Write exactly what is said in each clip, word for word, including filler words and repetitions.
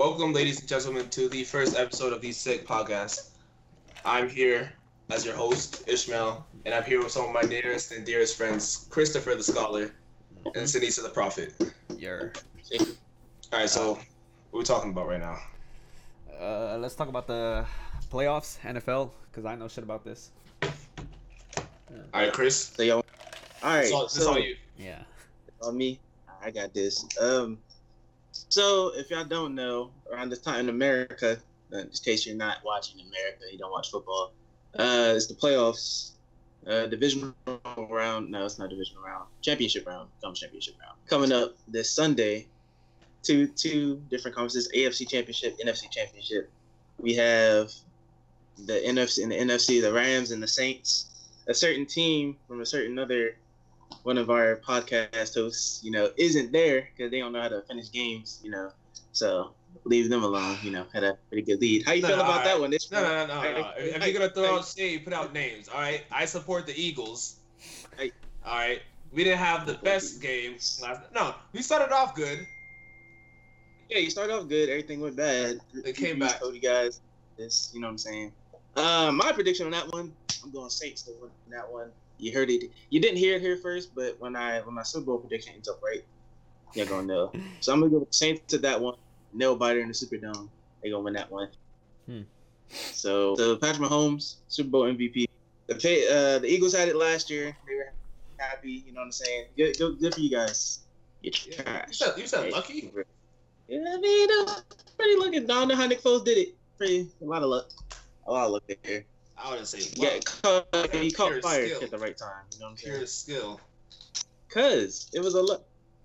Welcome, ladies and gentlemen, to the first episode of the Sick Podcast. I'm here as your host, Ishmael, and I'm here with some of my nearest and dearest friends, Christopher the Scholar and Sinisa the Prophet. Yer. All right, so uh, what are we talking about right now? Uh, let's talk about the playoffs, N F L, because I know shit about this. Yeah. All right, Chris. So, yo. All right. It's all, it's so, all you. Yeah. On me. I got this. Um, so if y'all don't know, around this time in America, in case you're not watching America, you don't watch football. Uh, it's the playoffs, uh, divisional round. No, it's not divisional round. Championship round. Come championship round. Coming up this Sunday, two two different conferences: A F C Championship, N F C Championship. We have the N F C and the N F C, the Rams and the Saints. A certain team from a certain other. One of our podcast hosts, you know, isn't there because they don't know how to finish games, you know. So leave them alone. You know, had a pretty good lead. How you no, feel no, about right. that one? It's no, no, no, no, no. If you're gonna throw out shade, put out names. All right, I support the Eagles. All right, we didn't have the best game last. No, we started off good. Yeah, you started off good. Everything went bad. It came you back. Told you guys this. You know what I'm saying? Uh, my prediction on that one, I'm going Saints to win that one. You heard it. You didn't hear it here first, but when I when my Super Bowl prediction ends up right, you're gonna know. So I'm gonna go with the Saints to that one. Nail biter in the Superdome. They're gonna win that one. Hmm. So, so Patrick Mahomes, Super Bowl M V P. The uh, the Eagles had it last year. They were happy. You know what I'm saying? Good, good, good for you guys. You're yeah. trash. You said, you said right. lucky. Yeah, I mean, uh, pretty lucky. Don and Nick Foles did it. Pretty a lot of luck. A lot of luck there. I wouldn't say luck. Yeah, caught, yeah, he caught fire skill. At the right time. You know what I'm pure saying? Skill. Cause it was a luck.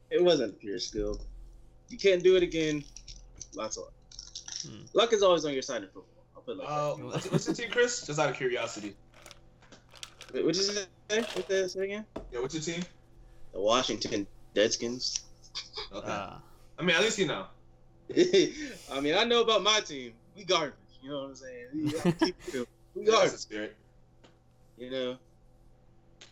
It wasn't pure skill. You can't do it again. Lots of luck. Hmm. Luck is always on your side in football. I'll put it like uh, that. What's, what's your team, Chris? Just out of curiosity. Wait, what'd you say? What's that? Say again? Yeah, what's your team? The Washington Redskins. Okay. Uh, I mean, at least you know. I mean, I know about my team. We garbage. You know what I'm saying? We keep it. We are the spirit. You know.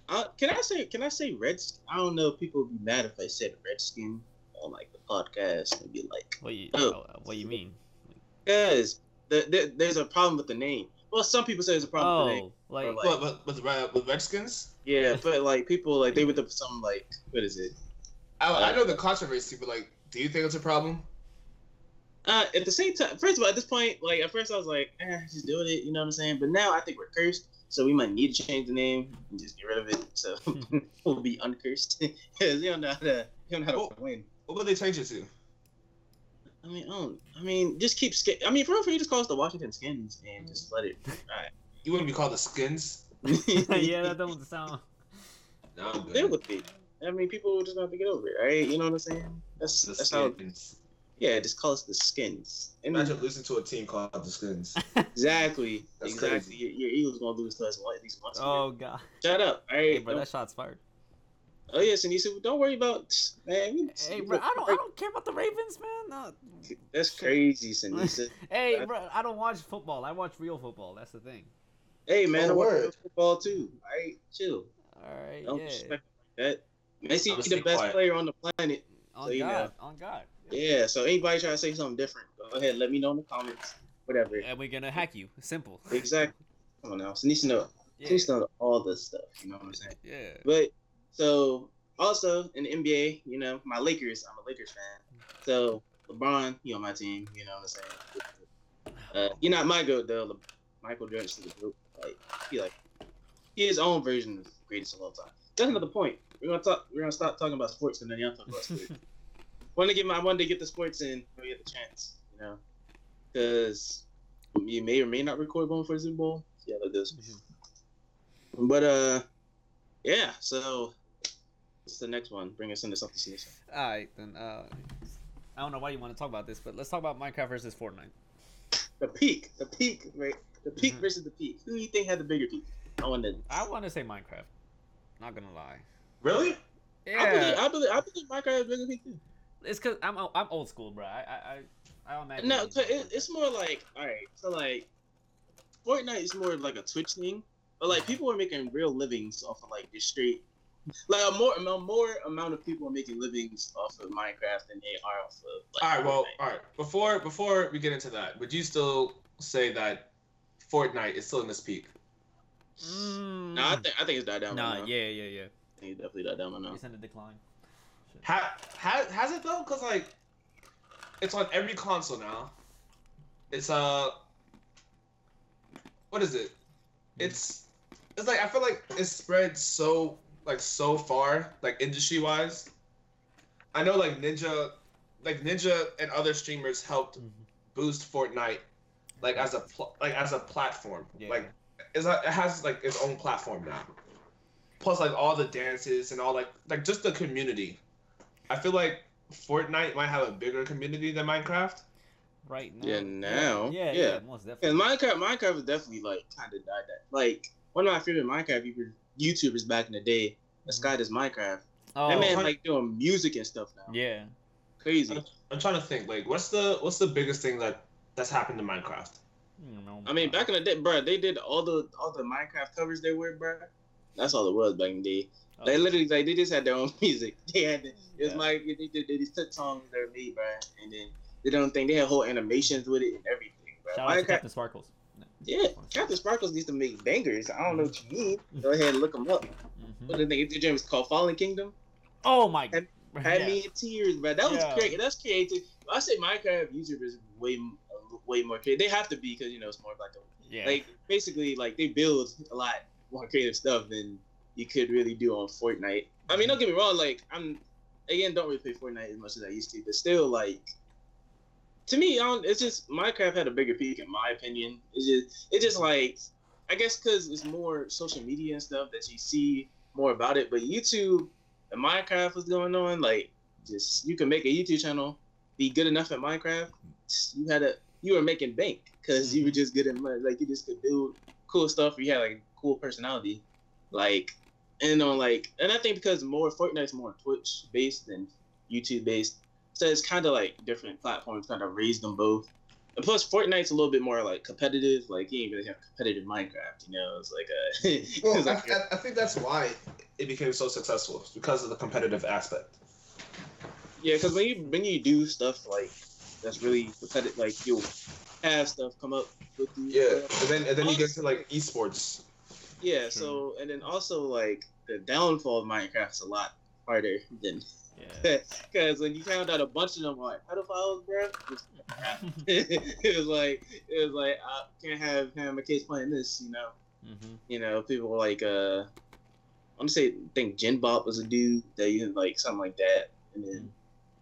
I, can I say can I say Redskin? I don't know if people would be mad if I said Redskin on like the podcast and be like What you oh. what you mean? Because the, the, there's a problem with the name. Well, some people say there's a problem oh, with the name. Like, or, like what, what, with with with Redskins? Yeah, but like people like they with the, some like what is it? I uh, I know the controversy, but like do you think it's a problem? Uh, at the same time, first of all, at this point, like, at first I was like, eh, just doing it, you know what I'm saying? But now I think we're cursed, so we might need to change the name and just get rid of it, so we'll be uncursed. Because they don't know how to, they don't know how to what, win. What would they change it to? I mean, um, I mean, just keep, skin- I mean, for real, for you, just call us the Washington Skins and just let it ride. You wouldn't be called the Skins? Yeah, that doesn't sound... No, I'm good. They would be. I mean, people just have to get over it, right? You know what I'm saying? That's, the that's how... Yeah, just call us the Skins. And imagine losing to a team called the Skins. Exactly. That's exactly. Crazy. Your, your Eagles gonna lose to us at least once. Oh man. God. Shut up. All right, hey, bro, that shot's fired. Oh yeah, Sinisa, don't worry about man. We, hey, we, bro, I don't, I don't care about the Ravens, man. No. That's crazy, Sinisa. Hey, bro, I don't watch football. I watch real football. That's the thing. Hey, man, oh, I watch real football too. All right, chill. All right. Don't disrespect yeah. like that. Messi is the best quiet. player on the planet. On so, God. You know. On God. Yeah, so anybody trying to say something different, go ahead, let me know in the comments, whatever. And we're going to hack you. Simple. Exactly. Come on now. So, needs to know, yeah. needs to know all this stuff, you know what I'm saying? Yeah. But, so, also, in the N B A, you know, my Lakers, I'm a Lakers fan. So, LeBron, he on my team, you know what I'm saying? Uh, you're not my GOAT, though. Le- Michael Jordan's the GOAT. Like, he, like, he his own version of the greatest of all time. That's another point. We're going to talk. We're gonna stop talking about sports, and then y'all talk about sports. Want to get my one to get the sports in when we get the chance, you know, because you may or may not record one for the Super Bowl. Yeah, that does. Mm-hmm. But uh, yeah. So what's the next one? Bring us into something serious. All right, then. Uh, I don't know why you want to talk about this, but let's talk about Minecraft versus Fortnite. The peak, the peak, right? The peak mm-hmm. versus the peak. Who do you think had the bigger peak? I want to. I want to say Minecraft. Not gonna lie. Really? Yeah. I believe. I believe, I believe Minecraft had the bigger peak too. It's cause I'm I'm old school, bro. I I I don't imagine. No, cause it, it's more like all right. So like, Fortnite is more like a Twitch thing, but like people are making real livings off of like just straight Like a more a more amount of people are making livings off of Minecraft than they are off of. Like, all right, well, Fortnite. all right. Before before we get into that, would you still say that Fortnite is still in this peak? Mm. No, I think I think it's died down. Nah, right yeah, yeah, yeah. I think it definitely died down right now. It's in the decline. Ha, ha, has it though? Cause like, it's on every console now. It's uh, what is it? It's it's like I feel like it's spread so. Like so far, like industry wise, I know like Ninja, like Ninja and other streamers helped mm-hmm. boost Fortnite, like as a pl- like as a platform. Yeah. Like it's like, it has like its own platform now. Plus like all the dances and all like like just the community. I feel like Fortnite might have a bigger community than Minecraft. Right now. Yeah. Now. Yeah. Yeah. yeah. yeah most definitely. And Minecraft, Minecraft is definitely like kind of died that. Like one of my favorite Minecraft people. YouTubers back in the day, this guy does Minecraft. Oh, that man like doing music and stuff now. Yeah, crazy. I'm, I'm trying to think. Like, what's the what's the biggest thing that that's happened to Minecraft? I, I mean, back in the day, bro, they did all the all the Minecraft covers they were, bro. That's all it was back in the day. Oh. They literally like they just had their own music. They had the, it was yeah. my they did they just took songs that were made, bro, and then they did their own thing. They had whole animations with it and everything, bro. Shout out to Captain Sparkles. Yeah, Captain Sparkles used to make bangers. I don't know what you mean. Go ahead and look them up. Mm-hmm. What the thing? Your game is called Fallen Kingdom. Oh my god! Had yeah. me in tears, bro. That yeah. was great. That's creative. I say Minecraft YouTubers way, way more creative. They have to be because you know it's more of like a yeah. like basically like they build a lot more creative stuff than you could really do on Fortnite. I mean, don't get me wrong. Like I'm again, don't really play Fortnite as much as I used to, but still like. To me, I don't, it's just Minecraft had a bigger peak, in my opinion. It's just, it's just like, I guess because it's more social media and stuff that you see more about it. But YouTube and Minecraft was going on. Like, just you can make a YouTube channel, be good enough at Minecraft. You had a, you were making bank because you were just good at money. Like you just could build cool stuff. You had like cool personality, like and on like, and I think because more Fortnite's more Twitch based than YouTube based. So it's kind of like different platforms kind of raised them both. And plus, Fortnite's a little bit more like competitive. Like, you ain't really have competitive Minecraft, you know? It's like a. well, like I, a... I think that's why it became so successful, it's because of the competitive aspect. Yeah, because when you, when you do stuff like that's really competitive, like you'll have stuff come up with you. Yeah, and then, and then you get to like esports. Yeah, so, and then also like the downfall of Minecraft's a lot harder than. Because yeah. when you found out a bunch of them were like pedophiles, bro, it was like it was like I can't have him a kids playing this, you know. Mm-hmm. You know, people were like, uh, I'm gonna say, I think Gen Bob was a dude that used like something like that, and then mm-hmm.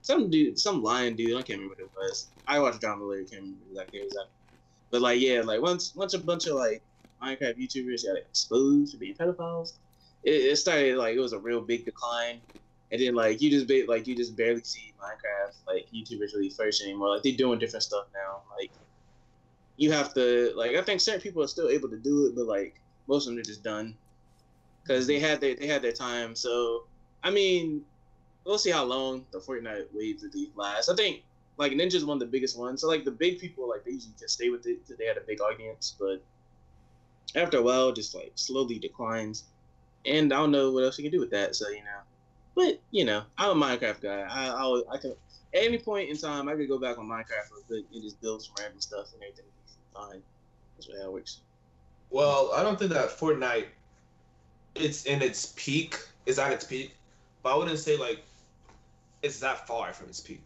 some dude, some lying dude, I can't remember what it was. I watched John Muller, can't remember exactly what it was. But like, yeah, like once once a bunch of like Minecraft YouTubers got exposed for being pedophiles, it, it started like it was a real big decline. And then, like, you just ba- like you just barely see Minecraft, like, YouTubers really first anymore. Like, they're doing different stuff now. Like, you have to, like, I think certain people are still able to do it, but, like, most of them are just done. Because they had their, they had their time. So, I mean, we'll see how long the Fortnite wave really lasts. I think, like, Ninja's one of the biggest ones. So, like, the big people, like, they usually just stay with it because they had a big audience. But after a while, just, like, slowly declines. And I don't know what else you can do with that. So, you know. But, you know, I'm a Minecraft guy. I I, I can, at any point in time, I could go back on Minecraft for a bit and just build some random stuff and everything. Fine. That's how it works. Well, I don't think that Fortnite, it's in its peak. It's at its peak. But I wouldn't say, like, it's that far from its peak.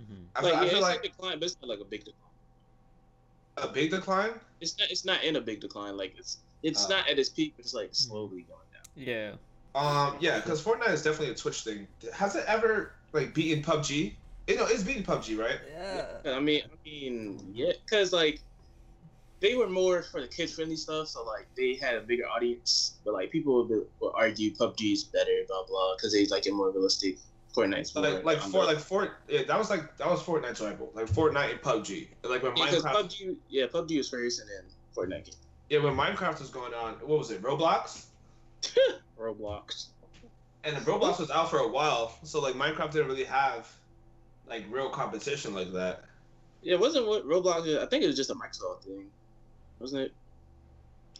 Mm-hmm. I, like, I, yeah, I feel it's like... It's a decline, but it's not, like, a big decline. A big decline? It's not, it's not in a big decline. Like, it's, it's uh, not at its peak, but it's, like, slowly going down. Yeah. Um, yeah, because Fortnite is definitely a Twitch thing. Has it ever, like, beaten P U B G? You know, it's beaten P U B G, right? Yeah. yeah I mean, I mean, yeah, because, like, they were more for the kids-friendly stuff, so, like, they had a bigger audience, but, like, people would, would argue P U B G is better, blah, blah, because they, like, get more realistic. Fortnite's more. Like, like, for, like for, yeah, that was, like, that was Fortnite's rival. Like, Fortnite and P U B G. Like, when yeah, Minecraft... P U B G, yeah, P U B G was first, and then Fortnite came. Yeah, when Minecraft was going on, what was it, Roblox? Roblox. And the Roblox was out for a while, so like Minecraft didn't really have like real competition like that. Yeah, it wasn't what Roblox I think it was just a Microsoft thing. Wasn't it?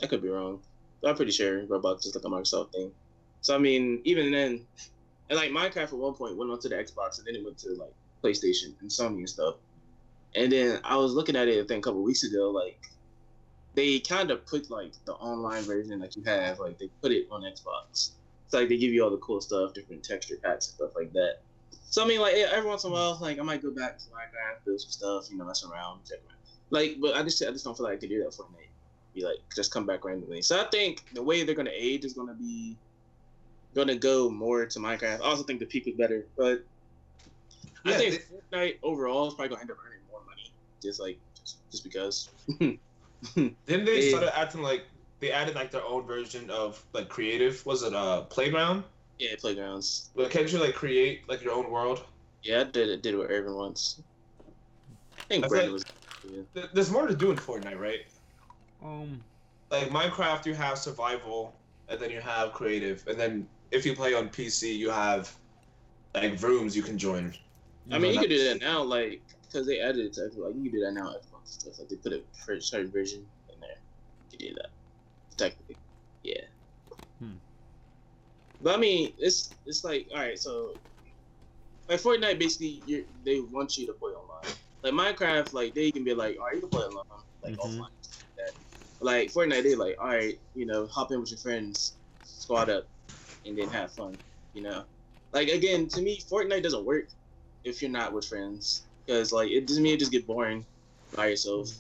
I could be wrong. I'm pretty sure Roblox is like a Microsoft thing. So I mean, even then, and like Minecraft at one point went onto the Xbox, and then it went to like PlayStation and Sony and stuff. And then I was looking at it, I think a couple of weeks ago, like they kind of put like the online version that you have, like they put it on Xbox. It's like they give you all the cool stuff, different texture packs and stuff like that. So I mean, like every once in a while, like I might go back to Minecraft, build some stuff, you know, mess around, check my like. But I just I just don't feel like I could do that for Fortnite. Be like just come back randomly. So I think the way they're gonna age is gonna be gonna go more to Minecraft. I also think the peak is better, but yeah, I think they, Fortnite overall is probably gonna end up earning more money. Just like just, just because. Then they, they started acting like they added like their own version of like creative. Was it uh Playground? Yeah, Playgrounds. But can't you like create like your own world? Yeah, I did it did with Irvin once. I think Brandon like, was. Yeah. Th there's more to do in Fortnite, right? Um, like Minecraft, you have survival, and then you have creative, and then if you play on P C, you have like rooms you can join. I mean, you can do that now, like because they added it to Xbox. Like, you can do that now, Xbox stuff. Like they put a certain version in there. You can do that technically, yeah. Hmm. But I mean, it's it's like all right, so like Fortnite, basically, you they want you to play online. Like Minecraft, like they can be like, all right, you can play online, like mm-hmm. offline. That. Like Fortnite, they like, all right, you know, hop in with your friends, squad up, and then have fun, you know. Like again, to me, Fortnite doesn't work if you're not with friends, because like it doesn't mean it just get boring by yourself.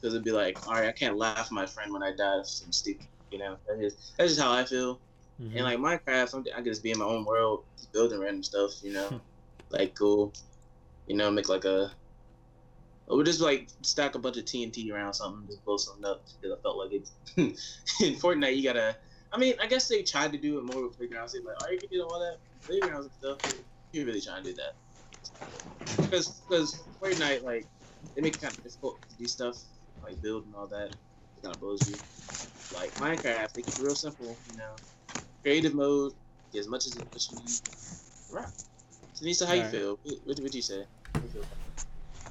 Because it'd be like, all right, I can't laugh at my friend when I die. That's some stupid, you know. That's just, that's just how I feel. Mm-hmm. And like Minecraft, I'm, I can just be in my own world, building random stuff, you know, like cool, you know, make like a. Or just like stack a bunch of T N T around something, just blow something up because I felt like it. In Fortnite, you gotta. I mean, I guess they tried to do it more with playgrounds. They're like, oh, you can do all that playgrounds and stuff. You're really trying to do that. Because because Fortnite, like, they make it kind of difficult to do stuff, like build and all that. It kind of blows you. Like Minecraft, they keep it real simple, you know. Creative mode, get as much as you need. Right. Sinisa, how all you right. feel? What would you say? How you feel?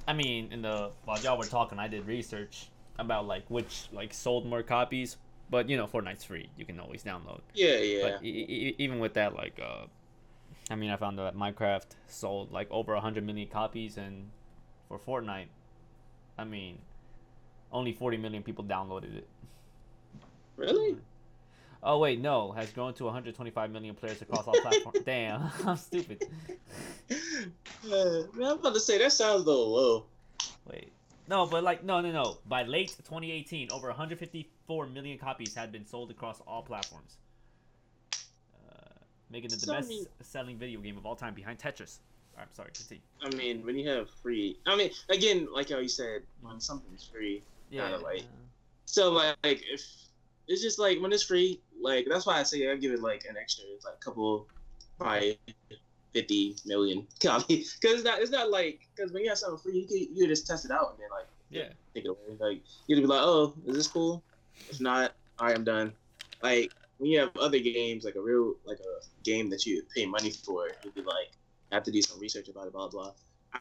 I mean, in the while y'all were talking, I did research about like which like sold more copies. But you know, Fortnite's free; you can always download. Yeah, yeah. But e e even with that, like, uh, I mean, I found that Minecraft sold like over a hundred million copies, and for Fortnite, I mean, only forty million people downloaded it. Really? Oh wait, no, has grown to one hundred twenty-five million players across all platforms. Damn, I'm stupid. Uh, man, I'm about to say that sounds a little low. Wait, no, but like, no, no, no. By late twenty eighteen, over one hundred fifty-four million copies had been sold across all platforms, uh, making it the so best I mean, selling video game of all time behind Tetris. All right, I'm sorry, continue. I mean, when you have free, I mean, again, like how you said, when something's free, yeah, kind of like, uh... so like, like if. It's just like when it's free, like that's why I say I give it like an extra, it's like a couple, probably fifty million copies. Cause it's not, it's not like because when you have something free, you can you can just test it out and then like yeah, take it away. Like you'd be like, oh, is this cool? If not, all right, I'm done. Like when you have other games, like a real like a game that you pay money for, you'd be like, I have to do some research about it, blah blah.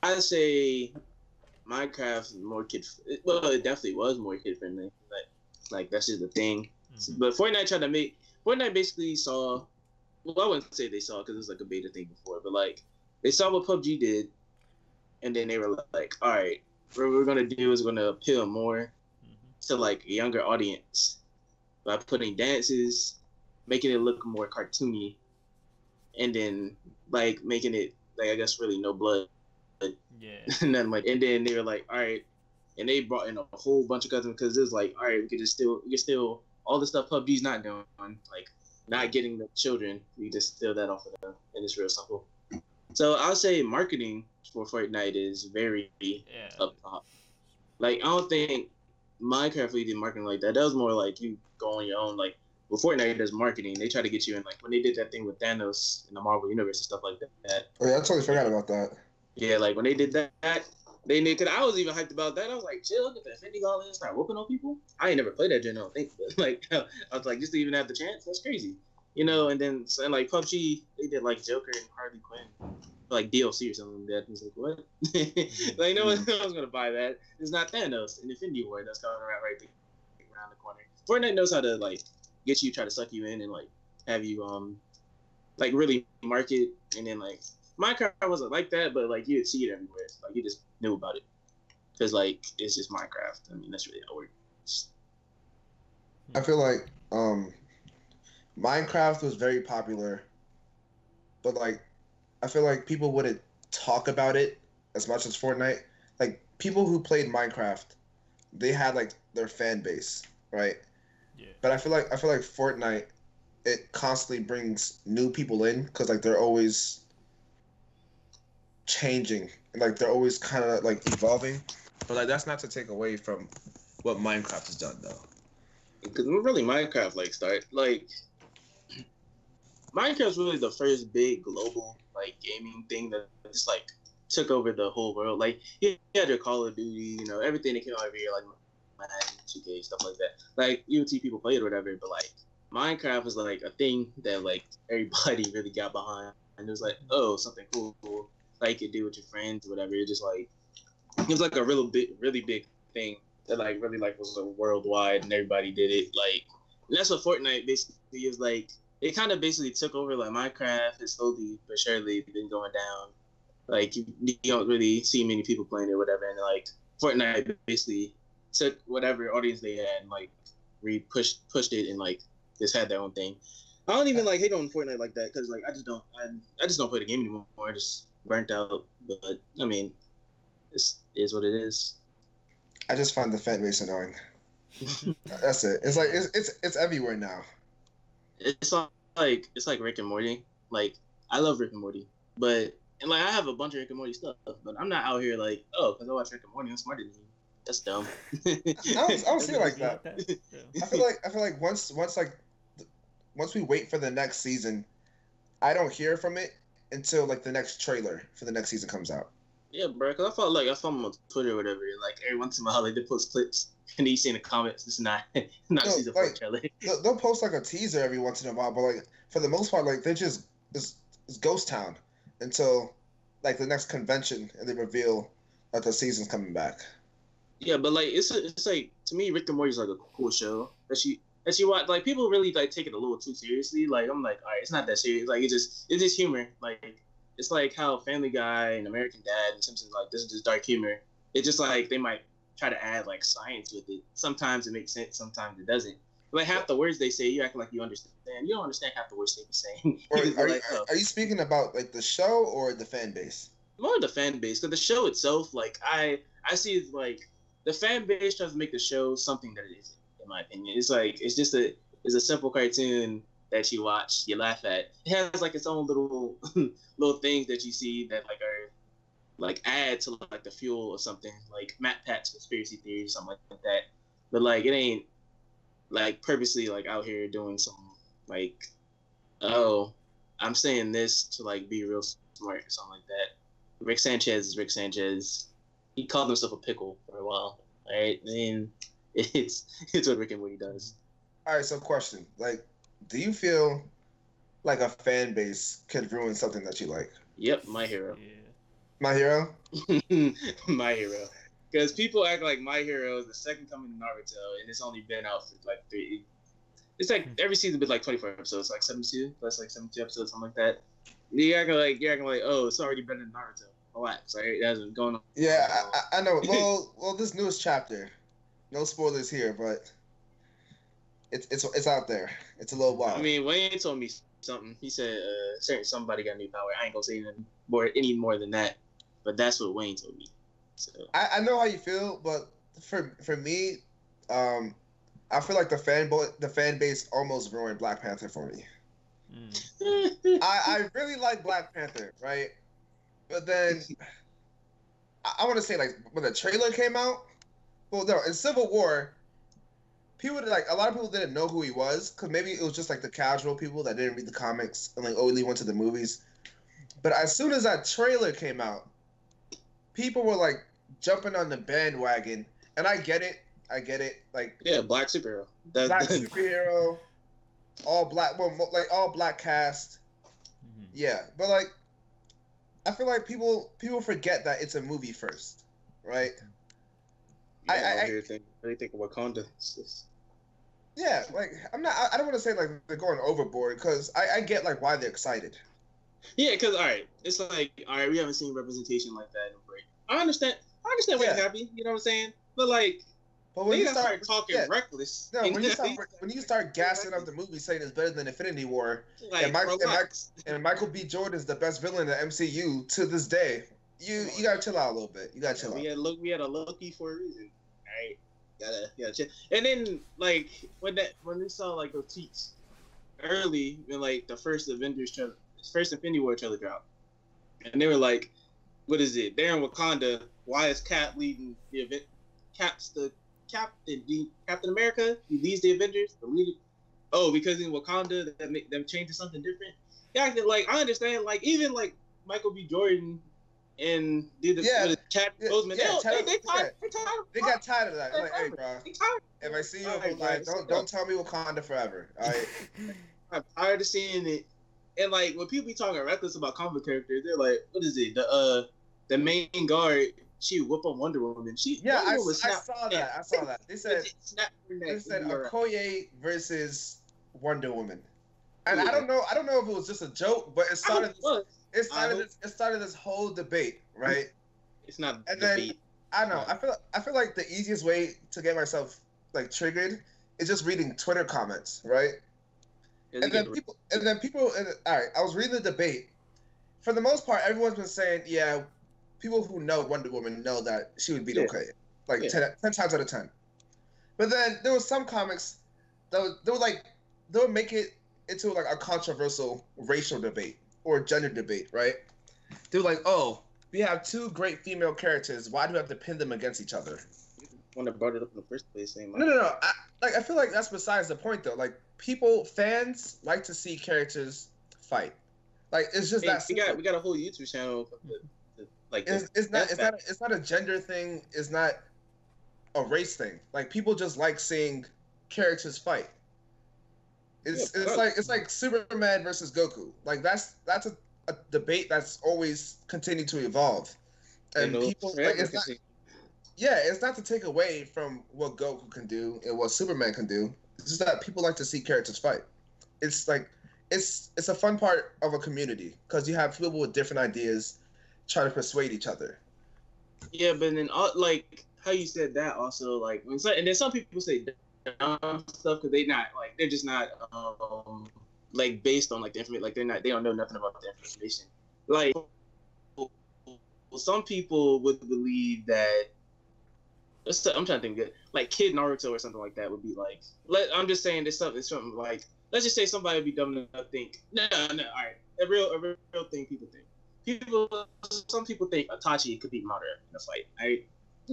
I say Minecraft more kid. Well, it definitely was more kid friendly, but like that's just the thing. Mm-hmm. But Fortnite tried to make Fortnite basically saw, well, I wouldn't say they saw because it was like a beta thing before, but like they saw what P U B G did, and then they were like, all right, what we're gonna do is gonna appeal more mm-hmm. to like a younger audience by putting dances, making it look more cartoony, and then like making it like I guess really no blood, yeah, nothing like. And then they were like, all right, and they brought in a whole bunch of customers because it was like, all right, we could just still we could still all the stuff P U B G's not doing, like not getting the children, we just steal that off of them, and it's real simple. So I'll say marketing for Fortnite is very yeah. up top. Like I don't think Minecraft really did marketing like that. That was more like you go on your own. Like with Fortnite does marketing, they try to get you in. Like when they did that thing with Thanos in the Marvel Universe and stuff like that. Oh yeah, I totally forgot about that. Yeah, like when they did that. They knew, cause I was even hyped about that. I was like, chill, get that fifty dollars, start whooping on people. I ain't never played that gen, I don't think. But like, I was like, just to even have the chance, that's crazy, you know. And then so, and like P U B G, they did like Joker and Harley Quinn, like D L C or something like that. I was like, what? Like no one was gonna buy that. It's not Thanos in Infinity War that's coming around right around the corner. Fortnite knows how to like get you, try to suck you in, and like have you um like really market. And then like Minecraft wasn't like that, but like you would see it everywhere. Like you just knew about it because like it's just Minecraft. I mean, that's really how it works. I feel like um, Minecraft was very popular, but like I feel like people wouldn't talk about it as much as Fortnite. Like people who played Minecraft, they had like their fan base, right? Yeah. But I feel like I feel like Fortnite, it constantly brings new people in because like they're always changing and like they're always kind of like evolving. But like that's not to take away from what Minecraft has done though. Because really Minecraft like start like Minecraft's really the first big global like gaming thing that just like took over the whole world. Like you had your Call of Duty, you know, everything that came out over here, like two K, stuff like that. Like you would see people play it or whatever, but like Minecraft was like a thing that like everybody really got behind, and it was like, oh, something cool, like you do with your friends, or whatever. It just like it was like a real big, really big thing that like really like was like, worldwide, and everybody did it. Like and that's what Fortnite basically is like. It kind of basically took over like Minecraft, and slowly but surely been going down. Like you, you don't really see many people playing it, or whatever. And like Fortnite basically took whatever audience they had and like re pushed pushed it and like just had their own thing. I don't even like hate on Fortnite like that because like I just don't I, I just don't play the game anymore. I just burnt out. But I mean, this is what it is. I just find the fan base annoying. That's it. It's like it's it's it's everywhere now. It's like it's like Rick and Morty. Like I love Rick and Morty, but and like I have a bunch of Rick and Morty stuff, but I'm not out here like oh because I watch Rick and Morty, I'm smarter than you. That's dumb. I don't, I don't see it like that. I feel like I feel like once once like once we wait for the next season, I don't hear from it until like the next trailer for the next season comes out. Yeah, bro. Cause I felt like I saw them on Twitter or whatever. Like every once in a while, like, they post clips, and then you see in the comments, it's not not no, season like, four trailer. They'll post like a teaser every once in a while, but like for the most part, like they're just it's, it's ghost town until like the next convention, and they reveal that the season's coming back. Yeah, but like it's a, it's like to me, Rick and Morty's like a cool show that you that you watch. Like people really like take it a little too seriously. Like I'm like, all right, it's not that serious. Like it's just it's just humor. Like. It's like how Family Guy and American Dad and Simpsons, like, this is just dark humor. It's just like they might try to add, like, science with it. Sometimes it makes sense, sometimes it doesn't. Like, half the words they say, you act like you understand. You don't understand half the words they're saying. Or, are, like, you, oh. Are you speaking about, like, the show or the fan base? More the fan base. Because the show itself, like, I I see, like, the fan base tries to make the show something that it isn't, in my opinion. It's like, it's just a, it's a simple cartoon that you watch, you laugh at. It has like its own little little things that you see that like are like add to like the fuel or something, like Matt Pat's conspiracy theory or something like that. But like it ain't like purposely like out here doing some like, oh, I'm saying this to like be real smart or something like that. Rick Sanchez is Rick Sanchez. He called himself a pickle for a while. All right, and it's it's what Rick and Morty does. All right, so question like. Do you feel like a fan base could ruin something that you like? Yep, My Hero. Yeah. My Hero? My Hero. Because people act like My Hero is the second coming to Naruto, and it's only been out for like three. It's like every season been like twenty-four episodes, like seventy-two. That's like seventy-two episodes, something like that. You acting like you're acting like oh, it's already better than Naruto. Relax, right? That's what's going on. Yeah, I, I know. well, well, this newest chapter. No spoilers here, but. It's it's it's out there. It's a little wild. I mean, Wayne told me something. He said, uh, "Certain somebody got new power." I ain't gonna say anything more, any more than that. But that's what Wayne told me. So I, I know how you feel, but for for me, um, I feel like the fan bo- the fan base almost ruined Black Panther for me. Mm. I I really like Black Panther, right? But then I, I want to say like when the trailer came out. Well, no, in Civil War. People like a lot of people didn't know who he was because maybe it was just like the casual people that didn't read the comics and like only went to the movies. But as soon as that trailer came out, people were like jumping on the bandwagon, and I get it, I get it. Like yeah, black superhero, that, black that. superhero, all black, well, like all black cast. Mm-hmm. Yeah, but like I feel like people people forget that it's a movie first, right? Yeah, I I, I, I, I really think of Wakanda. It's just... Yeah, like I'm not. I don't want to say like they're going overboard because I, I get like why they're excited. Yeah, because all right, it's like all right, we haven't seen representation like that in a break. I understand. I understand why yeah. you're happy. You know what I'm saying? But like, but when they you start, start talking yeah. reckless, no, when you, you start when you start gassing up the movie, saying it's better than Infinity War, like, and, Michael, and, Michael, and Michael B. Jordan is the best villain in the M C U to this day. You you gotta chill out a little bit. You gotta chill yeah, out. We had look. We had a lucky for a reason. All right. Gotta, gotta check. And then, like, when that when we saw like those tweets early, when like the first Avengers trailer, first Infinity War trailer dropped, and they were like, "What is it? They're in Wakanda. Why is Cap leading the event? Cap's the Captain Captain America. He leads the Avengers. The leader. Oh, because in Wakanda, that make them change to something different. Yeah, like I understand. Like even like Michael B. Jordan." And did the yeah, Chad Boseman? Yeah, yeah, they, they, yeah. they, they got tired of that. They're like, hey, bro, if I see you, right, like, don't don't tell me Wakanda forever. All right, I'm tired of seeing it. And like when people be talking reckless about comic characters, they're like, what is it? The uh, the main guard, she whoop on Wonder Woman. She yeah, I, I saw that. I saw that. They said they said Okoye versus Wonder Woman, and yeah. I don't know. I don't know if it was just a joke, but it started. It started. This, it started this whole debate, right? It's not. And debate. Then I know. I feel. I feel like the easiest way to get myself like triggered is just reading Twitter comments, right? Yeah, and, then people, and then people. And then people. All right. I was reading the debate. For the most part, everyone's been saying, yeah, people who know Wonder Woman know that she would beat yeah. okay, like yeah. ten, ten times out of ten. But then there was some comics that would, they would like they would make it into like a controversial racial debate. Or gender debate, right? They're like, oh, we have two great female characters. Why do we have to pin them against each other? When I brought it up in the first place, same like no, no, no. I, like I feel like that's besides the point, though. Like people, fans like to see characters fight. Like it's just hey, that we got we got a whole YouTube channel. The, the, like it's, the, it's not it's not a, it's not a gender thing. It's not a race thing. Like people just like seeing characters fight. It's yeah, it's like it's like Superman versus Goku. Like that's that's a, a debate that's always continued to evolve, and people like it's not, yeah, it's not to take away from what Goku can do and what Superman can do. It's just that people like to see characters fight. It's like it's it's a fun part of a community because you have people with different ideas trying to persuade each other. Yeah, but then like how you said that also like when some, and then some people say. Dumb stuff because they not like they're just not um like based on like the information like they're not they don't know nothing about the information like well, some people would believe that let's I'm trying to think good like Kid Naruto or something like that would be like let I'm just saying this something something like let's just say somebody would be dumb enough to think no no all right a real a real thing people think people some people think Itachi could beat Madara in a fight right.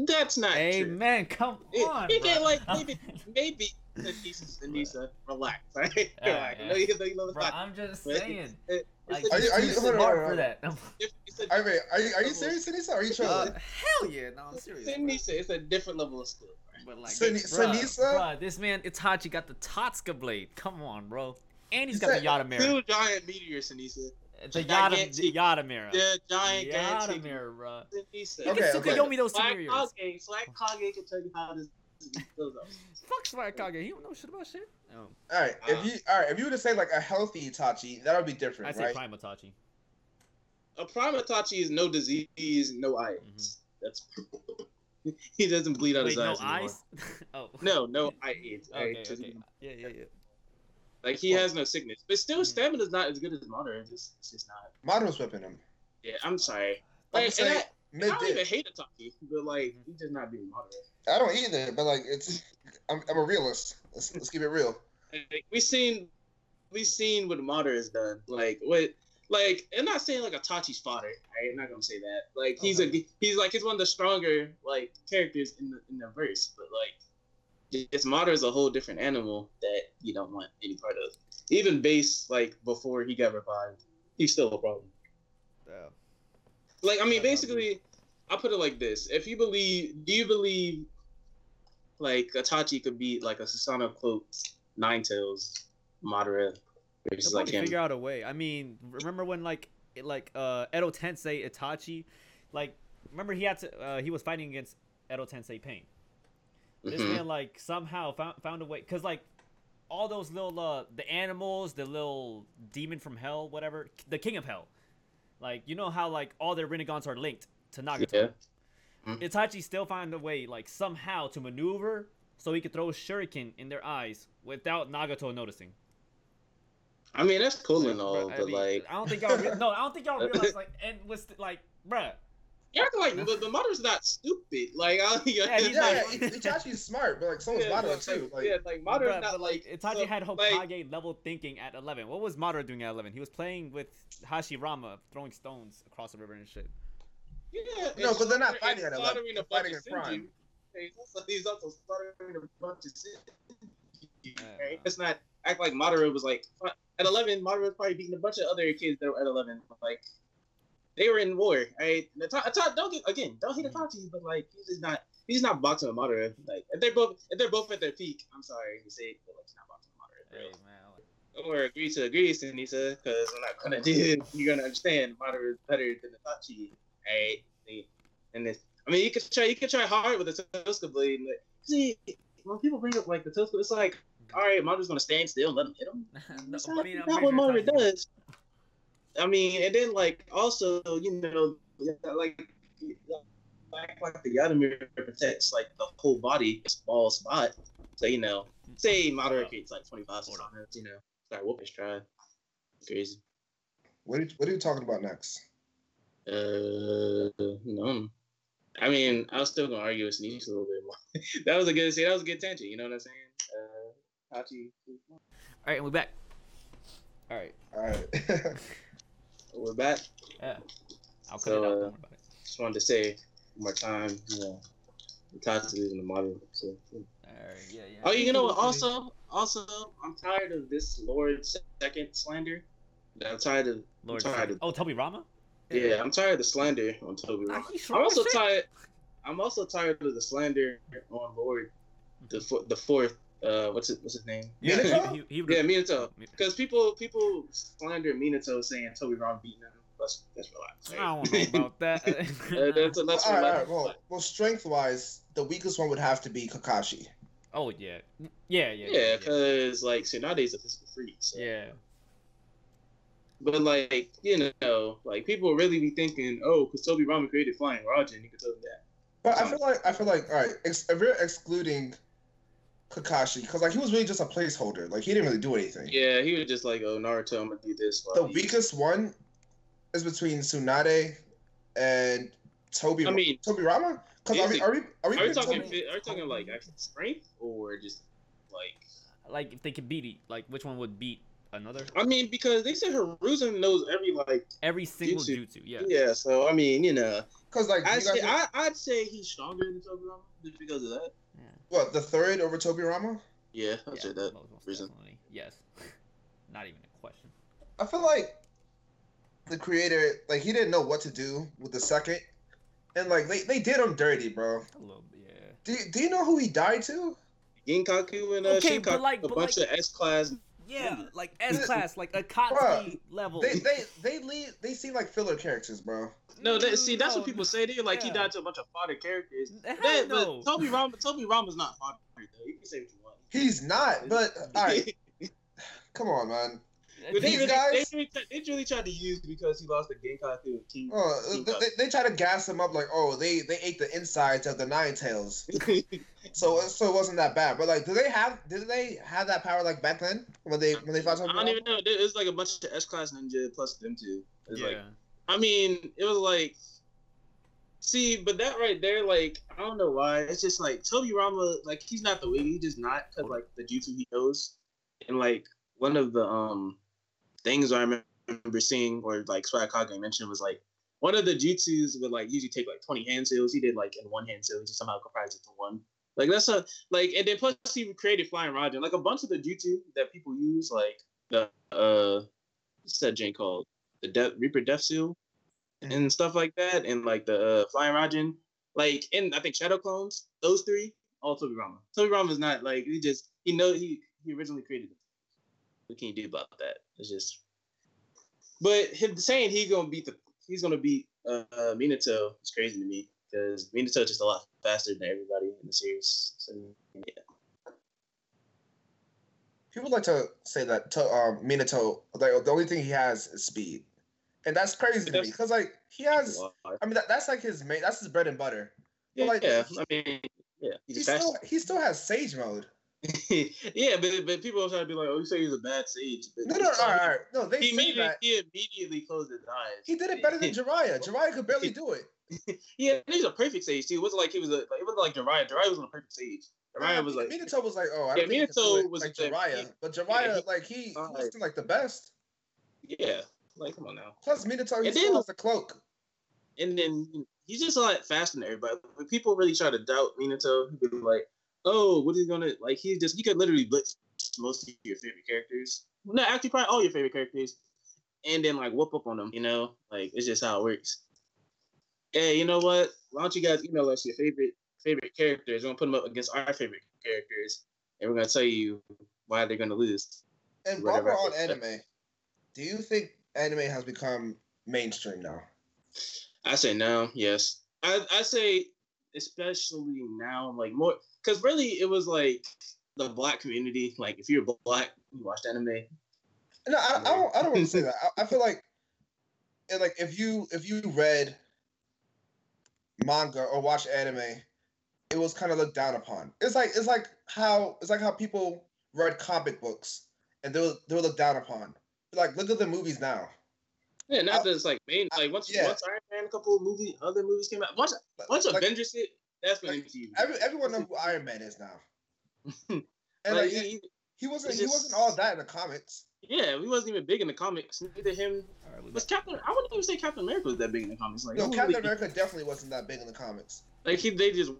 That's not hey, true. Amen. Come on. It, it like maybe maybe Sinisa, relax. Right? Right, yeah. you know, bro, I'm just saying. It, like, are you are you hold on, hold on, for that? I mean, are you are you serious, Sinisa? Are you trying? Uh, hell yeah, no, I'm serious. Sinisa, it's a different level of skill. Right? But like, Sin- bro, Sinisa, bro, this man Itachi got the Totsuka blade. Come on, bro, and he's got the Yada mirror. Two giant meteors, Sinisa. The Yadamira. The giant Yadamira, bro. He can okay, still okay. Yomi those two mirrors. Swag Kage can tell you how this goes up. Fuck Swag Kage. He don't know shit about shit. Oh. All right, uh, if you all right, if you were to say like a healthy Itachi, that would be different, I'd right? I'd say prime Itachi. A prime Itachi is no disease, no eyes. Mm-hmm. That's he doesn't bleed out Wait, his no eyes anymore. Eyes? oh. No, no eyes. Okay, okay. Yeah, yeah, yeah. Like, he oh. has no sickness. But still, stamina's not as good as Madara. It's just, it's just not. Madara's whipping him. Yeah, I'm sorry. Like, I'm saying, and I, I don't even hate Itachi, but, like, he's just not being Madara. I don't either, but, like, it's... I'm, I'm a realist. Let's, let's keep it real. Like, we seen... we seen what Madara's done. Like, what... Like, I'm not saying, like, Itachi's fodder. Right? I'm not gonna say that. Like, he's okay. a... He's, like, he's one of the stronger, like, characters in the, in the verse, but, like... It's Madara is a whole different animal that you don't want any part of. Even Base, like, before he got revived, he's still a problem. Yeah. Like, I mean, basically, I'll put it like this. If you believe, do you believe, like, Itachi could beat, like, a Susanoo cloak, Ninetales, Madara, versus, like, him? Figure out a way. I mean, remember when, like, it, like uh, Edo Tensei Itachi, like, remember he had to, uh, he was fighting against Edo Tensei Pain. This man, like, somehow found, found a way. Because, like, all those little uh, the animals, the little demon from hell, whatever, the king of hell. Like, you know how like all their Renegons are linked to Nagato. Yeah. Mm-hmm. Itachi still found a way, like somehow, to maneuver so he could throw a shuriken in their eyes without Nagato noticing. I mean, that's cool yeah, and all, but, but I mean, like, I don't think y'all re- no, I don't think y'all realize like, and was like, bruh. Yeah, like the, the mother's not stupid. Like, I, yeah, he's yeah, like, yeah, Itachi's smart, but like so is yeah, Madara too. Like, yeah, like Madara's bruh, not like Itachi so, had Hokage like, level thinking at eleven. What was Madara doing at eleven? He was playing with Hashirama, throwing stones across the river and shit. Yeah, no, but they're not fighting at eleven. They're fighting in crime. He's also, he's also starting a bunch of sin. Right? Let's not act like Madara was like at eleven. Madara was probably beating a bunch of other kids that were at eleven. Like they were in war. Right? Itachi, don't get again. Don't hate Itachi, but like he's just not. He's not boxing with Madara. Like if they're both if they're both at their peak, I'm sorry to say, but like he's not boxing with Madara. Hey, man, like... Don't worry, agree to agree, Sinisa, because I'm not gonna do. You're gonna understand Madara is better than Itachi. Right? And this. I mean, you could try, you could try hard with the Totsuka blade. Like, see, when people bring up like the Totsuka, it's like, all right, Madara's gonna stand still and let him hit him. That's not, not what Madara does. I mean, and then like also, you know, like like, like the Yadamura protects like the whole body, it's ball spot. So you know, say Madara creates like twenty-five sometimes, you know, start whooping his try. Crazy. What are you, what are you talking about next? Uh, no. I mean, I was still gonna argue with Sinisa a little bit more. That was a good see. That was a good tension. You know what I'm saying? Uh, Hachi. All right, and we're back. All right. All right. We're back. Yeah. I'll cut so, it out. Don't worry about it. Just wanted to say one more time. You know, Hachi is in the model. So. All right. Yeah. Yeah. Oh, you know what? Also, also, I'm tired of this Lord Second slander. I'm tired of. Lord. I'm tired of, oh, Tobirama? Yeah, I'm tired of the slander on Tobirama. I'm also tired. I'm also tired of the slander on Lord, the for, the fourth. Uh, what's it? What's his name? Yeah, Minato. He, he, he, yeah, Minato. Because people people slander Minato saying Tobirama beating him. Let's let's relax. Right? I don't know about that. uh, that's, that's all right, all right. Well, well, strength wise, the weakest one would have to be Kakashi. Oh yeah, yeah, yeah. Yeah, because yeah, yeah. like Tsunade's a physical freak. So. Yeah. But, like, you know, like, people really be thinking, oh, because Tobirama created Flying Raijin, he could tell them that. But I feel like, I feel like, all right, ex- if we're excluding Kakashi, because, like, he was really just a placeholder. Like, he didn't really do anything. Yeah, he was just like, oh, Naruto, I'm going to do this. The he... weakest one is between Tsunade and Tobirama. I mean, Tobirama? Because are we, are we, are we, are we talking, Tobi- are we talking, like, actual strength or just, like... Like, if they could beat it, like, which one would beat? Another. I mean, because they said Hiruzen knows every like every single jutsu. jutsu yeah. Yeah. So I mean, you know, because like I'd say, I, I'd say he's stronger than Tobirama just because of that. Yeah. What, the third over Tobirama? Yeah, I'd yeah, say that. Reason. Yes. Not even a question. I feel like the creator, like he didn't know what to do with the second, and like they, they did him dirty, bro. A little bit. Yeah. Do Do you know who he died to? Ginkaku and uh, okay, Shinkaku, but like, a but bunch like... of S-class. Yeah, like S-class, like a Akatsuki level. They they they lead, they seem like filler characters, bro. No, they, see, that's no, what people say. They're like, yeah. He died to a bunch of fodder characters. That, no. But Tobirama, Tobirama's not fodder, though. You can say what you want. He's not, but, all right. Come on, man. But These they really, guys... They really, they really tried to use because he lost the Genkai through King. Oh, King they, they, they tried to gas him up like, oh, they, they ate the insides of the Ninetales. so so it wasn't that bad. But like, do they have did they have that power like back then when they when they fought something? I don't even know. It was like a bunch of S class ninja plus them two. It's yeah. Like, I mean, it was like, see, but that right there, like, I don't know why. It's just like Tobirama, like he's not the way he's just not because like the jutsu he knows, and like one of the um. things I remember seeing, or like Swag Kage mentioned, was like one of the jutsus would like usually take like twenty hand seals. He did like in one hand seal, he just somehow comprised it to one. Like that's a like, and then plus he created Flying Raijin. Like a bunch of the jutsu that people use, like the uh, what's that Jane called the De- Reaper Death Seal and stuff like that, and like the uh, Flying Raijin, like and I think Shadow Clones. Those three, all Tobirama. Tobirama is not like he just he know he he originally created them. What can you do about that? It's just, but him saying he gonna beat the he's gonna beat uh, uh, Minato is crazy to me because Minato's just a lot faster than everybody in the series. So yeah, people like to say that to, um, Minato, like, the only thing he has is speed, and that's crazy to me because like he has. I mean, that, that's like his main. That's his bread and butter. But, like, yeah, I mean, yeah. He still he still has sage mode. yeah, but but people are trying to be like, oh, you say he's a bad sage. But no, no, all right, all right. No, they he immediately that. he immediately closed his eyes. He did it better than Jiraiya. Jiraiya could barely do it. yeah, and he's a perfect sage too. It wasn't like he was a. Like, it wasn't like Jiraiya. Jiraiya wasn't a perfect sage. Jiraiya yeah, was like Minato was like, oh, I yeah, think Minato was like Jiraiya, he, but Jiraiya yeah, he, like he, he was right. still like the best. Yeah, like come on now. Plus Minato, he still has the cloak. And then he's just a lot faster than everybody. When people really try to doubt Minato, he'd be like, oh, what is he gonna like? He just he could literally blitz most of your favorite characters. No, actually, probably all your favorite characters, and then like whoop up on them. You know, like it's just how it works. Hey, you know what? Why don't you guys email us your favorite favorite characters? We're gonna put them up against our favorite characters, and we're gonna tell you why they're gonna lose. And while we're on anime, do you think anime has become mainstream now? I say no. Yes, I I say especially now, like more because really it was like the black community. Like if you're black, you watched anime. No, I, I don't. I don't want to say that. I, I feel like, like if you if you read manga or watch anime, it was kind of looked down upon. It's like it's like how it's like how people read comic books and they were they were looked down upon. Like look at the movies now. Yeah, not I, that it's like main like once yeah. once Iron Man, a couple of movies, other movies came out. Once once like, Avengers hit, that's when like, you. Every, everyone knows who Iron Man is now. and like, like he, he wasn't he just, wasn't all that in the comics. Yeah, he wasn't even big in the comics. Neither him right, was Captain. I wouldn't even say Captain America was that big in the comics. Like no, Captain really, America definitely wasn't that big in the comics. Like he, they just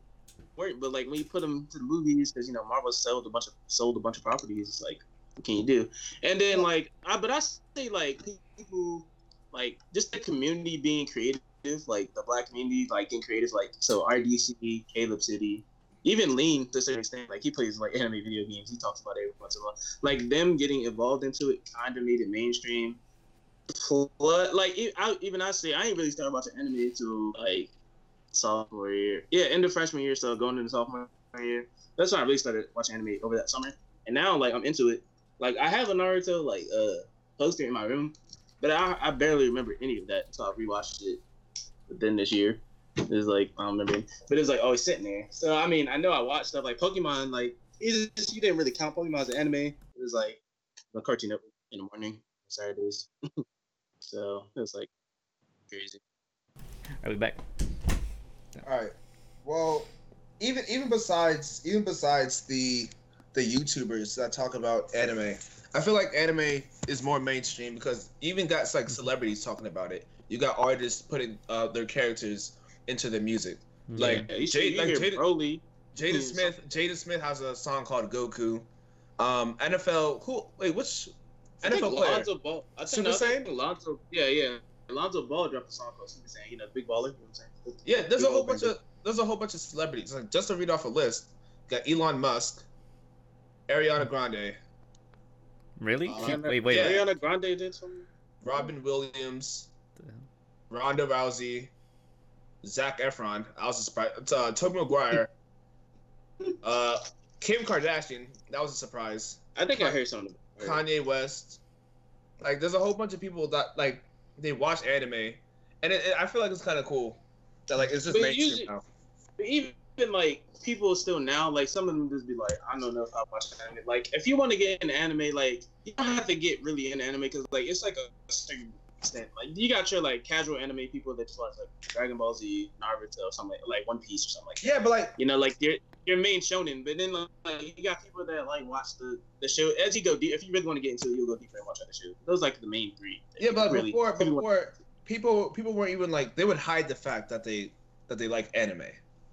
weren't. But like when you put him to the movies, because you know Marvel sold a bunch of sold a bunch of properties. It's like, what can you do? And then like, I but I say like people. Like just the community being creative, like the black community, like getting creative, like so R D C, Caleb City, even Lean to a certain extent. Like he plays like anime video games. He talks about it every once in a while. Like them getting involved into it kind of made it mainstream. Plus, like it, I, even I say I ain't really started watching anime until like sophomore year. Yeah, end of freshman year, so going into sophomore year. That's when I really started watching anime over that summer. And now like I'm into it. Like I have a Naruto like uh, poster in my room. But I, I barely remember any of that until I rewatched it. But then this year, it was like, I don't remember. But it was like always sitting there. So, I mean, I know I watched stuff like Pokemon. Like, it's just, you didn't really count Pokemon as an anime. It was like the Cartoon Network in the morning, Saturdays. so, it was like crazy. I'll be back. All right. Well, even even besides even besides the the YouTubers that talk about anime, I feel like anime is more mainstream because even got like celebrities talking about it. You got artists putting uh, their characters into their music. Like yeah, Jade, like Jada, Jada Smith. Jada Smith has a song called Goku. Um, N F L. Who? Wait, which I N F L player? Lonzo Ball. I think Super Saiyan. Lonzo. Yeah, yeah. Lonzo Ball dropped a song called Super Saiyan. You know, big baller. You know what I'm saying? Yeah, there's big a whole bunch of there's a whole bunch of celebrities. Like just to read off a list, got Elon Musk, Ariana Grande. Really? Uh, she, wait, wait. Yeah. Ariana Grande did something. Robin Williams, Ronda Rousey, Zac Efron. I was surprised. Uh, Tobey Maguire, uh, Kim Kardashian. That was a surprise. I think Con- I heard something. Kanye West. Like, there's a whole bunch of people that like they watch anime, and it, it, I feel like it's kind of cool that like it's just but mainstream usually, now. But even like. People still now, like, some of them just be like, I don't know if I watch anime. Like, if you want to get into anime, like, you don't have to get really into anime because, like, it's like a certain extent. Like, you got your, like, casual anime people that just watch, like, Dragon Ball Z, Naruto, or something, like, like One Piece or something like that. Yeah, but, like... You know, like, your your main shonen. But then, like, you got people that, like, watch the, the show. As you go deep, if you really want to get into it, you'll go deeper and watch other shows. Those, like, the main three. Yeah, but really, before, before people people weren't even, like, they would hide the fact that they that they like anime.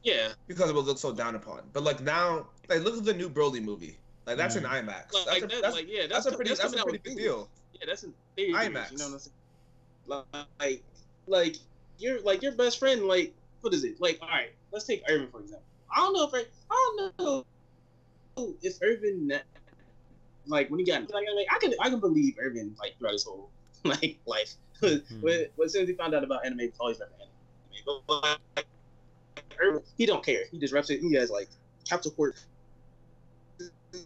Yeah, because it would look so down upon. But like now, like look at the new Broly movie. Like that's mm. an IMAX. Like, that's, a, that, that's, like, yeah, that's, that's a pretty, that's, that's a pretty big deal. Yeah, that's an IMAX. You know what I'm saying? Like, like your like your best friend. Like, what is it? Like, all right, let's take Urban for example. I don't know if I don't know if Urban like when he got like I can I can believe Urban like throughout his whole like life. Mm. when, when as soon as he found out about anime, he's always been an anime. But, but like, he don't care. He just reps it. He has like capital court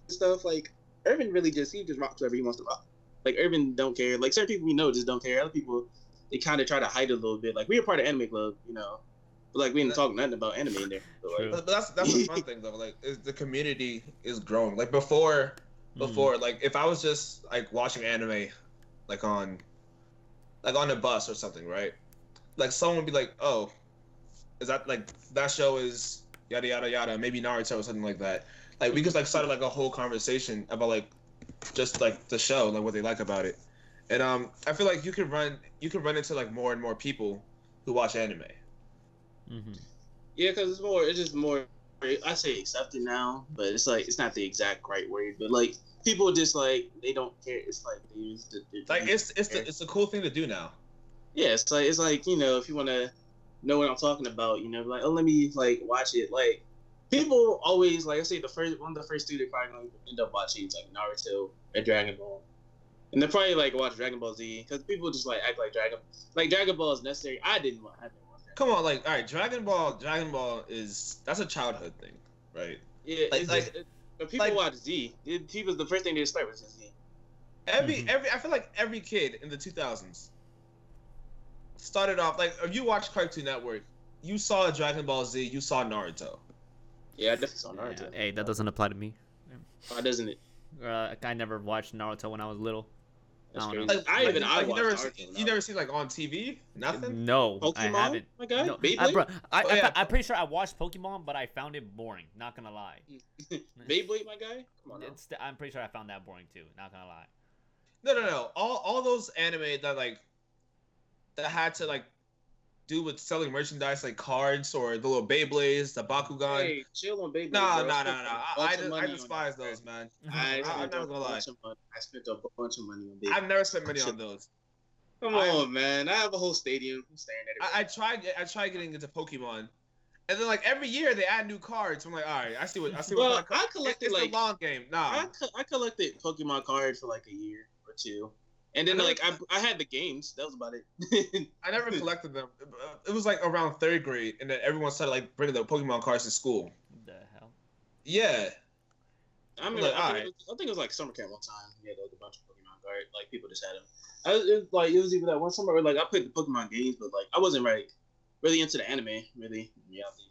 stuff. Like Irvin really just, he just rocks whatever he wants to rock. Like, Irvin don't care. Like, certain people we know just don't care. Other people, they kind of try to hide it a little bit. Like, we're a part of anime club, you know. But, like, we didn't talk nothing about anime in there. So, like, but that's that's the fun thing, though. Like, is the community is growing. Like, before, before mm. like, if I was just, like, watching anime, like, on, like, on a bus or something, right? Like, someone would be like, oh, is that, like, that show is yada, yada, yada. Maybe Naruto or something like that. Like, we just, like, started, like, a whole conversation about, like, just, like, the show, like, what they like about it. And um, I feel like you can run, you can run into, like, more and more people who watch anime. Mm-hmm. Yeah, because it's more, it's just more, I say accepted now, but it's like, it's not the exact right word, but like, people just like, they don't care, it's like, they use the, like, it's, it's, the, it's a cool thing to do now. Yeah, it's like, it's like, you know, if you want to know what I'm talking about, you know, like, oh, let me, like, watch it, like, people always, like, I say the first, one of the first two they're probably going to end up watching is, like, Naruto or Dragon Ball. And they'll probably, like, watch Dragon Ball Z, because people just, like, act like Dragon, like, Dragon Ball is necessary. I didn't want, I didn't want that. Come on, like, all right, Dragon Ball, Dragon Ball is, that's a childhood thing, right? Yeah, like, it's, like, but people like, watch Z. It, people, the first thing they start with is Z. Every, mm-hmm. every, I feel like every kid in the two thousands started off, like, if you watch Cartoon Network, you saw Dragon Ball Z, you saw Naruto. Yeah, I definitely saw Naruto. Yeah, hey, that doesn't apply to me. Why doesn't it? Uh, I never watched Naruto when I was little. That's I don't know. Like, I even like, I like, watched you never, Naruto. You never seen, like, on T V? Nothing? No, Pokemon? I haven't. My God, no. Beyblade? I, bro, I, oh, I, yeah. I, I'm pretty sure I watched Pokemon, but I found it boring. Not gonna lie. Beyblade, my guy? Come on, it's, I'm pretty sure I found that boring, too. Not gonna lie. No, no, no. All, all those anime that, like, that had to, like, do with selling merchandise like cards or the little Beyblades, the Bakugan. Hey, chill on Beyblades. Nah, nah, nah, nah. I, I, I despise those, man. I, I, I'm never gonna lie. I spent a bunch of money on Beyblades. I've never spent money on those. Come I, on, man. I have a whole stadium. I'm staying at it. I, I tried. I tried getting into Pokemon, and then like every year they add new cards. I'm like, all right, I see what I see. Well, what I collected it's like a long game. Nah, I, co- I collected Pokemon cards for like a year or two. And then, I like, I, I had the games. That was about it. I never collected them. It was, like, around third grade, and then everyone started, like, bringing the Pokemon cards to school. The hell? Yeah. I mean, like, I, right. I think it was, like, summer camp one time. Yeah, there was a bunch of Pokemon cards. Like, people just had them. I was, it was, like, it was even that one summer where, like, I played the Pokemon games, but, like, I wasn't, like, really into the anime, really, in reality.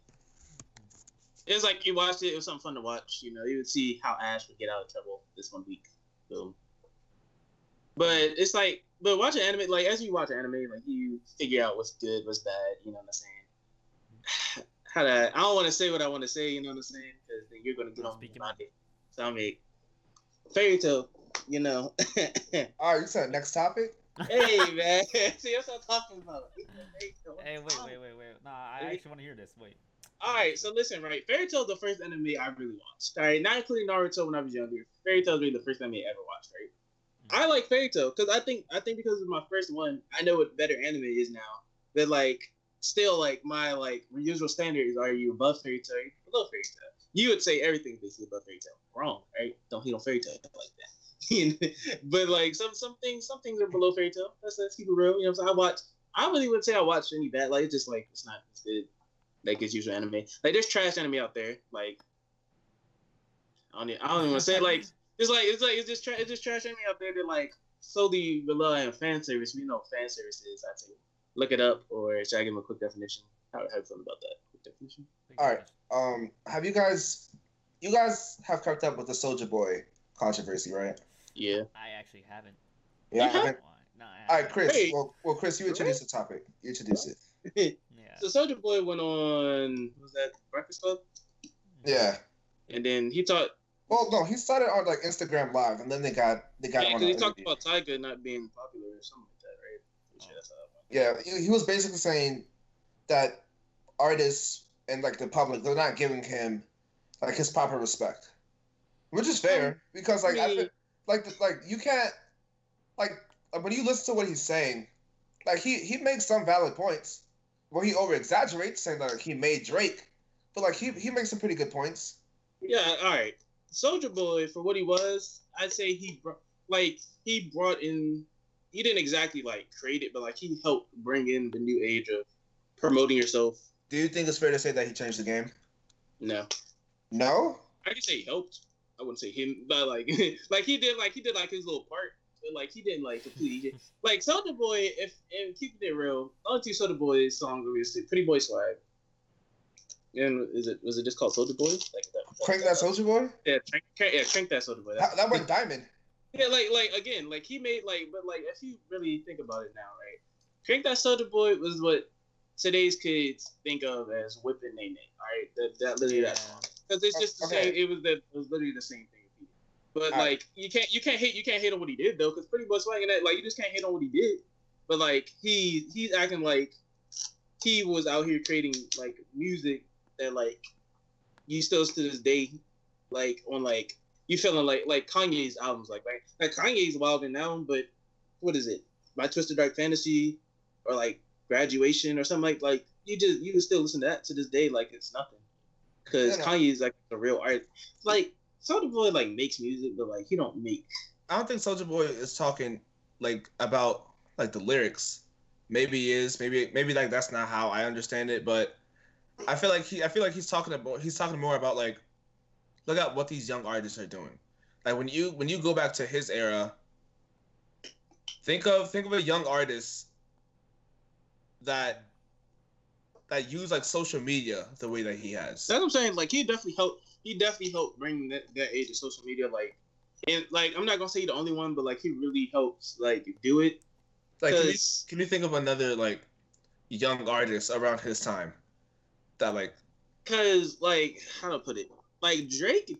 It was, like, you watched it. It was something fun to watch. You know, you would see how Ash would get out of trouble this one week. So... But it's like, but watching anime, like, as you watch anime, like, you figure out what's good, what's bad, you know what I'm saying? How to, I don't want to say what I want to say, you know what I'm saying? Because then you're going to get on my day. So, I mean, Fairy Tail, you know. All right, you said next topic? Hey, man. See, that's what I'm talking about. Hey, wait, wait, wait, wait. Nah, I wait. actually want to hear this. Wait. All right, so listen, right? Fairy Tail's the first anime I really watched. All right, not including Naruto when I was younger. Fairy Tail's really the first anime I ever watched, right? I like Fairy Tail because I think I think because it's my first one, I know what better anime is now. But like, still like my like usual standards are you above Fairy Tail, below Fairy Tail. You would say everything basically above Fairy Tail. Wrong, right? Don't hate on Fairy Tail like that. But like some some things some things are below Fairy Tail. That's that's keep it real. You know what I'm saying? I watch. I really wouldn't say I watch any bad. Like it's just like it's not as good. Like it's usual anime. Like there's trash anime out there. Like I don't even, I don't even want to say like. It's like it's like it's just tra- it's just trash anime out there that like solely rely on fan service. We know what fan service is. I think look it up, or should I give them a quick definition? How how you feel about that? Quick definition. All right. Um, have you guys you guys have kept up with the Soulja Boy controversy, right? Yeah. I actually haven't. Yeah. I haven't. No, I haven't. All right, Chris. Hey. Well, well, Chris, you introduce the topic. You introduce it. Yeah. So Soulja Boy went on. Was that Breakfast Club? Yeah. And then he taught. Well, no, he started on like Instagram Live, and then they got they got. Yeah, because he talked about Tiger not being popular or something like that, right? Oh. Sure that's how yeah, he was basically saying that artists and like the public they're not giving him like his proper respect, which is fair because like I mean, I feel, like like you can't like when you listen to what he's saying, like he he makes some valid points, where he over exaggerates saying that like, he made Drake, but like he he makes some pretty good points. Yeah. All right. Soulja Boy, for what he was, I'd say he br- like he brought in. He didn't exactly like create it, but like he helped bring in the new age of promoting yourself. Do you think it's fair to say that he changed the game? No. No. I can say he helped. I wouldn't say him, but like, like he did, like he did like his little part, but like he didn't like completely. Did. Like Soulja Boy, if and keeping it real, only two Soulja Boy songs obviously, Pretty Boy Swag. And is it was it just called Soulja Boy? Like that, Crank that, that Soulja Boy. Yeah, crank, crank, yeah, Crank that Soulja Boy. That, that went diamond. Yeah, like like again, like he made like, but like if you really think about it now, right? Crank that Soulja Boy was what today's kids think of as whipping they name. All right, that that literally yeah. that song. Because it's just the okay. same. It was the it was literally the same thing. But all like right. you can't you can't hate you can't hate on what he did though, because Pretty Boy Swag and that, like you just can't hate on what he did. But like he he's acting like he was out here creating like music that like you still to this day like on like you feeling like like Kanye's albums like right like Kanye's wilding now, but what is it? My Twisted Dark Fantasy or like Graduation or something like like you just you can still listen to that to this day like it's nothing. Because yeah, no. Kanye's like a real artist. Like Soulja Boy like makes music, but like he don't make. I don't think Soulja Boy is talking like about like the lyrics. Maybe he is. Maybe maybe like that's not how I understand it. But I feel like he I feel like he's talking about he's talking more about like look at what these young artists are doing. Like when you when you go back to his era, think of think of a young artist that that use like social media the way that he has. That's what I'm saying. Like he definitely helped. He definitely helped bring that, that age of social media, like, and like I'm not gonna say he's the only one, but like he really helps like do it. Like, can you, can you think of another like young artist around his time that like? Cause like how to put it, like Drake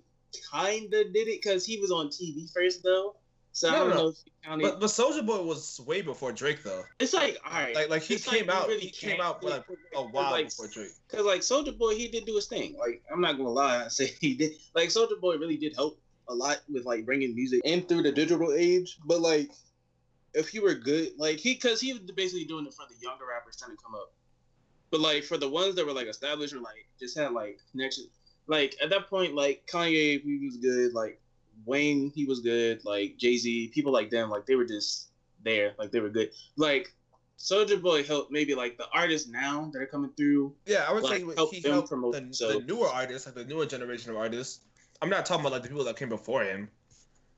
kinda did it because he was on T V first though. So no, I don't no. know if you counted. But, but Soulja Boy was way before Drake though. It's like all right, like like he came like, out, really he came out like a while like, before Drake. Cause like Soulja Boy, he did do his thing. Like I'm not gonna lie, I say he did. Like Soulja Boy really did help a lot with like bringing music in through the digital age. But like, if you were good, like he, cause he was basically doing it for the younger rappers trying to come up. But like for the ones that were like established or like just had like connections, like at that point, like Kanye, he was good, like. Wayne, he was good. Like Jay-Z, people like them, like they were just there, like they were good. Like Soulja Boy helped maybe like the artists now that are coming through. Yeah, I would like, say help he them helped promote the, so. the newer artists, like the newer generation of artists. I'm not talking about like the people that came before him.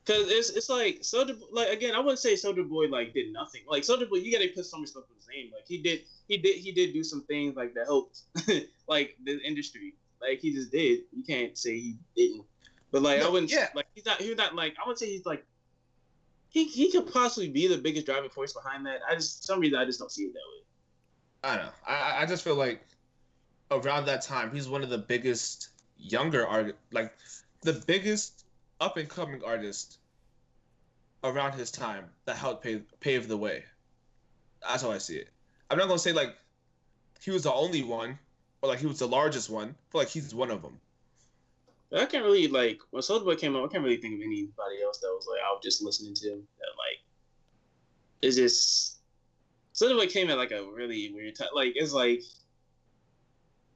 Cause it's it's like Soulja like again, I wouldn't say Soulja Boy like did nothing. Like Soulja Boy, you gotta put so much stuff in his name. Like he did, he did, he did do some things like that helped like the industry. Like he just did. You can't say he didn't. But like no, I wouldn't yeah. like he's not he's not like I wouldn't say he's like he he could possibly be the biggest driving force behind that. I just for some reason I just don't see it that way. I don't know. I I just feel like around that time he's one of the biggest younger art like the biggest up and coming artist around his time that helped pave pave the way. That's how I see it. I'm not gonna say like he was the only one or like he was the largest one, but like he's one of them. I can't really, like, when Soulja Boy came out, I can't really think of anybody else that was, like, I was just listening to him. That, like, it's just, Soulja Boy came at, like, a really weird time. Like, it's, like,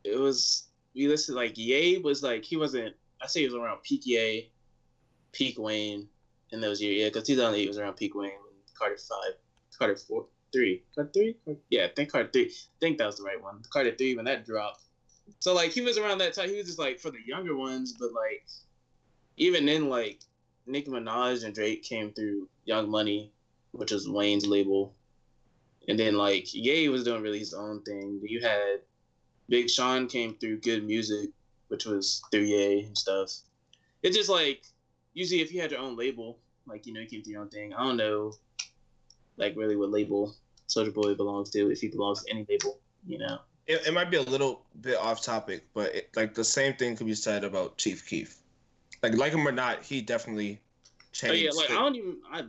it was, we listened, like, Ye was, like, he wasn't, I say he was around peak Ye, peak Wayne, in those years. Yeah, because two thousand eight was around peak Wayne, and Carter five, Carter four, three, Carter three? Yeah, I think Carter three. I think that was the right one. Carter three, when that dropped. So, like, he was around that time. He was just, like, for the younger ones. But, like, even then, like, Nicki Minaj and Drake came through Young Money, which was Wayne's label. And then, like, Ye was doing really his own thing. You had Big Sean came through Good Music, which was through Ye and stuff. It's just, like, usually if you had your own label, like, you know, you came through your own thing. I don't know, like, really what label Soulja Boy belongs to, if he belongs to any label, you know. It, it might be a little bit off topic, but it, like the same thing could be said about Chief Keef. Like, like him or not, he definitely changed. Oh yeah, like the, I don't even, I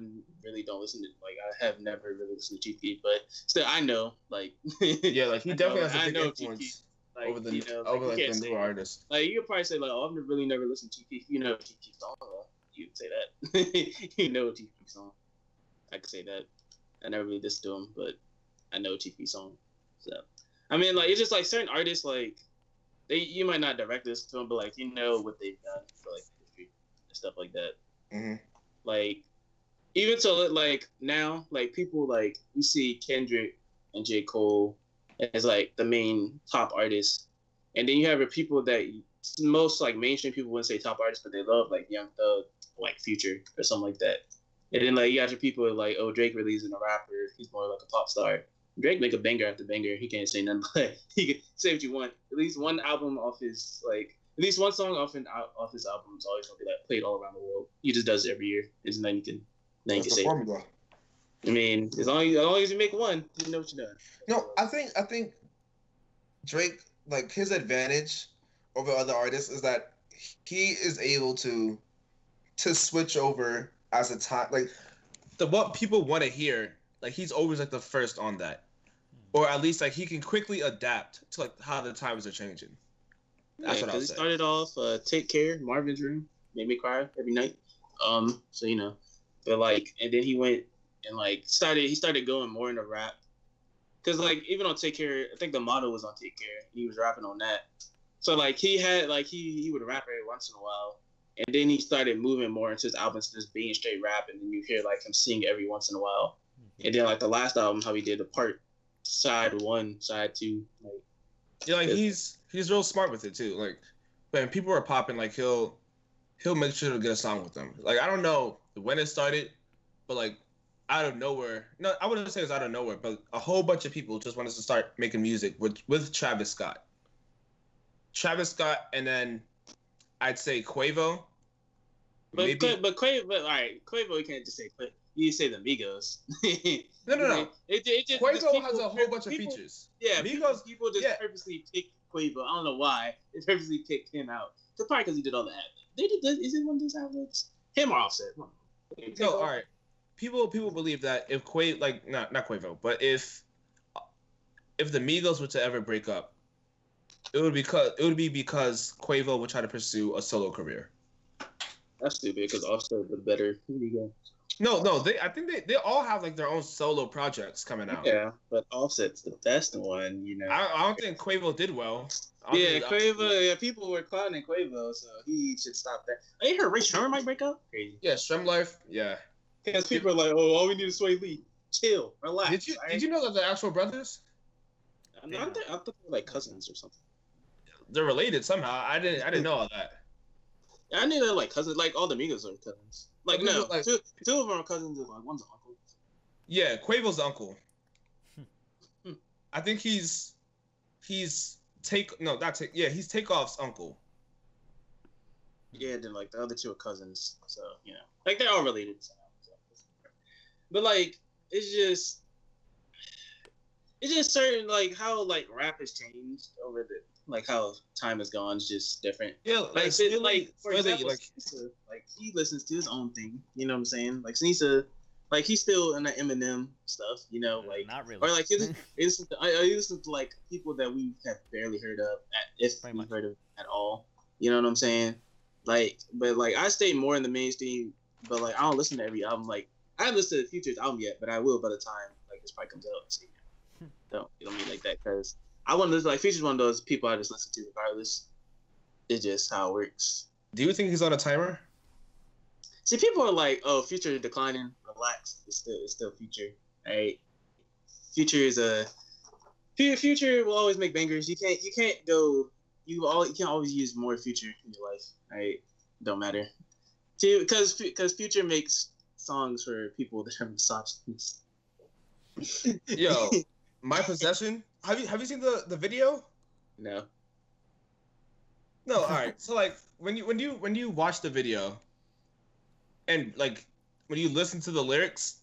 really don't listen to. Like, I have never really listened to Chief Keef, but still, I know. Like, yeah, like he definitely know, has a big influence like, over the you know, over like, like the newer artists. Like, you could probably say like, oh, I've really never listened to Chief Keef. You know Chief Keef's song. You'd say that. You know Chief Keef's song. I could say that. I never really listened to him, but I know Chief Keef's song. So. I mean, like, it's just, like, certain artists, like, they you might not direct this to them, but, like, you know what they've done for, like, history and stuff like that. Mm-hmm. Like, even so, like, now, like, people, like, you see Kendrick and J. Cole as, like, the main top artists. And then you have people that most like mainstream people wouldn't say top artists, but they love like Young Thug, like Future or something like that. And then like you got your people like, oh, Drake releasing a rapper, he's more like a pop star. Drake make a banger after banger. He can't say nothing. Like he can say what you want. At least one album off his like, at least one song off an off his album is always gonna be like played all around the world. He just does it every year. There's nothing you can, nothing That's you can the say. Formula. I mean, as long as, as long as you make one, you know what you're doing. No, I think I think Drake, like his advantage over other artists is that he is able to to switch over as a time like the what people want to hear. Like he's always like the first on that, or at least like he can quickly adapt to like how the times are changing. That's yeah, what I was saying. Started off uh, Take Care, Marvin's Room, made me cry every night. Um, so you know, but like, and then he went and like started. He started going more into rap, cause like even on Take Care, I think the motto was on Take Care. He was rapping on that. So like he had like he he would rap every once in a while. And then he started moving more into his albums, just being straight rap, and then you hear like him sing every once in a while. Mm-hmm. And then like the last album, how he did the part side one, side two. Like, yeah, like he's he's real smart with it too. Like when people are popping, like he'll he'll make sure to get a song with them. Like I don't know when it started, but like out of nowhere, no, I wouldn't say it's out of nowhere, but a whole bunch of people just wanted to start making music with with Travis Scott, Travis Scott, and then. I'd say Quavo. But maybe. but Quavo, but, all right, Quavo, you can't just say Quavo. You say the Migos. no, no, no. It, it, it just, Quavo people, has a whole bunch people, of features. Yeah, Migos. People just yeah. purposely pick Quavo. I don't know why. They purposely picked him out. It's probably because he did all the ad libs. They did. The, is it one of those ad libs? Him or Offset? No, Quavo. All right. People, people believe that if Quavo, like not not Quavo, but if if the Migos were to ever break up. It would be because it would be because Quavo would try to pursue a solo career. That's stupid because Offset would better. Here you go. No, no, they. I think they, they all have like their own solo projects coming out. Yeah, but Offset's the best one, you know. I, I don't think Quavo did well. Yeah, Quavo. Yeah, people were clowning Quavo, so he should stop that. I heard Rick Sherman might break up. Crazy. Yeah, Shrem Life. Yeah. Because people are like, oh, all we need is Sway Lee. Chill, relax. Did you right? Did you know that they're actual brothers? I'm not. I thought they were like cousins or something. They're related somehow. I didn't. I didn't know all that. I knew they're like cousins. Like all the Migos are cousins. Like no, no like, two, two of them are cousins. Like one's an uncle. Yeah, Quavo's uncle. Hmm. I think he's he's take no not take yeah he's Takeoff's uncle. Yeah, then like the other two are cousins. So you know, like they're all related. So, but like it's just it's just certain like how like rap has changed over the. Like how time has gone is just different. Yeah, like like, it, like for example, like, Sinisa, like he listens to his own thing. You know what I'm saying? Like Sinisa, like he's still in the Eminem stuff. You know, like not really. Or like he listens to, I, I listen to like people that we have barely heard of, at, if Pretty we've much. heard of at all. You know what I'm saying? Like, but like I stay more in the mainstream. But like I don't listen to every album. Like I haven't listened to the Future's album yet, but I will by the time like this probably comes out. So, you know, don't you don't mean like that because. I want to listen, like, Future's one of those people I just listen to regardless. It's just how it works. Do you think he's on a timer? See, people are like, oh, Future declining, relax. It's still, it's still Future, right? Future is a... Future will always make bangers. You can't, you can't go... You all, you can't always use more Future in your life, right? Don't matter. Because Future makes songs for people that are misogynists. Yo, My Possession... Have you have you seen the, the video? No. No, all right. So like when you when you when you watch the video and like when you listen to the lyrics,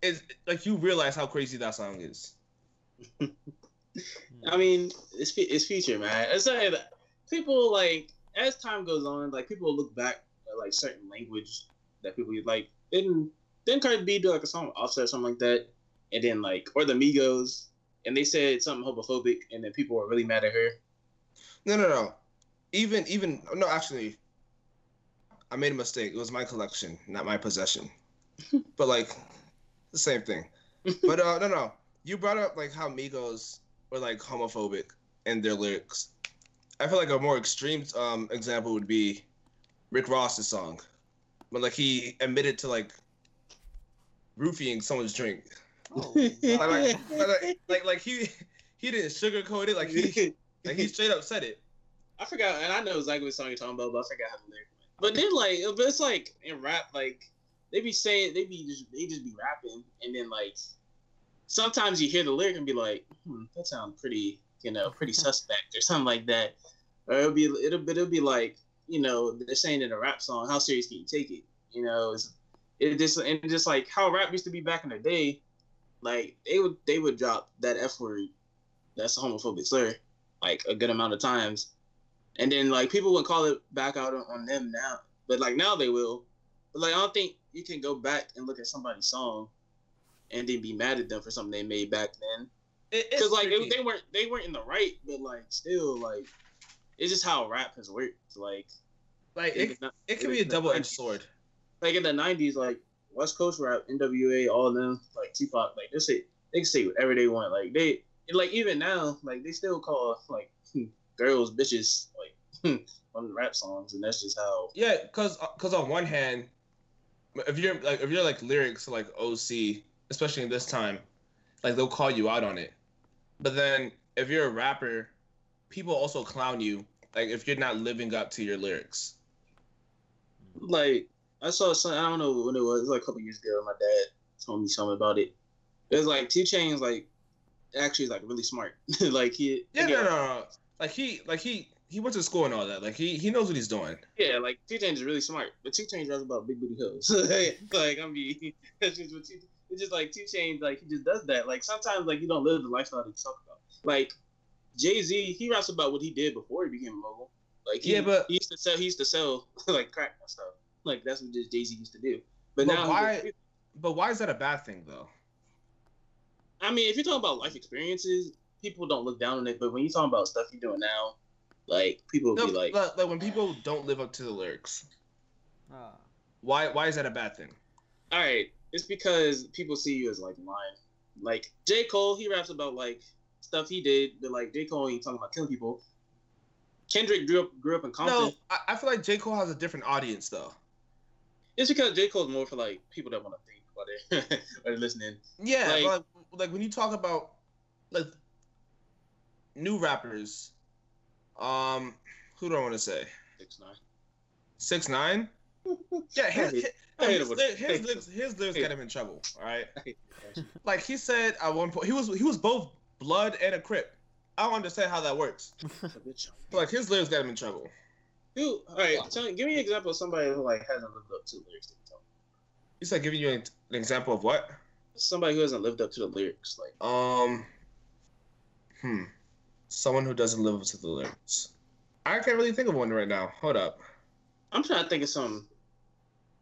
it's like you realize how crazy that song is. I mean, it's it's Future, man. It's like people like as time goes on, like people look back at like certain language that people like didn't didn't Cardi B do like a song with Offset or something like that, and then like or the Migos. And they said something homophobic, and then people were really mad at her. No, no, no. Even, even no. Actually, I made a mistake. It was My Collection, not My Possession. But like, the same thing. But uh, no, no. You brought up like how Migos were like homophobic in their lyrics. I feel like a more extreme um, example would be Rick Ross's song, when like he admitted to like roofing someone's drink. Oh, like, like, like, like he he didn't sugarcoat it. Like he like he straight up said it. I forgot, and I know exactly what song you're talking about, but I forgot how the lyric went. But then, like, but it's like in rap, like they be saying, they be just, they just be rapping, and then like sometimes you hear the lyric and be like, hmm, that sounds pretty, you know, pretty suspect or something like that. Or it'll be, it'll, it'll be like, you know, they're saying in a rap song, how serious can you take it? You know, it's, it just, and just like how rap used to be back in the day, like they would, they would drop that F word, that's a homophobic slur, like a good amount of times. And then, like, people would call it back out on them now. But, like, now they will. But, like, I don't think you can go back and look at somebody's song and then be mad at them for something they made back then. Because, like, it, they weren't they weren't in the right, but, like, still, like, it's just how rap has worked. Like, like it, it, it can be a double-edged sword. Like, in the nineties, like, West Coast rap, N W A, all of them, like, Tupac, like, they say, they can say whatever they want. Like, they, like, even now, like, they still call, like, girls, bitches, like, on the rap songs, and that's just how. Yeah, cause, cause on one hand, if you're like, if you're like lyrics like O C, especially in this time, like they'll call you out on it. But then if you're a rapper, people also clown you, like if you're not living up to your lyrics. Like I saw some, I don't know when it was, it was like a couple years ago. My dad told me something about it. It was like two Chainz, like actually is like really smart. Like he. Yeah, again, no, no, no. Like he, like he, he went to school and all that. Like he, he knows what he's doing. Yeah, like two Chainz is really smart, but two Chainz raps about big booty hoes. Like I mean, it's just, it's just like two Chainz, like he just does that. Like sometimes, like you don't live the lifestyle that you talk about. Like Jay-Z, he raps about what he did before he became a mogul. Like he, yeah, but he used to sell, he used to sell like crack and stuff. Like that's what just Jay-Z used to do. But, but now, why? Like, but why is that a bad thing though? I mean, if you're talking about life experiences, people don't look down on it, but when you're talking about stuff you're doing now, like people no, be like, like, like when people don't live up to the lyrics, uh, why why is that a bad thing? All right, it's because people see you as like lying. Like J. Cole, he raps about like stuff he did, but like J. Cole ain't talking about killing people. Kendrick grew up grew up in Compton. No, I, I feel like J. Cole has a different audience though. It's because J. Cole's more for like people that want to think while they're, while they're listening. Yeah, like, like like when you talk about like. New rappers, um, who do I want to say? six nine six nine Yeah, his, his, his, his, his lips, his lips got him in trouble. All right, like he said at one point, he was he was both blood and a Crip. I don't understand how that works. Like his lyrics got him in trouble. Dude, all right, tell me, give me an example of somebody who like hasn't lived up to the lyrics. He's like giving you an, an example of what? Somebody who hasn't lived up to the lyrics, like um, hmm. Someone who doesn't live up to the lyrics. I can't really think of one right now. Hold up. I'm trying to think of something.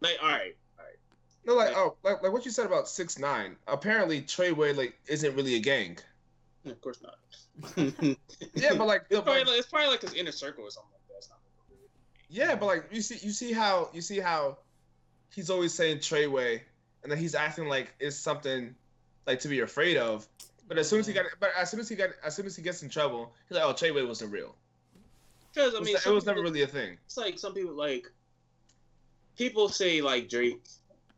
Like, all right, all right. No, like, like oh, like, like what you said about six nine Apparently, Treyway like isn't really a gang. Of course not. Yeah, but like, it's probably like, it's probably like his inner circle or something like that. It's not really yeah, but like you see, you see how you see how he's always saying Treyway, and then he's acting like it's something like to be afraid of. But as soon as he got, but as soon as he got, as soon as he gets in trouble, he's like, "Oh, Treyway wasn't real." Because I mean, it was never really a thing. It's like some people like, people say like Drake,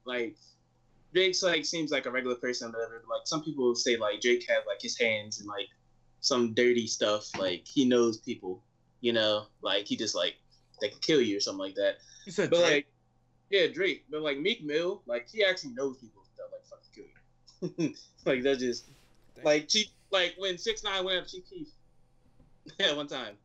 like Drake's like seems like a regular person, or whatever. Like some people say like Drake had like his hands in like some dirty stuff. Like he knows people, you know, like he just like they could kill you or something like that. You said but Drake. Like, yeah, Drake. But like Meek Mill, like he actually knows people that like fucking kill you. Like that's just. Like Chief, like when six nine went up Chief Keef, yeah, one time,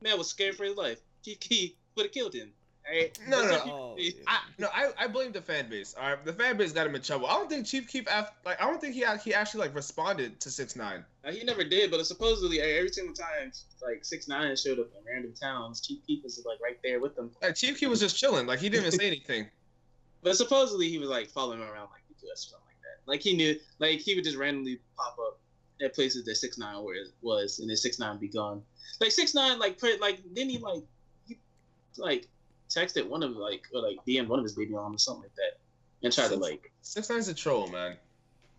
man was scared for his life. Chief Keef would have killed him. Right? No, no, no. Oh, I, no, I, I blame the fan base. All right, the fan base got him in trouble. I don't think Chief Keef, like, I don't think he he actually like responded to six nine Uh, he never did, but supposedly like, every single time like six nine showed up in random towns, Chief Keef was like right there with them. Like, Chief Keef was just chilling, like he didn't even say anything. But supposedly he was like following him around like the U S or something like that. Like he knew, like he would just randomly pop up. At places that six nine was, and then six nine be gone. Like six nine like put, like then he like he like texted one of like or like D M'd one of his baby moms or something like that, and tried to like. six nine's a troll, man.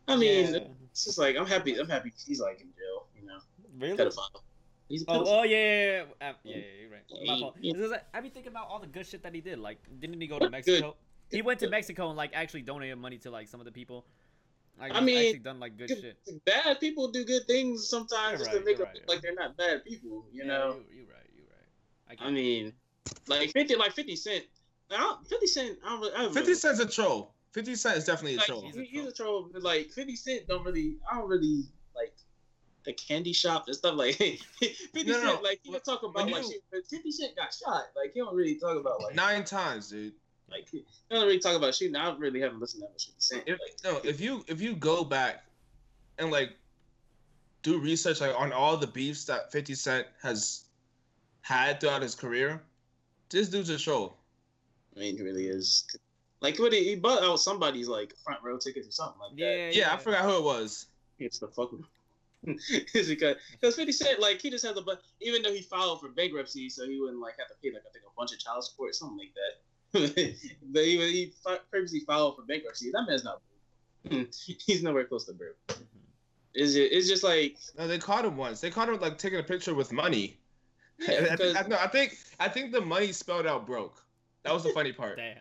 I mean, yeah. It's just like I'm happy. I'm happy he's like in jail, you know. Really? Pedophile. He's a pedophile. Oh, oh yeah, yeah, yeah. Uh, yeah, yeah, you're right. My fault. Yeah. Like, I be thinking about all the good shit that he did. Like, didn't he go to Mexico? Good. He went to Mexico and like actually donated money to like some of the people. Like, I mean, done, like, good shit. Bad people do good things sometimes, you're just right, to make up right, like right. They're not bad people, you yeah, know. You're, you're right, you're right. I I, I mean, like fifty, like fifty cent. I don't, fifty cent. I don't. I don't fifty really. Cent's a troll. fifty cent is definitely like, a troll. He's a, he's a troll, but like fifty cent don't really. I don't really like the candy shop and stuff like. fifty no, cent, no. like he can talk about like shit, but fifty cent got shot. Like he don't really talk about like nine times, dude. Like I don't really talk about shooting. I really haven't listened to that much of the same. If, like, no, if you if you go back and like do research like on all the beefs that fifty Cent has had throughout his career, this dude's a troll. I mean, he really is. Like, what he, he bought out somebody's like front row tickets or something like yeah, that. Yeah, yeah, I forgot who it was. It's the fuck. Is because because fifty Cent like he just has a but even though he filed for bankruptcy, so he wouldn't like have to pay like I think a bunch of child support, something like that. But even he purposely filed for bankruptcy. That man's not. He's nowhere close to broke. Mm-hmm. It's, it's just like no, they caught him once. They caught him like taking a picture with money. Yeah, because... I, I, no, I think I think the money spelled out broke. That was the funny part. Damn.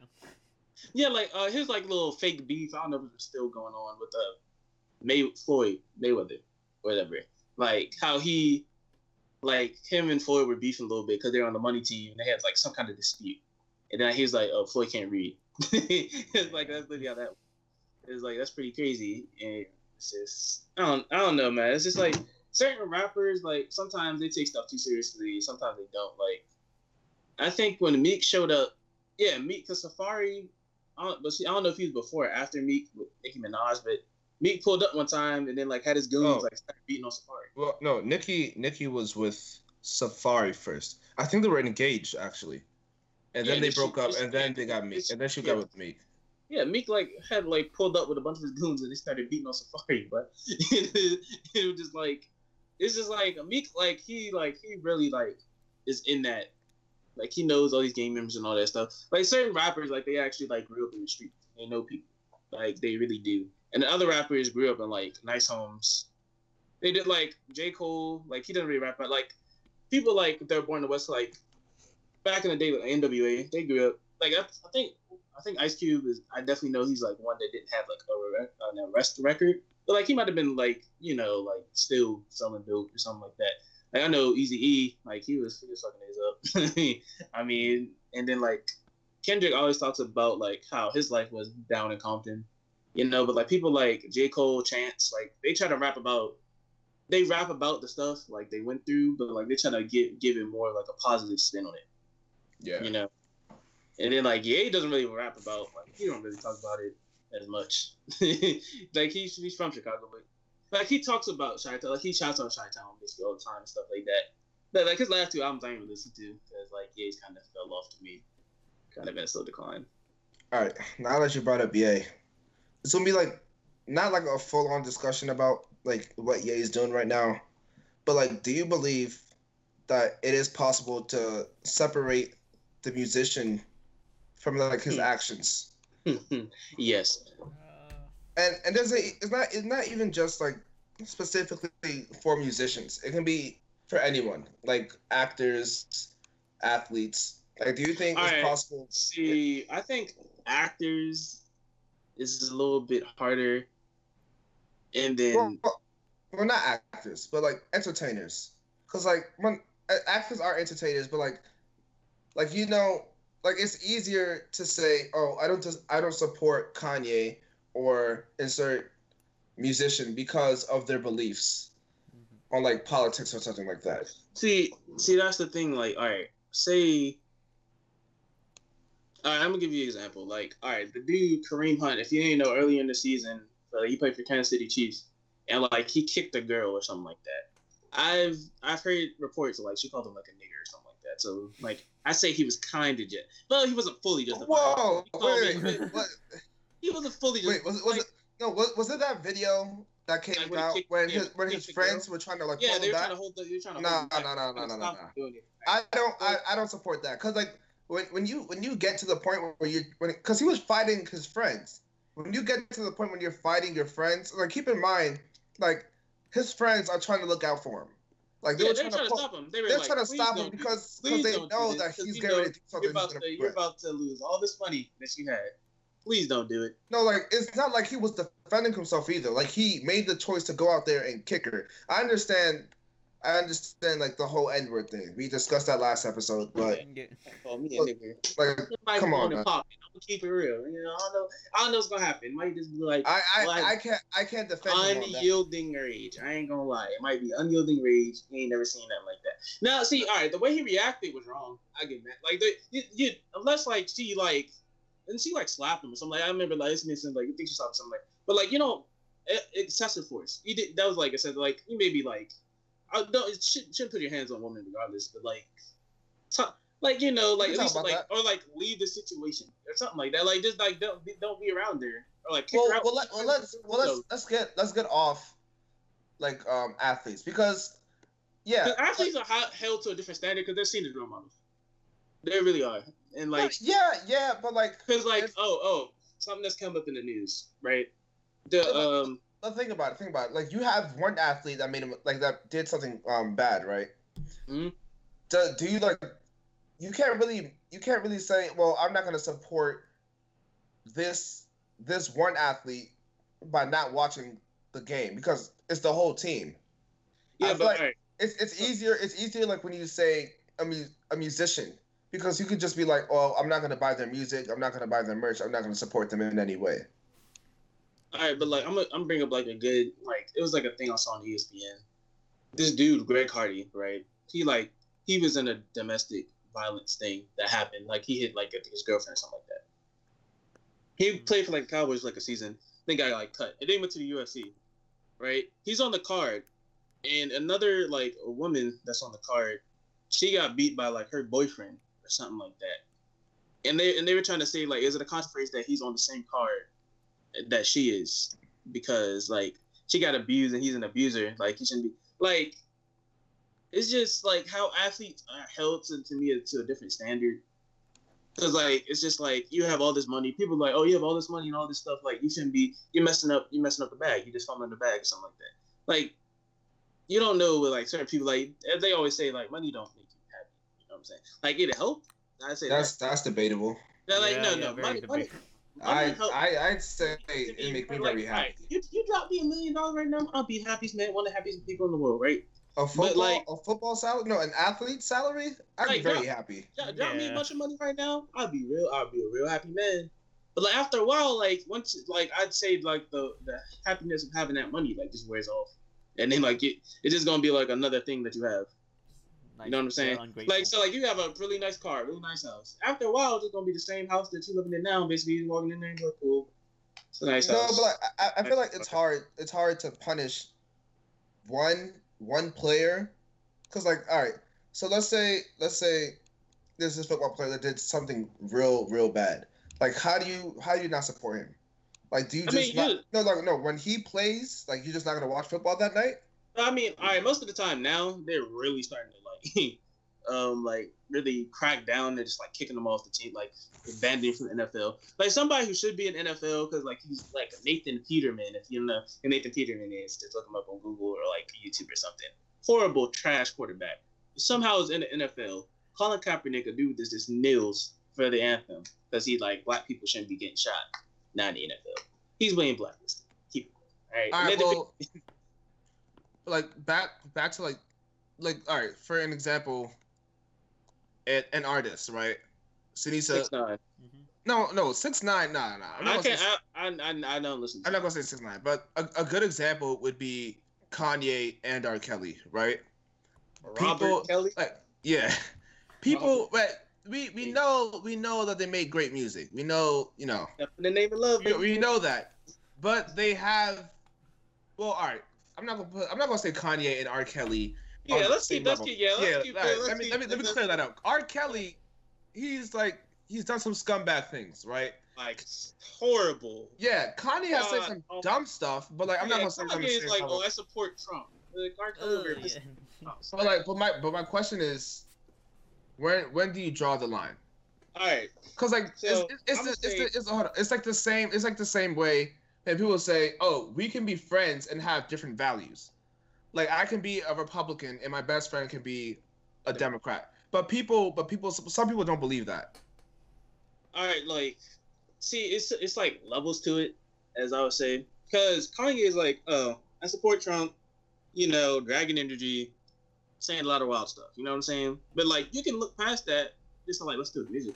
Yeah, like uh, his like little fake beef. I don't know if it's still going on with uh May Floyd Mayweather, whatever. Like how he, like him and Floyd were beefing a little bit because they were on the money team and they had like some kind of dispute. And then he was like, "Oh, Floyd can't read." It's like that's literally how that. It's like that's pretty crazy, and it's just I don't I don't know, man. It's just like certain rappers, like sometimes they take stuff too seriously, sometimes they don't. Like, I think when Meek showed up, yeah, Meek because Safari, I don't, but see, I don't know if he was before or after Meek with Nicki Minaj, but Meek pulled up one time and then like had his goons oh. like start beating on Safari. Well, no, Nicki Nicki was with Safari first. I think they were engaged actually. And yeah, then they and broke she, up, she, and then she, they got Meek, and then she yeah. got with Meek. Yeah, Meek like had like pulled up with a bunch of his goons, and they started beating on Safari. But it, it was just like, it's just like Meek, like he like he really like is in that, like he knows all these gang members and all that stuff. Like certain rappers, like they actually like grew up in the street, they know people, like they really do. And the other rappers grew up in like nice homes. They did like J. Cole, like he doesn't really rap, but like people like they're born in the West, like. Back in the day, like N W A, they grew up like I, I think. I think Ice Cube is. I definitely know he's like one that didn't have like a, an arrest record, but like he might have been like you know like still selling dope or something like that. Like I know Eazy-E, like he was he was fucking his up. I mean, and then like Kendrick always talks about like how his life was down in Compton, you know. But like people like J. Cole, Chance, like they try to rap about. They rap about the stuff like they went through, but like they try to get give it more like a positive spin on it. Yeah, you know, and then like Ye doesn't really rap about like he don't really talk about it as much. Like he's he's from Chicago, but like he talks about Chi-Town, like he shouts on Chi-Town basically all the time and stuff like that. But like his last two albums I didn't listen to because like Ye's kind of fell off to me, kind of in a slow decline. All right, now that you brought up Ye, it's gonna be like not like a full on discussion about like what Ye is doing right now, but like do you believe that it is possible to separate the musician from like his actions? Yes. And and there's a it's not it's not even just like specifically for musicians. It can be for anyone, like actors, athletes. Like, do you think All it's right. possible? See, I think actors is a little bit harder, and then well, well, well not actors, but like entertainers, because like when actors are entertainers, but like. Like, you know, like it's easier to say, oh, I don't just I don't support Kanye or insert musician because of their beliefs mm-hmm. on like politics or something like that. See, see, that's the thing. Like, all right, say, all right, I'm gonna give you an example. Like, all right, the dude Kareem Hunt, if you didn't know, earlier in the season, uh, he played for Kansas City Chiefs, and like he kicked a girl or something like that. I've I've heard reports like she called him like a nigger or something like that. So like. I say he was kind of just. Well, he wasn't fully justified. Whoa! He, wait, me, what? He wasn't fully justified. Wait, was it, was like, it, no, was, was it that video that came like when out kicked, when his when his friends were trying to like yeah, pull him back? Yeah, they were trying to hold the. They were trying to nah, hold nah, nah, nah, nah, nah, nah. Doing it, right? I don't, I, I don't support that because like when when you when you get to the point where you when because he was fighting his friends. When you get to the point when you're fighting your friends, like keep in mind, like his friends are trying to look out for him. Like they yeah, were trying, trying to, to stop him. They were they're like, trying to stop him because because they know that he's getting ready to do something. You're about, to, you're about to lose all this money that you had. Please don't do it. No, like it's not like he was defending himself either. Like he made the choice to go out there and kick her. I understand. I understand, like, the whole N-word thing. We discussed that last episode, but... Yeah. Well, me look, like, somebody come on, man. Pop, I'm gonna keep it real. You know, I don't know, I don't know what's gonna happen. It might just be like... I, I, like, I can't I can't defend unyielding rage. I ain't gonna lie. It might be unyielding rage. You ain't never seen nothing like that. Now, see, all right, the way he reacted was wrong. I get mad. Like, they, you, you, unless, like, she, like... And she, like, slapped him or something. Like, I remember, like, listening to him, like, I think she slapped something. Like, but, like, you know, excessive force. You did, that was, like I said, like, you maybe, like... I don't, it shouldn't, shouldn't put your hands on women regardless, but like, t- like you know, like at least like that. Or like leave the situation or something like that. Like just like don't be, don't be around there or like. Kick well, her out well, let, well, let's well let's let's get let's get off, like um athletes because, yeah, athletes like, are held to a different standard because they're seen as role models. They really are, and like yeah yeah, but like because like oh oh something that's come up in the news right the um. Let's think about it. Think about it. Like, you have one athlete that made him, like, that did something um bad, right? Mm-hmm. Do, do you like? You can't really, you can't really say, well, I'm not gonna support this this one athlete by not watching the game because it's the whole team. Yeah, I but like right. it's it's easier. It's easier like when you say a mu- a musician because you could just be like, oh, I'm not gonna buy their music. I'm not gonna buy their merch. I'm not gonna support them in any way. All right, but like I'm a, I'm bringing up like a good like it was like a thing I saw on E S P N. This dude Greg Hardy, right? He like he was in a domestic violence thing that happened. Like he hit like his girlfriend or something like that. He played for like the Cowboys like a season. Then got like cut. And then he went to the U F C, right? He's on the card, and another like a woman that's on the card, she got beat by like her boyfriend or something like that. And they and they were trying to say like is it a controversy that he's on the same card that she is because like she got abused and he's an abuser like he shouldn't be like it's just like how athletes are held to, to me to a different standard because like it's just like you have all this money people are like oh you have all this money and all this stuff like you shouldn't be you're messing up you're messing up the bag you just fumbling the bag or something like that like you don't know with like certain people like they always say like money don't make you happy you know what I'm saying like it'll help I say that's that. That's debatable they're like yeah, no yeah, no money, money I, I, I'd say it make me like, very happy. You, you drop me a million dollars right now, I'll be happiest man, one of the happiest people in the world, right? A football, but like, a football salary? No, an athlete salary? I'd like, be very drop, happy. Drop yeah. me a bunch of money right now, I'll be real, I'll be a real happy man. But like after a while, like once, like I'd say, like the, the happiness of having that money, like just wears off, and then like it, it's just gonna be like another thing that you have. Like, you know what I'm saying? Like, so, like, you have a really nice car, really nice house. After a while, it's just going to be the same house that you're living in now. Basically, you're walking in there and you're like, cool. It's a nice no, house. No, but like, I, I feel like it's hard. It's hard to punish one one player. Because, like, all right. So, let's say let's say there's this football player that did something real, real bad. Like, how do you how do you not support him? Like, do you just I mean, not... You, no, like, no. When he plays, like, you're just not going to watch football that night? I mean, all right, most of the time now, they're really starting to um, like really crack down. They're just like kicking them off the team, like abandoning from the N F L. Like somebody who should be in N F L because like he's like Nathan Peterman, if you know who Nathan Peterman is, just look him up on Google or like YouTube or something. Horrible trash quarterback. Somehow is in the N F L. Colin Kaepernick, a dude that just kneels for the anthem because he like black people shouldn't be getting shot. Not in the N F L. He's being blacklisted. Keep it going. All right. All right well, like back back to like. Like, all right, for an example, an, an artist, right? Sinisa. six nine Mm-hmm. No, no, six nine Nah, nah. I'm not I, can't, say, I, I, I don't listen to I'm that. Not going to say six nine but a, a good example would be Kanye and R. Kelly, right? Robert people, Kelly? Like, yeah. People, Robert. Like, we, we know we know that they make great music. We know, you know. In the name of love. We, we know that. But they have, well, all right. I'm not going to I'm not going to say Kanye and R. Kelly. Yeah, let's keep, let's keep. Yeah, let's yeah, keep. Right. Let's let me keep, let me let me clear that up. R. Kelly, he's like he's done some scumbag things, right? Like horrible. Yeah, Kanye has said some oh. dumb stuff, but like I'm yeah, not gonna say something. Kanye is like, oh, I support Trump. Like, R. Kelly, uh, yeah. oh, but like, but my but my question is, when when do you draw the line? All right, because like so it's it's it's, the, saying, it's, the, it's, the, hold on, it's like the same it's like the same way that people say, oh, we can be friends and have different values. Like I can be a Republican and my best friend can be a Democrat, but people, but people, some people don't believe that. All right, like, see, it's it's like levels to it, as I would say, because Kanye is like, oh, I support Trump, you know, Dragon Energy, saying a lot of wild stuff. You know what I'm saying? But like, you can look past that. It's not like, let's do the music,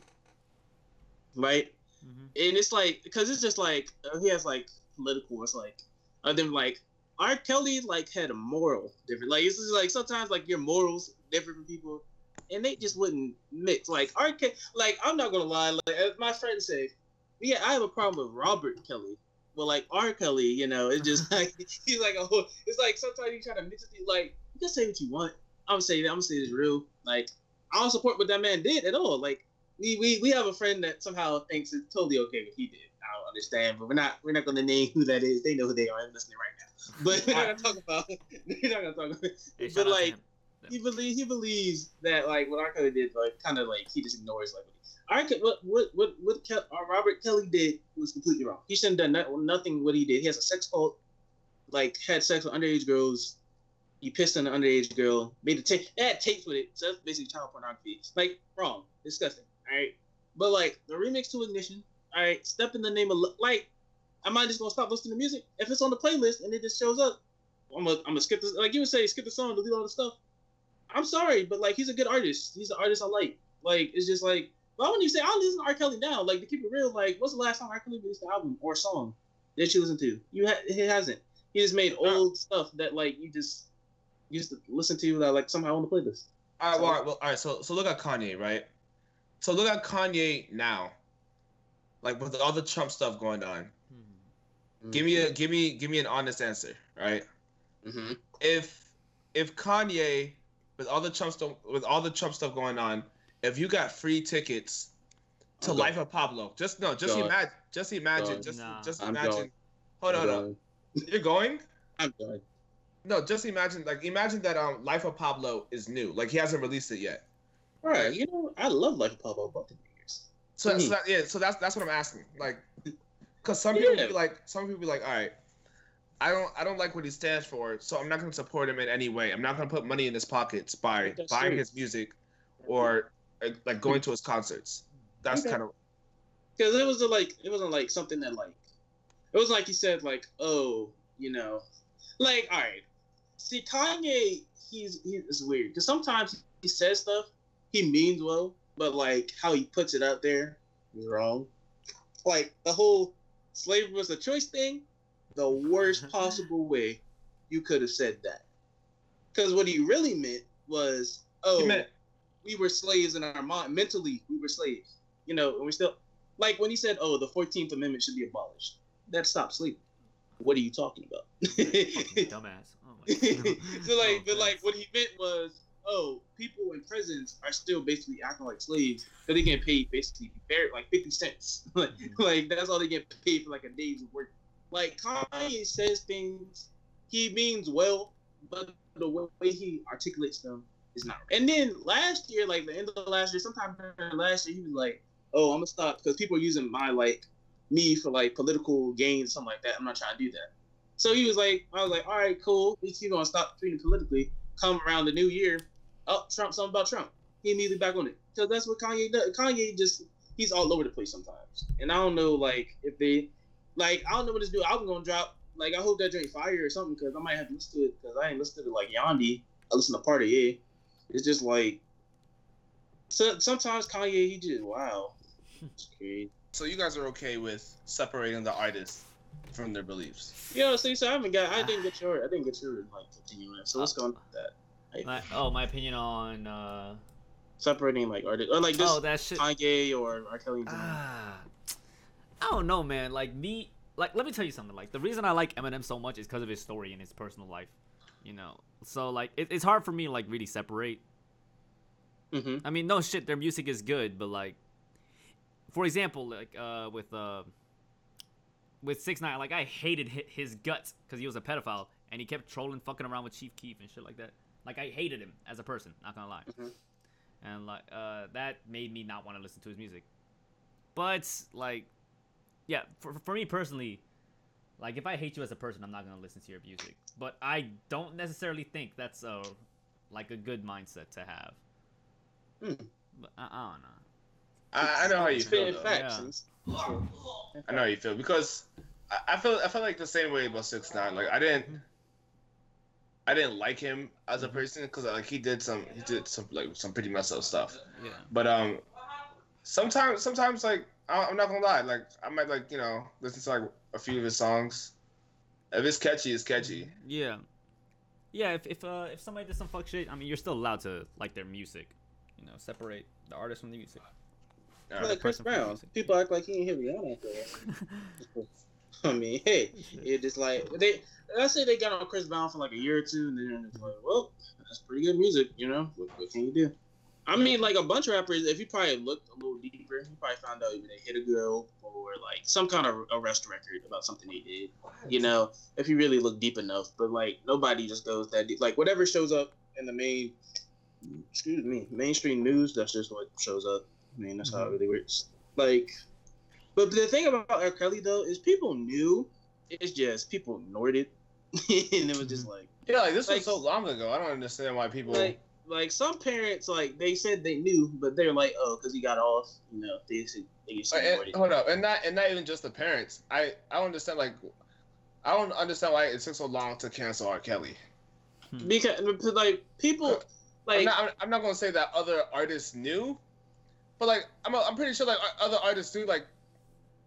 right? Mm-hmm. And it's like, because it's just like uh, he has like political. It's like other than like R. Kelly like had a moral different. Like it's just like sometimes like your morals different from people, and they just wouldn't mix. Like R. Kelly, like I'm not gonna lie. Like as my friend said, yeah, I have a problem with Robert Kelly. Well, like R. Kelly, you know, it's just like he's like a whole. It's like sometimes you try to mix it. Like you can say what you want. I'm saying that. I'm saying it's real. Like I don't support what that man did at all. Like we we, we have a friend that somehow thinks it's totally okay what he did. I don't understand, but we're not we're not going to name who that is. They know who they are. I'm listening right now, but we're not going to talk about. We're not going to talk about. It. But like he believes he believes that like what R. Kelly did, like kind of like he just ignores like. I could, what what what what Ke- Robert Kelly did was completely wrong. He shouldn't have done not, nothing. What he did, he has a sex cult, like had sex with underage girls. He pissed on an underage girl, made a tape, had tapes with it. So that's basically child pornography. Like wrong, disgusting. All right, but like the remix to Ignition. All right, Step in the Name of like, am I just gonna stop listening to music if it's on the playlist and it just shows up? I'm gonna I'm gonna skip this. Like you would say, skip the song, delete all the stuff. I'm sorry, but like he's a good artist. He's an artist I like. Like it's just like. Why wouldn't you say, I don't listen to R. Kelly now? Like, to keep it real, like, what's the last time R. Kelly released an album or song that you listened to? You ha- He hasn't. He just made old right. stuff that, like, you just used to listen to that, like, somehow on the playlist. All right, so, well, all right, well, all right so, so look at Kanye, right? So look at Kanye now. Like, with all the Trump stuff going on. Mm-hmm. Give me a, give me, give me an honest answer, right? Mm-hmm. If, if Kanye, with all the Trump stuff, with all the Trump stuff going on, if you got free tickets to I'm Life going. of Pablo, just no, just going. imagine, just imagine, just nah. just imagine. Hold on, hold on. You're going? I'm going. No, just imagine, like imagine that um, Life of Pablo is new, like he hasn't released it yet. All right, you know, I love Life of Pablo both of years. So, mm-hmm. so that, yeah, so that's that's what I'm asking, like, because some yeah. people be like, some people be like, all right, I don't, I don't like what he stands for, so I'm not going to support him in any way. I'm not going to put money in his pockets by that's buying true. his music, or. Like going to his concerts, that's okay. kind of because it was like it wasn't like something that like it was like he said like oh you know like all right see Kanye he's he's weird because sometimes he says stuff he means well but like how he puts it out there is wrong. Like the whole slavery was a choice thing, the worst possible way you could have said that, because what he really meant was oh. He meant- we were slaves in our mind. Mentally, we were slaves. You know, and we still... Like, when he said, oh, the fourteenth Amendment should be abolished. That stopped slavery. What are you talking about? Dumbass. Oh, my God. So, like, oh, but, like, what he meant was, oh, people in prisons are still basically acting like slaves, but they get paid basically bare, like, fifty cents. Like, mm-hmm. like, that's all they get paid for, like, a day's work. Like, Kanye says things he means well, but the way he articulates them it's not right. And then last year, like the end of last year, sometime during last year, he was like, oh, I'm going to stop because people are using my, like, me for, like, political gains, something like that. I'm not trying to do that. So he was like, I was like, all right, cool. He's going to stop treating politically. Come around the new year, oh, Trump, something about Trump. He immediately back on it. Because that's what Kanye does. Kanye just, he's all over the place sometimes. And I don't know, like, if they, like, I don't know what this new album going to drop. Like, I hope that Drake fire or something because I might have to listen to it because I ain't listened to it like Yandi. I listen to Party, yeah. It's just like so, sometimes Kanye he just wow. Okay. So you guys are okay with separating the artists from their beliefs? Yeah. See, so I haven't got. I didn't get your. I didn't get your like opinion. So let's go on with that. Right? My, oh, my opinion on uh... separating like artists or like this oh, that shit. Kanye or R. Kelly. Ah, I don't know, man. Like me, like let me tell you something. Like the reason I like Eminem so much is because of his story and his personal life. You know, so like it, it's hard for me to like really separate. Mm-hmm. I mean, no shit, their music is good, but like, for example, like uh, with uh, with six nine, like I hated his guts because he was a pedophile and he kept trolling, fucking around with Chief Keef and shit like that. Like I hated him as a person, not gonna lie, mm-hmm. and like uh, that made me not want to listen to his music. But like, yeah, for for me personally. Like, if I hate you as a person, I'm not going to listen to your music. But I don't necessarily think that's, a, like, a good mindset to have. Mm. But I, I don't know. I, I know how you feel, though. Yeah. I know how you feel. Because I, I feel I feel like the same way about six nine. Like, I didn't... I didn't like him as a person because like he did some he did some like some pretty messed up stuff. Yeah. But um, sometimes sometimes like I, I'm not gonna lie, like I might like you know listen to like a few of his songs. If it's catchy, it's catchy. Yeah. Yeah. If if uh if somebody did some fuck shit, I mean you're still allowed to like their music. You know, separate the artist from the music. Right. Like Chris Brown, people act like he didn't hear Rihanna after that. I mean, hey, it just like they. I say they got on Chris Brown for like a year or two, and then it's like, well, that's pretty good music, you know. What, what can you do? I mean, like a bunch of rappers. If you probably looked a little deeper, you probably found out even they hit a girl or like some kind of arrest record about something they did. You know, if you really look deep enough. But like nobody just goes that deep. Like whatever shows up in the main, excuse me, mainstream news. That's just what shows up. I mean, that's mm-hmm. how it really works. Like, but the thing about R. Kelly though is people knew. It's just people ignored it, and it was just like yeah, like this like, was so long ago. I don't understand why people like like some parents like they said they knew, but they're like oh, because he got off, you know. They just, they just ignored it. Hold up, and not and not even just the parents. I I don't understand like I don't understand why it took so long to cancel R. Kelly. Hmm. Because like people like I'm not, I'm not gonna say that other artists knew, but like I'm I'm pretty sure like other artists knew like.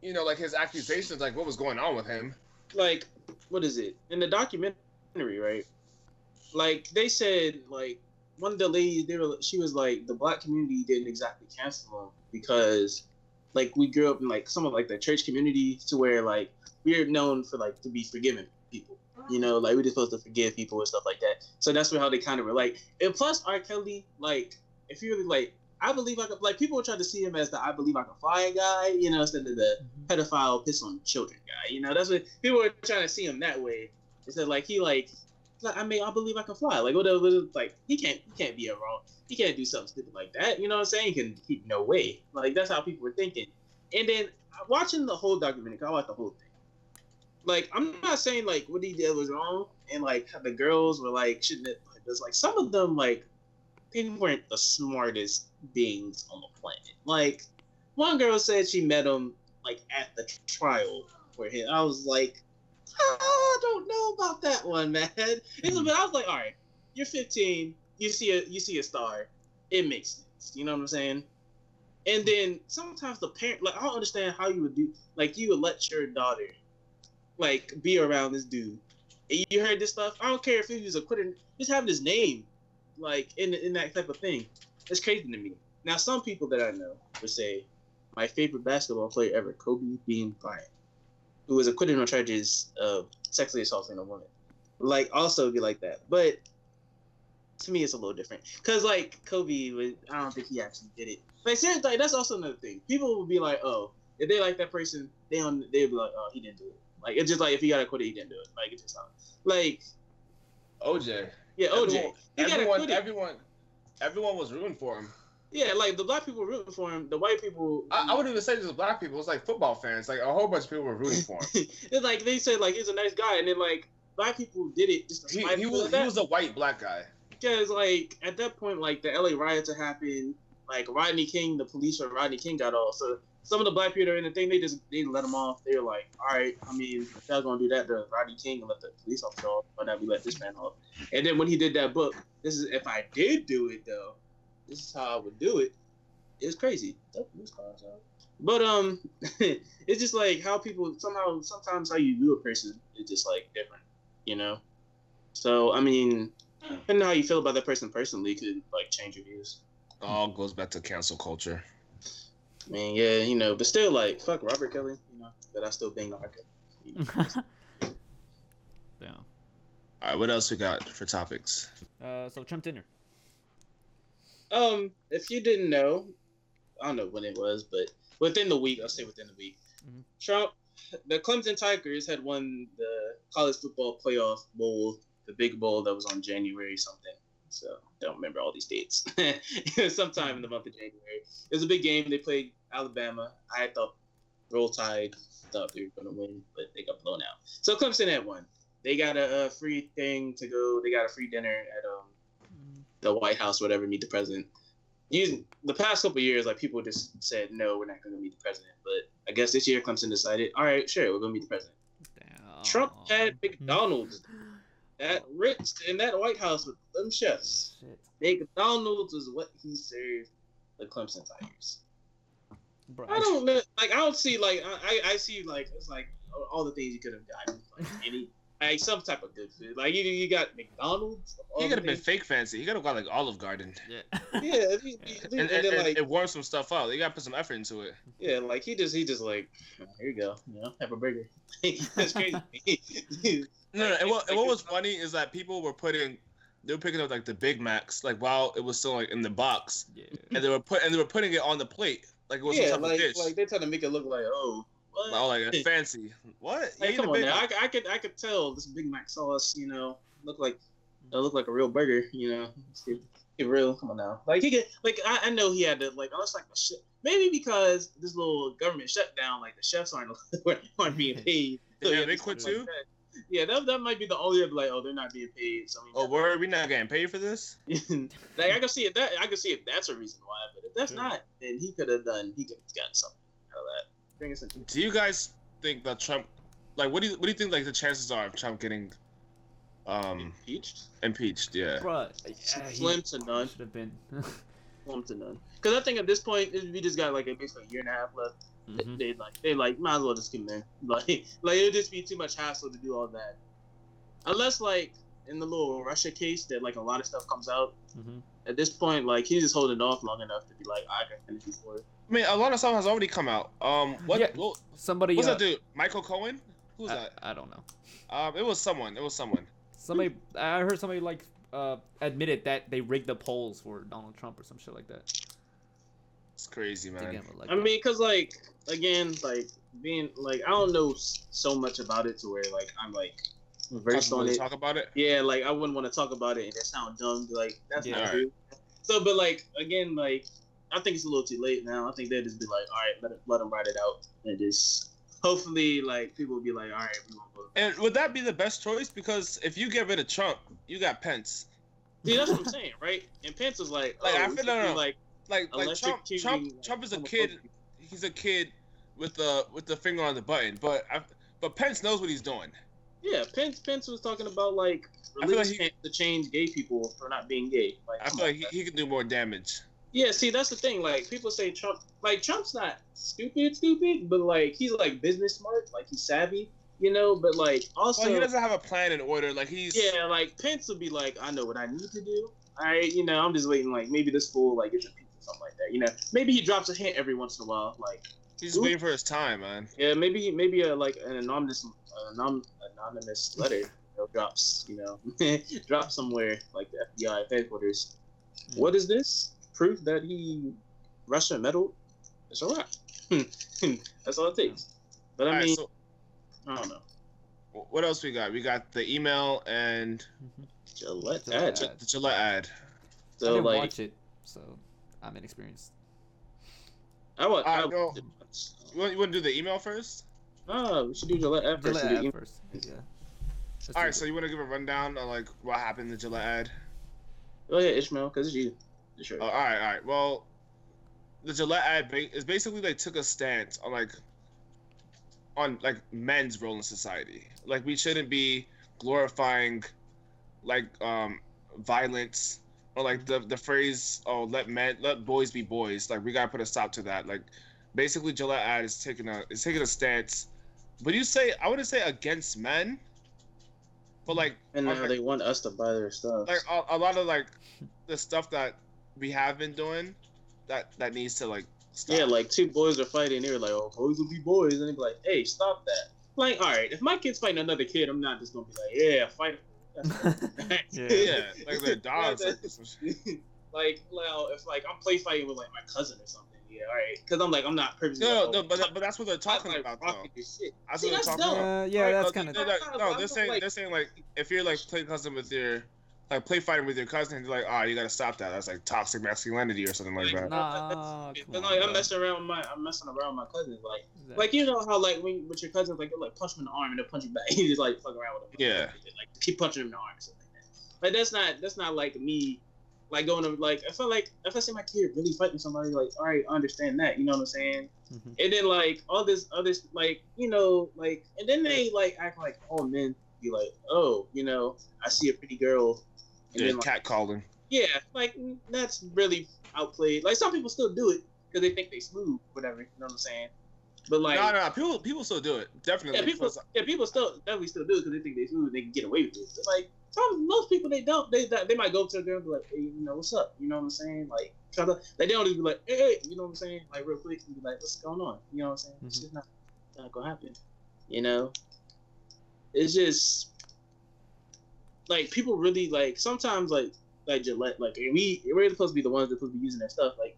You know, like his accusations, like what was going on with him. Like, what is it? In the documentary, right? Like they said, like one of the ladies, they were, she was like, the black community didn't exactly cancel him because, like, we grew up in like some of like the church community to where like we're known for like to be forgiving people. You know, like we're just supposed to forgive people and stuff like that. So that's how they kind of were like. And plus, R. Kelly, like, if you really like. I believe I could, like, people try to see him as the I believe I can fly guy, you know, instead of the pedophile piss on children guy, you know, that's what people were trying to see him that way. Instead, like, he, like, I mean, I believe I can fly, like, whatever, like, he can't, he can't be a wrong, he can't do something stupid like that, you know what I'm saying? He can keep no way. Like, that's how people were thinking. And then, watching the whole documentary, I watched the whole thing. Like, I'm not saying, like, what he did was wrong, and, like, how the girls were, like, shouldn't it, like, there's, like, some of them, like, they weren't the smartest beings on the planet. Like, one girl said she met him, like, at the trial for him. I was like, ah, I don't know about that one, man. Mm-hmm. So, but I was like, all right, you're fifteen, you see a you see a star, it makes sense. You know what I'm saying? And then sometimes the parent, like, I don't understand how you would do, like, you would let your daughter, like, be around this dude. And you heard this stuff? I don't care if he was a quitter, just having his name. Like, in in that type of thing. It's crazy to me. Now, some people that I know would say, my favorite basketball player ever, Kobe Bean Bryant, who was acquitted on charges of sexually assaulting a woman. Like, also be like that. But, to me, it's a little different. Because, like, Kobe, was, I don't think he actually did it. Like, seriously, that's also another thing. People will be like, oh, if they like that person, they on, they'll be like, oh, he didn't do it. Like, it's just like, if he got acquitted, he didn't do it. Like, it's just not. Like, O J. Yeah, O J. Everyone, everyone, everyone, everyone was rooting for him. Yeah, like the black people were rooting for him. The white people. I, I wouldn't even say just black people. It's like football fans. Like a whole bunch of people were rooting for him. It's like they said, like he's a nice guy, and then like black people did it. Just he, he was that. He was a white black guy. Because like at that point, like the L A riots had happened. Like Rodney King, the police for Rodney King got off. So some of the black people are in the thing. They just they let him off. They were like, all right, I mean, if y'all gonna do that to Rodney King and let the police officer off, why not we let this man off? And then when he did that book, this is if I did do it though, this is how I would do it. It's crazy. But um, it's just like how people somehow sometimes how you view a person is just like different, you know. So I mean, and how you feel about that person personally could like change your views. All goes back to cancel culture. I mean, yeah, you know, but still, like, fuck Robert Kelly, you know, but I still bang Robert Kelly. Yeah. All right, what else we got for topics? Uh, so Trump dinner. Um, if you didn't know, I don't know when it was, but within the week, I'll say within the week, mm-hmm. Trump, the Clemson Tigers had won the college football playoff bowl, the big bowl that was on January something. So don't remember all these dates. Sometime in the month of January, it was a big game. They played Alabama. I thought Roll Tide thought they were gonna win, but they got blown out. So Clemson had won. They got a, a free thing to go. They got a free dinner at um the White House, whatever, meet the president. Using the past couple of years, like people just said, no, we're not gonna meet the president. But I guess this year Clemson decided, all right, sure, we're gonna meet the president. Damn. Trump had McDonald's. that rich in that White House with them chefs. Shit. McDonald's is what he served the Clemson Tigers. Bro, I don't know, like I don't see like I I see like it's like all the things you could have gotten, like any like some type of good food. Like you you got McDonald's. He could have been fake fancy. He could have got like Olive Garden. Yeah, yeah. He, he, and, and, and, and like, it wore some stuff out. You got to put some effort into it. Yeah, like he just he just like oh, here you go. You know, have a burger. That's crazy. no, no. And what and what was funny is that people were putting. They were picking up like the Big Macs, like while it was still like in the box, yeah. and they were put and they were putting it on the plate, like it was yeah, some type like, of dish. Like they're trying to make it look like oh, what? oh, like a fancy what? Like, come on now, I, I could I could tell this Big Mac sauce, you know, look like it looked like a real burger, you know, it, it real. Come on now, like he could, like I, I know he had to like unless like the shit maybe because this little government shutdown, like the chefs aren't aren't being paid. So, yeah, yeah, they quit too. Like Yeah, that that might be the only other, like, oh, they're not being paid. So I mean, oh, we're we not getting paid for this? like I can see if that I can see if that's a reason why, but if that's yeah. not, then he could have done he could have gotten something out of that. Do you guys think that Trump, like, what do you what do you think like the chances are of Trump getting, um, impeached? Impeached, yeah. Bro, yeah, slim to none. Should have been slim to none. Because I think at this point we just got like a basically a year and a half left. Mm-hmm. They like they like might as well just get there. Like like it'd just be too much hassle to do all that. Unless like in the little Russia case that like a lot of stuff comes out. Mm-hmm. At this point, like he's just holding off long enough to be like, I can finish this work. I mean, a lot of stuff has already come out. Um, what? Yeah. what somebody? What's uh, that dude? Michael Cohen? Who's I, that? I don't know. Um, it was someone. It was someone. Somebody. I heard somebody like uh admitted that they rigged the polls for Donald Trump or some shit like that. It's crazy, man. I mean, cause like again, like being like I don't know so much about it to where like I'm like versed on it. Talk about it. Yeah, like I wouldn't want to talk about it, and it sounds dumb. Like that's yeah, not right. true. So, but like again, like I think it's a little too late now. I think they'll just be like, all right, let it, let them write it out, and just hopefully like people will be like, all right, we won't vote. And would that be the best choice? Because if you get rid of Trump, you got Pence. See, that's what I'm saying, right? And Pence is like, oh, like I feel no, no. like. Like, like Trump, Trump, Trump is a kid. He's a kid with the with the finger on the button. But I, but Pence knows what he's doing. Yeah, Pence. Pence was talking about like religious camps to change gay people for not being gay. Like, I feel like he, he could do more damage. Yeah, see, that's the thing. Like people say Trump, like Trump's not stupid, stupid, but like he's like business smart, like he's savvy. You know, but like also well, he doesn't have a plan in order. Like he's yeah, like Pence would be like, I know what I need to do. All right, you know, I'm just waiting. Like maybe this fool like it's a. Something like that, you know. Maybe he drops a hint every once in a while, like he's ooh. waiting for his time, man. Yeah, maybe maybe a, like an anonymous uh, anon- anonymous letter you know, drops, you know, drops somewhere like the F B I headquarters. Mm. What is this? Proof that he Russia meddled? It's all right. That's all it takes. But I all mean, right, so, I don't know. What else we got? We got the email and Gillette ad. G- the Gillette ad. So I didn't like, watch it, so. I'm inexperienced. I want. I, I go. You want, you want to do the email first? Oh, we should do Gillette ad first. Gillette ad first. Yeah. All right, so you want to give a rundown on like what happened in the Gillette ad? Oh yeah, Ishmael, because it's you. Sure. Oh, all right, all right. Well, the Gillette ad ba- is basically like took a stance on like on like men's role in society. Like we shouldn't be glorifying like um violence. Or like the the phrase, oh, let men, let boys be boys. Like we gotta put a stop to that. Like basically, Gillette ad is taking a is taking a stance. But you say I wouldn't say against men, but like and now like, they want us to buy their stuff. Like a, a lot of like the stuff that we have been doing, that that needs to like stop. Yeah, like two boys are fighting. They're like, oh, boys will be boys, and they're like, hey, stop that. Like, all right, if my kid's fighting another kid, I'm not just gonna be like, yeah, fight. yeah. yeah, like the dogs. like, well, if like I'm play fighting with like my cousin or something, yeah, all right, because I'm like I'm not purposely. No, like, no, oh, but that, but that's what they're talking like, about. Though. Shit. That's See, what that's they're talking about. Uh, yeah, like, that's like, kind of. Like, no, they're saying like, they're saying like if you're like play cousin with your, like play fighting with your cousin, you're like, ah, oh, you gotta stop that. That's like toxic masculinity or something like, like that. Nah, that's, that's, like, I'm messing around with my, I'm messing around with my cousin, like, exactly. like you know how like when with your cousins, like they'll like punch him in the arm and they'll punch you back. You just like fuck around with him. Yeah. Like keep punching him in the arm or something like that. But that's not, that's not like me, like going to like I feel like if I see my kid really fighting somebody, like all right, I understand that, you know what I'm saying? Mm-hmm. And then like all this other like you know like and then they like act like all men be like, oh, you know, I see a pretty girl. And yeah, then, like, catcalling. Yeah, like, that's really outplayed. Like, some people still do it because they think they smooth, whatever, you know what I'm saying? But like, no, no, no, people, people still do it, definitely. Yeah, people, yeah, people still definitely still do it because they think they smooth, they can get away with it. But like, some, most people, they don't. They they might go up to a girl and be like, hey, you know, what's up? You know what I'm saying? Like, try to, like, they don't just be like, hey, hey, you know what I'm saying? Like, real quick, and be like, what's going on? You know what I'm saying? Mm-hmm. It's just not, not gonna happen. You know, it's just like people really like sometimes like like Gillette, like we we're supposed to be the ones that supposed to be using that stuff, like.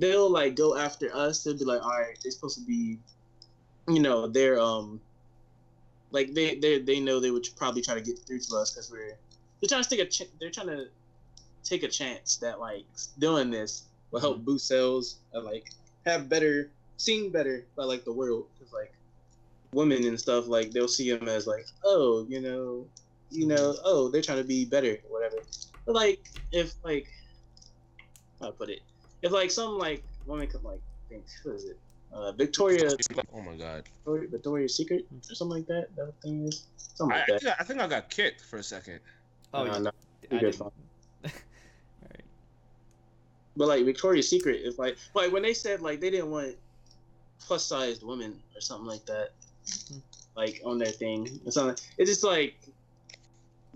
They'll like go after us. They'll be like, all right, they're supposed to be, you know, they're um, like they they they know they would probably try to get through to us because we're they're trying to take a ch- they're trying to take a chance that like doing this will help boost sales and like have better seen better by like the world, because like women and stuff, like they'll see them as like, oh, you know, you know, oh, they're trying to be better or whatever. But like if like how to put it. If like some like woman could like think, what is it? Uh, Victoria. Oh my God. Victoria, Victoria's Secret or something like that. That thing is something I, like that. I think I got kicked for a second. Oh no, yeah. No, you're good. All right. But like Victoria's Secret, if like like when they said like they didn't want plus sized women or something like that, mm-hmm. like on their thing or something. It's just like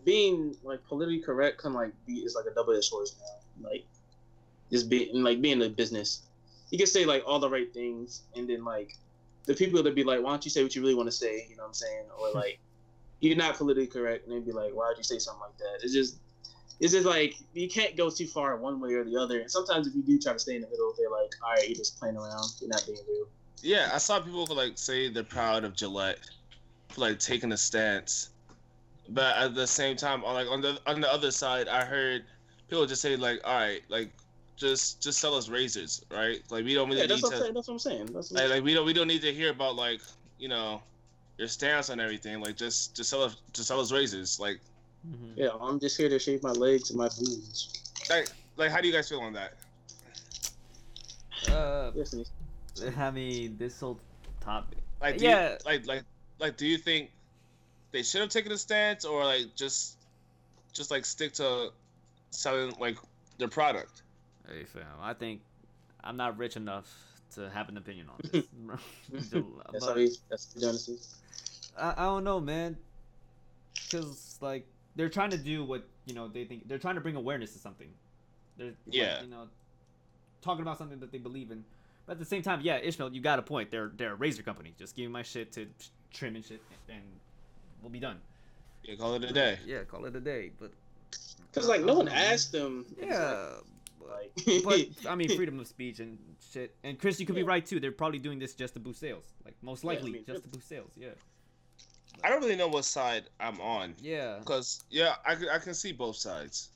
being like politically correct can like be is like a double edged sword now. Like. Just being like being a business, you can say like all the right things, and then like the people that be like, why don't you say what you really want to say? You know what I'm saying? Or like you're not politically correct, and they'd be like, why would you say something like that? It's just, it's just like you can't go too far one way or the other. And sometimes if you do try to stay in the middle, they're like, all right, you're just playing around, you're not being real. Yeah, I saw people like say they're proud of Gillette for like taking a stance, but at the same time, like on the on the other side, I heard people just say like, all right, like. Just, just sell us razors, right? Like we don't really yeah, that's need what I'm to. Saying, that's what I'm saying. That's what I'm like, saying. Like we don't, we don't need to hear about like you know, your stance on everything. Like just, just sell us, just sell us razors. Like, mm-hmm. yeah, I'm just here to shave my legs and my boobs. Like, like, how do you guys feel on that? Uh, I mean, this whole topic. Like, do yeah, you, like, like, like, do you think they should have taken a stance, or like just, just like stick to selling like their product? Hey fam, I think I'm not rich enough to have an opinion on this. That's how he, that's Jonathan. I, I don't know, man. Cause like they're trying to do what you know they think they're trying to bring awareness to something. They're yeah, like, you know, talking about something that they believe in. But at the same time, yeah, Ishmael, you got a point. They're they're a razor company. Just give me my shit to trim and shit, and we'll be done. Yeah, call it a day. Yeah, call it a day. But cause like no one asked them. Yeah. Like, but I mean, freedom of speech and shit. And Chris, you could yeah. be right too. They're probably doing this just to boost sales, like most likely yeah, I mean, just to boost sales. Yeah. But I don't really know what side I'm on. Yeah. Because yeah, I, I can see both sides.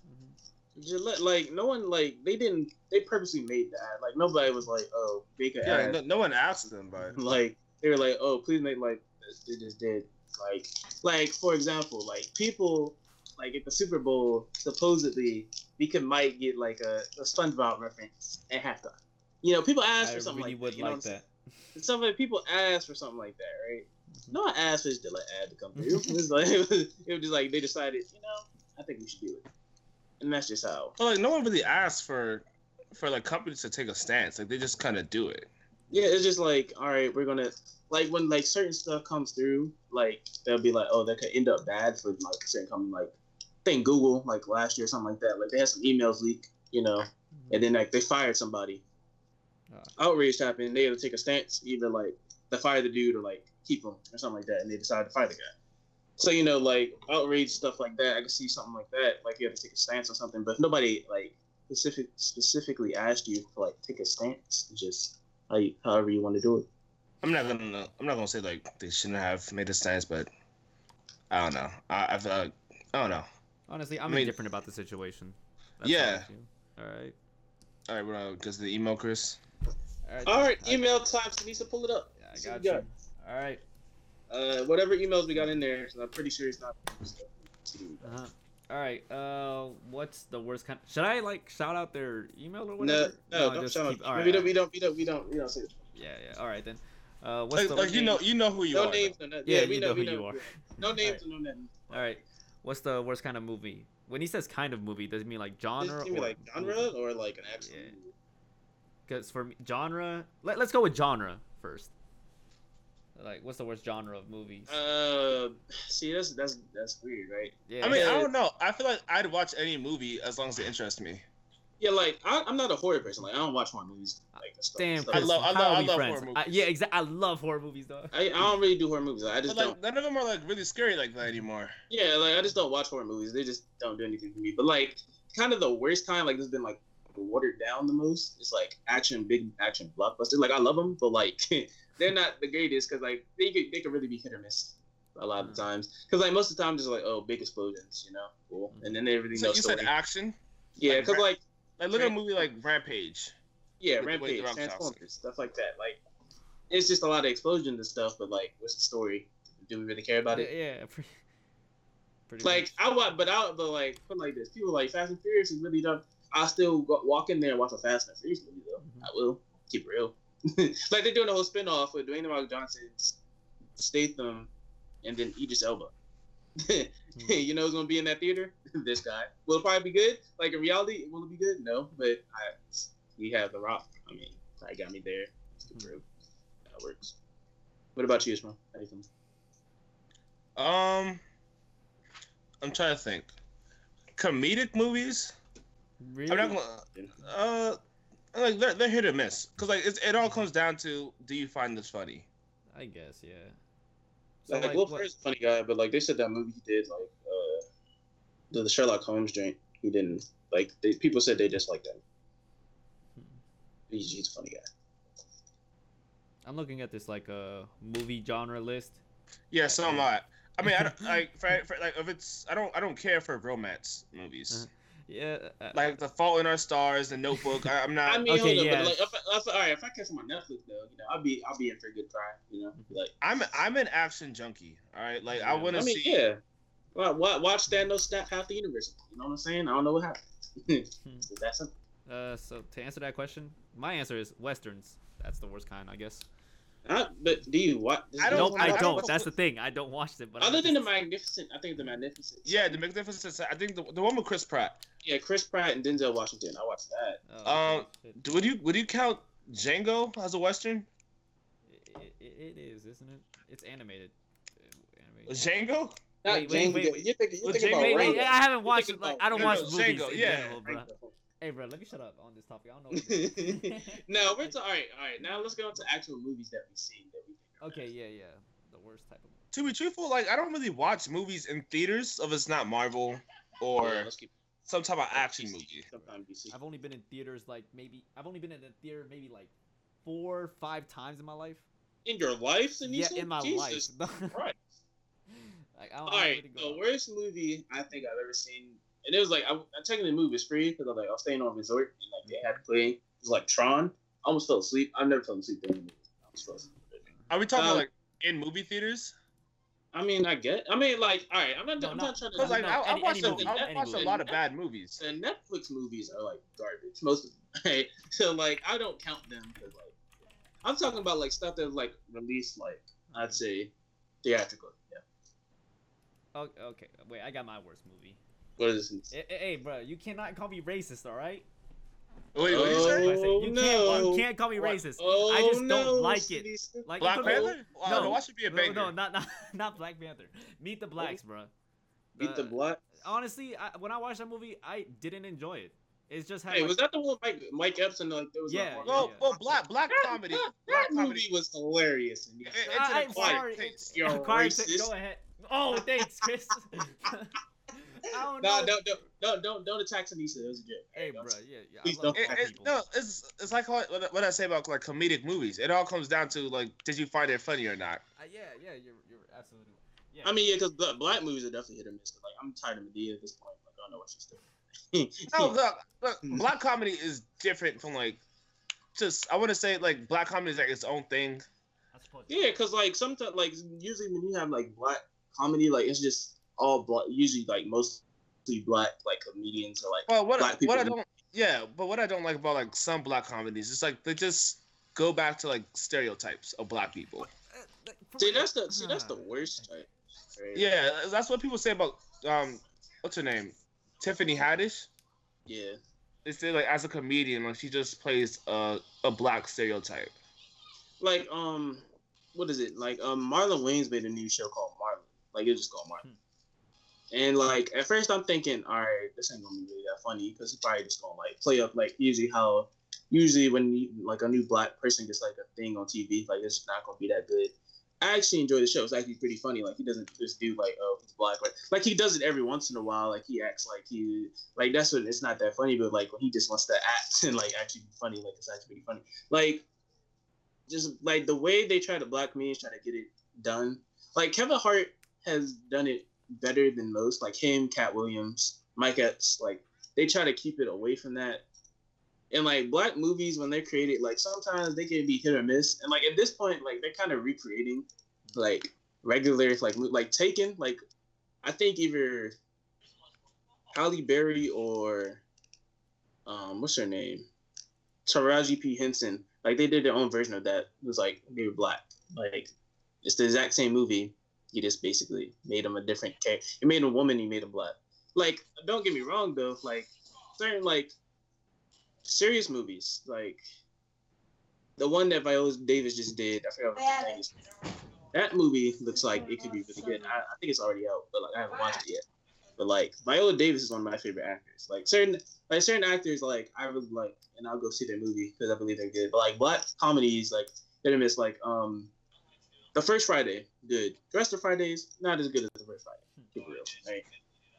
Mm-hmm. Gillette, like no one, like they didn't, they purposely made the ad. Like nobody was like, oh, make an yeah, ad. No, no one asked them, but like they were like, oh, please make like they just did. Like, like for example, like people. Like at the Super Bowl, supposedly we could might get like a, a SpongeBob reference at halftime. You know, people ask for something like that. I really would like that. Some people ask for something like that, right? No one asked for this to like ad to come through. It was like it was just like they decided, you know, I think we should do it, and that's just how. Well, like no one really asked for for like companies to take a stance. Like they just kind of do it. Yeah, it's just like, all right, we're gonna like when like certain stuff comes through, like they'll be like, oh, that could end up bad for like certain company, like. I think Google, like last year or something like that, like they had some emails leak, you know, mm-hmm. and then like they fired somebody. Uh, Outrage happened. They had to take a stance, either like to fire the dude or like keep him or something like that, and they decided to fire the guy. So you know, like outrage stuff like that, I could see something like that, like you have to take a stance or something, but if nobody like specific specifically asked you to like take a stance, just how you, however you want to do it. I'm not gonna, I'm not gonna say like they shouldn't have made a stance, but I don't know. I, I feel like I don't know. Honestly, I'm I mean, indifferent about the situation. That's yeah. All right. All right, bro. Does the email, Chris? All right. All right email time. Sinisa, pull it up. Yeah, I got you. Got all right. Uh, whatever emails we got in there, so I'm pretty sure it's not. Uh-huh. All right. Uh, what's the worst kind? Of... Should I like shout out their email or whatever? No, no, no don't shout keep... out. Right, we, don't, right. we don't. We don't. We don't. We don't. Say it. Yeah, yeah. All right then. Uh, what's like, the like you name? know, you know who you no are. No names, no nothing. Yeah, yeah we you know, know who you know. are. No names, right. no nothing. All right, what's the worst kind of movie? When he says kind of movie, does it mean like genre? Does it mean like genre movie? Or like an actual? Because yeah. for me, genre, let let's go with genre first. Like, what's the worst genre of movies? Uh, see, that's that's that's weird, right? Yeah. I mean, I don't know. I feel like I'd watch any movie as long as it interests me. Yeah, like I, I'm not a horror person. Like I don't watch horror movies. Like, stuff, Damn, stuff. I love, I love, I love horror movies. I, yeah, exactly. I love horror movies, though. I, I don't really do horror movies. Like, I just but, like, don't. None of them are like really scary like that anymore. Yeah, like I just don't watch horror movies. They just don't do anything for me. But like, kind of the worst kind, like, that's been like watered down the most. It's like action, big action blockbusters. Like I love them, but like they're not the greatest because like they could they could really be hit or miss a lot of the times. Because like most of the time, just like oh, big explosions, you know, cool, and then everything. So no you story. said action. Yeah, because like. like Like look at a movie like Rampage. Yeah, Rampage, Transformers, stuff like that. Like, it's just a lot of explosions and stuff. But like, what's the story? Do we really care about it? Yeah, yeah pretty, pretty. Like much. I watch, but I but like put like this. People like Fast and Furious is really dumb. I still go, walk in there and watch a Fast and Furious movie though. Mm-hmm. I will keep it real. Like they're doing a whole spinoff with Dwayne The Rock Johnson, Statham, and then Idris Elba. You know who's gonna be in that theater? This guy. Will it probably be good? Like in reality, will it be good? No, but I, we have The Rock. I mean, I got me there. It's the group. That works. What about you, Ishmael? How do you think? Um, I'm trying to think. Comedic movies. Really? I'm not gonna, uh, like they're they're hit or miss because like it's, it all comes down to do you find this funny? I guess, yeah. So like, like Will Ferrell's a funny guy, but like they said that movie he did, like uh, the, the Sherlock Holmes joint, he didn't like. They, people said they just liked that. Hmm. He's, he's a funny guy. I'm looking at this like a uh, movie genre list. Yeah, so am I. I mean, I don't, like for, for, like if it's I don't I don't care for romance movies. Uh, yeah, uh, like The Fault in Our Stars, The Notebook. I, I'm not. I mean, okay, hold yeah. Up, but like, if I, if, all right, if I catch him on Netflix though, you know, I'll be I'll be in for a good time. You know, like I'm I'm an action junkie. All right, like yeah. I want to I mean, see. Yeah. Watch, watch Thanos snap half the universe. You know what I'm saying? I don't know what happened. That's something. Uh, so to answer that question, my answer is westerns. That's the worst kind, I guess. I, but do you watch? I don't. Nope, I, I don't. don't. That's the thing. I don't watch it. But other than the Magnificent, I think the Magnificent. Yeah, the Magnificent. I think the the one with Chris Pratt. Yeah, Chris Pratt and Denzel Washington. I watched that. Oh, um, okay. would you would you count Django as a western? It, it, it is, isn't it? It's animated. It's animated. Django? Not wait, wait, Django. Wait, wait. You're thinking, you're thinking wait, about wait, wait. I haven't watched. About, like, I don't no, watch no, movies. Django, in yeah. General, bro. Hey, bro, let me shut up on this topic. I don't know what this is. No, we're t- all right, all right. Now let's go into actual movies that we've seen. That we okay, yeah, yeah. The worst type of movie. To be truthful, like, I don't really watch movies in theaters if it's not Marvel or yeah, keep... some type of action movie. I've only been in theaters, like, maybe... I've only been in a theater maybe, like, four or five times in my life. In your life, Sinisa? Yeah, in my Jesus life. Jesus Christ. Like, I don't, all I don't right, go the on. worst movie I think I've ever seen... And it was like, I, I technically the movie was free because I was like, I was staying on a resort and like they had to play. It was like Tron. I almost fell asleep. I've never fallen asleep during the movie. I was fell asleep. Are we talking um, about like in movie theaters? I mean, I get. I mean, like, all right. I'm not. No, I'm not, not trying to. Because like, I, I watched a, a lot of bad movies. And Netflix movies are like garbage, most of them. Right? So like, I don't count them because like, I'm talking about like stuff that's like released like I'd say theatrically. Yeah. Okay. Okay. Wait, I got my worst movie. What is this? Hey, hey, bro, you cannot call me racist, all right? Wait, what did oh, you say? You, no. can't, you can't call me what? racist. Oh, I just no, don't like it. Like, Black Panther? Wow, no, no, I should be a banger. No, no, not, not, not Black Panther. Meet the Blacks, bro. Meet uh, the Blacks? Honestly, I, when I watched that movie, I didn't enjoy it. It's just how. Hey, like, was that the one Mike Mike Epps and like there was yeah, like, well, yeah. well, black black comedy. That, that, that black movie was hilarious. And you it, I, I'm sorry. You're racist. Go ahead. Oh, thanks, Chris. No, don't, don't, don't, don't, don't attack Sinisa. It was a joke. Hey, bro, yeah, yeah. Please I love don't. It, it, no, it's it's like what, what I say about like comedic movies. It all comes down to like, did you find it funny or not? Uh, yeah, yeah, you're you're absolutely. Yeah. I mean, yeah, because black, black movies are definitely hit or miss. Like, I'm tired of Medea at this point. Like, I don't know what she's doing. No, look, look, black comedy is different from like, just I want to say like black comedy is like its own thing. Yeah, because like sometimes like usually when you have like black comedy, like it's just. All black, usually like mostly black, like comedians or like well, what, black people. What I don't, yeah, but what I don't like about like some black comedies is like they just go back to like stereotypes of black people. See, that's the see, that's the worst type. Right? Yeah, that's what people say about um, what's her name, Tiffany Haddish. Yeah, they say like as a comedian, like she just plays a a black stereotype. Like um, what is it? Like um, Marlon Wayans made a new show called Marlon. Like it's just called Marlon. Hmm. And like at first I'm thinking, all right, this ain't gonna be really that funny because he probably just gonna like play up like usually how usually when you, like a new black person gets like a thing on T V, like it's not gonna be that good. I actually enjoy the show. It's actually pretty funny. Like he doesn't just do like oh he's black, like like he does it every once in a while. Like he acts like he like that's what it's not that funny, but like when he just wants to act and like actually be funny, like it's actually pretty funny. Like just like the way they try to black me is try to get it done. Like Kevin Hart has done it better than most, like him, Cat Williams, Mike Epps, like they try to keep it away from that. And like black movies when they're created, like sometimes they can be hit or miss. And like at this point, like they're kind of recreating like regular like like Taken. Like I think either Halle Berry or um what's her name, Taraji P Henson. Like they did their own version of that. It was like they were black. Like it's the exact same movie. He just basically made him a different character. He made him a woman, he made him black. Like, don't get me wrong, though. Like, certain, like, serious movies. Like, the one that Viola Davis just did, I forgot what the name is. That movie looks like it could be really good. I, I think it's already out, but, like, I haven't watched it yet. But, like, Viola Davis is one of my favorite actors. Like, certain like certain actors, like, I really like, and I'll go see their movie because I believe they're good. But, like, black comedies, like, hit and miss, like, um... The first Friday, good. The rest of Fridays, not as good as the first Friday. Be real, right?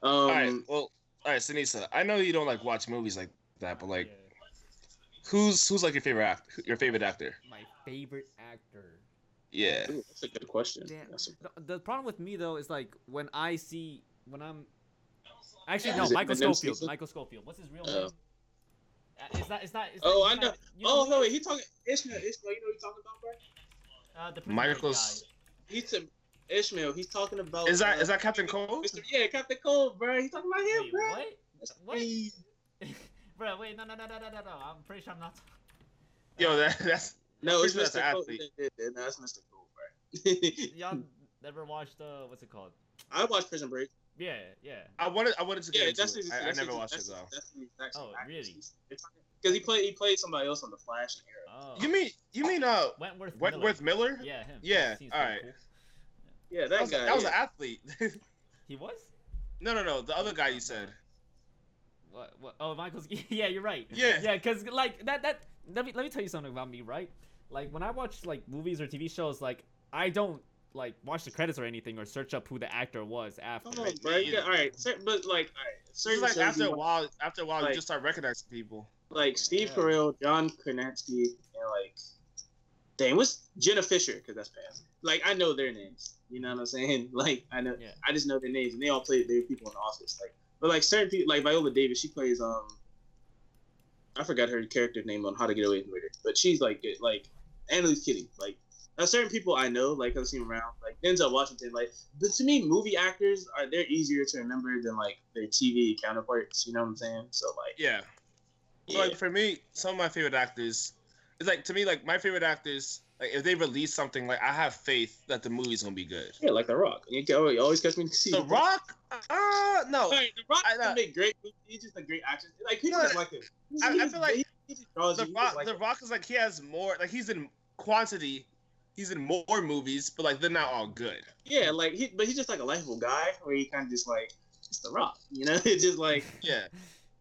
Um, all right, well, all right, Sinisa. I know you don't like watch movies like that, but like, yeah. who's who's like your favorite actor? Your favorite actor? My favorite actor. Yeah, ooh, that's a good question. Damn. That's a- the, the problem with me though is like when I see when I'm actually no Michael Scofield. Michael Scofield. What's his real name? Uh, it's not. It's not. It's oh, not, I know. You know oh no, wait. He talking. Ishmael. Ishmael. You know what he's talking about, bro? Uh, the Michael's he's a, Ishmael. He's talking about is that uh, is that Captain Cold? Mister Yeah, Captain Cold, bro. He's talking about him, wait, bro. What? That's what? Bro, wait, no, no, no, no, no, no. I'm pretty sure I'm not. Yo, that, that's no, it's Mister Cold. No, it's Mister Cold, bro. Y'all never watched uh, what's it called? I watched Prison Break. Yeah, yeah. I wanted, I wanted to get yeah, into that's it. His, I, that's I never his, watched that's it though. That's his, that's his, that's his, that's oh, really? Because he played, he played somebody else on the Flash era. Oh. You mean, you mean uh, Wentworth, Wentworth Miller. Miller? Yeah, him. Yeah, all right. Cool. Yeah, that, that was, guy. That was yeah. an athlete. He was? No, no, no. The other guy you said. What? What? Oh, Michael's. Yeah, you're right. Yeah. Yeah, because like that, that. Let me, let me tell you something about me, right? Like when I watch like movies or T V shows, like I don't. Like watch the credits or anything, or search up who the actor was after. Come on, bro. Yeah, all right, but like, all right. Certain like after a while, after a while, like, you just start recognizing people. Like Steve yeah. Carell, John Krasinski, and like, dang, what's Jenna Fisher? Because that's past. Like I know their names. You know what I'm saying? Like I know, yeah. I just know their names, and they all play. They were people in the Office. Like, but like certain people, like Viola Davis, she plays um, I forgot her character name on How to Get Away with Murder, but she's like, good, like Annalise Kitty, like. Now, certain people I know, like, I've seen around, like, Denzel Washington, like, but to me, movie actors, are they're easier to remember than, like, their T V counterparts, you know what I'm saying? So, like... Yeah. yeah. So, like, for me, some of my favorite actors, it's, like, to me, like, my favorite actors, like, if they release something, like, I have faith that the movie's gonna be good. Yeah, like The Rock. You always catch me in the seat. The Rock? Uh, no. Sorry, The Rock has made great movies. He's just a great actor. Like, he doesn't like him. I, I feel like The Rock, like the Rock is, like, he has more, like, he's in quantity... He's in more movies, but like they're not all good. Yeah, like he, but he's just like a likable guy, where he kind of just like it's The Rock, you know. It's just like yeah,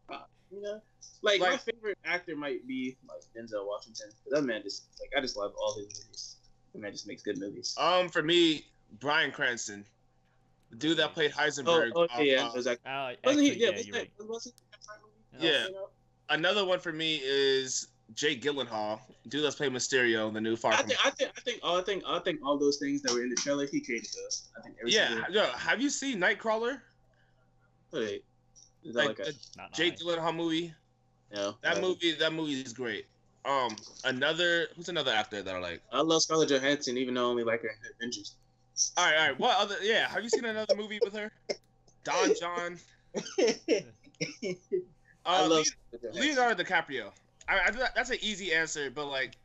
Rock, you know. Like, like my favorite actor might be like Denzel Washington. That man just like I just love all his movies. That man just makes good movies. Um, for me, Bryan Cranston, the dude that played Heisenberg. Oh, oh yeah, um, exactly. Uh, wasn't he? Yeah, yeah, was right. was, was he yeah. You know? Another one for me is. Jake Gyllenhaal, dude that's played Mysterio in the new Far I From. Think, I think, I think, all, I think, I think all those things that were in the trailer, he created those. I think. Yeah, yo, have you seen Nightcrawler? Wait, is that like, like a Jake nice. Gyllenhaal movie? No. That no. movie, that movie is great. Um, another, who's another actor that I like? I love Scarlett Johansson, even though I only like her in Avengers. All right, all right. What other? Yeah, have you seen another movie with her? Don John. I uh, love Leonardo DiCaprio. I, I, that's an easy answer, but like,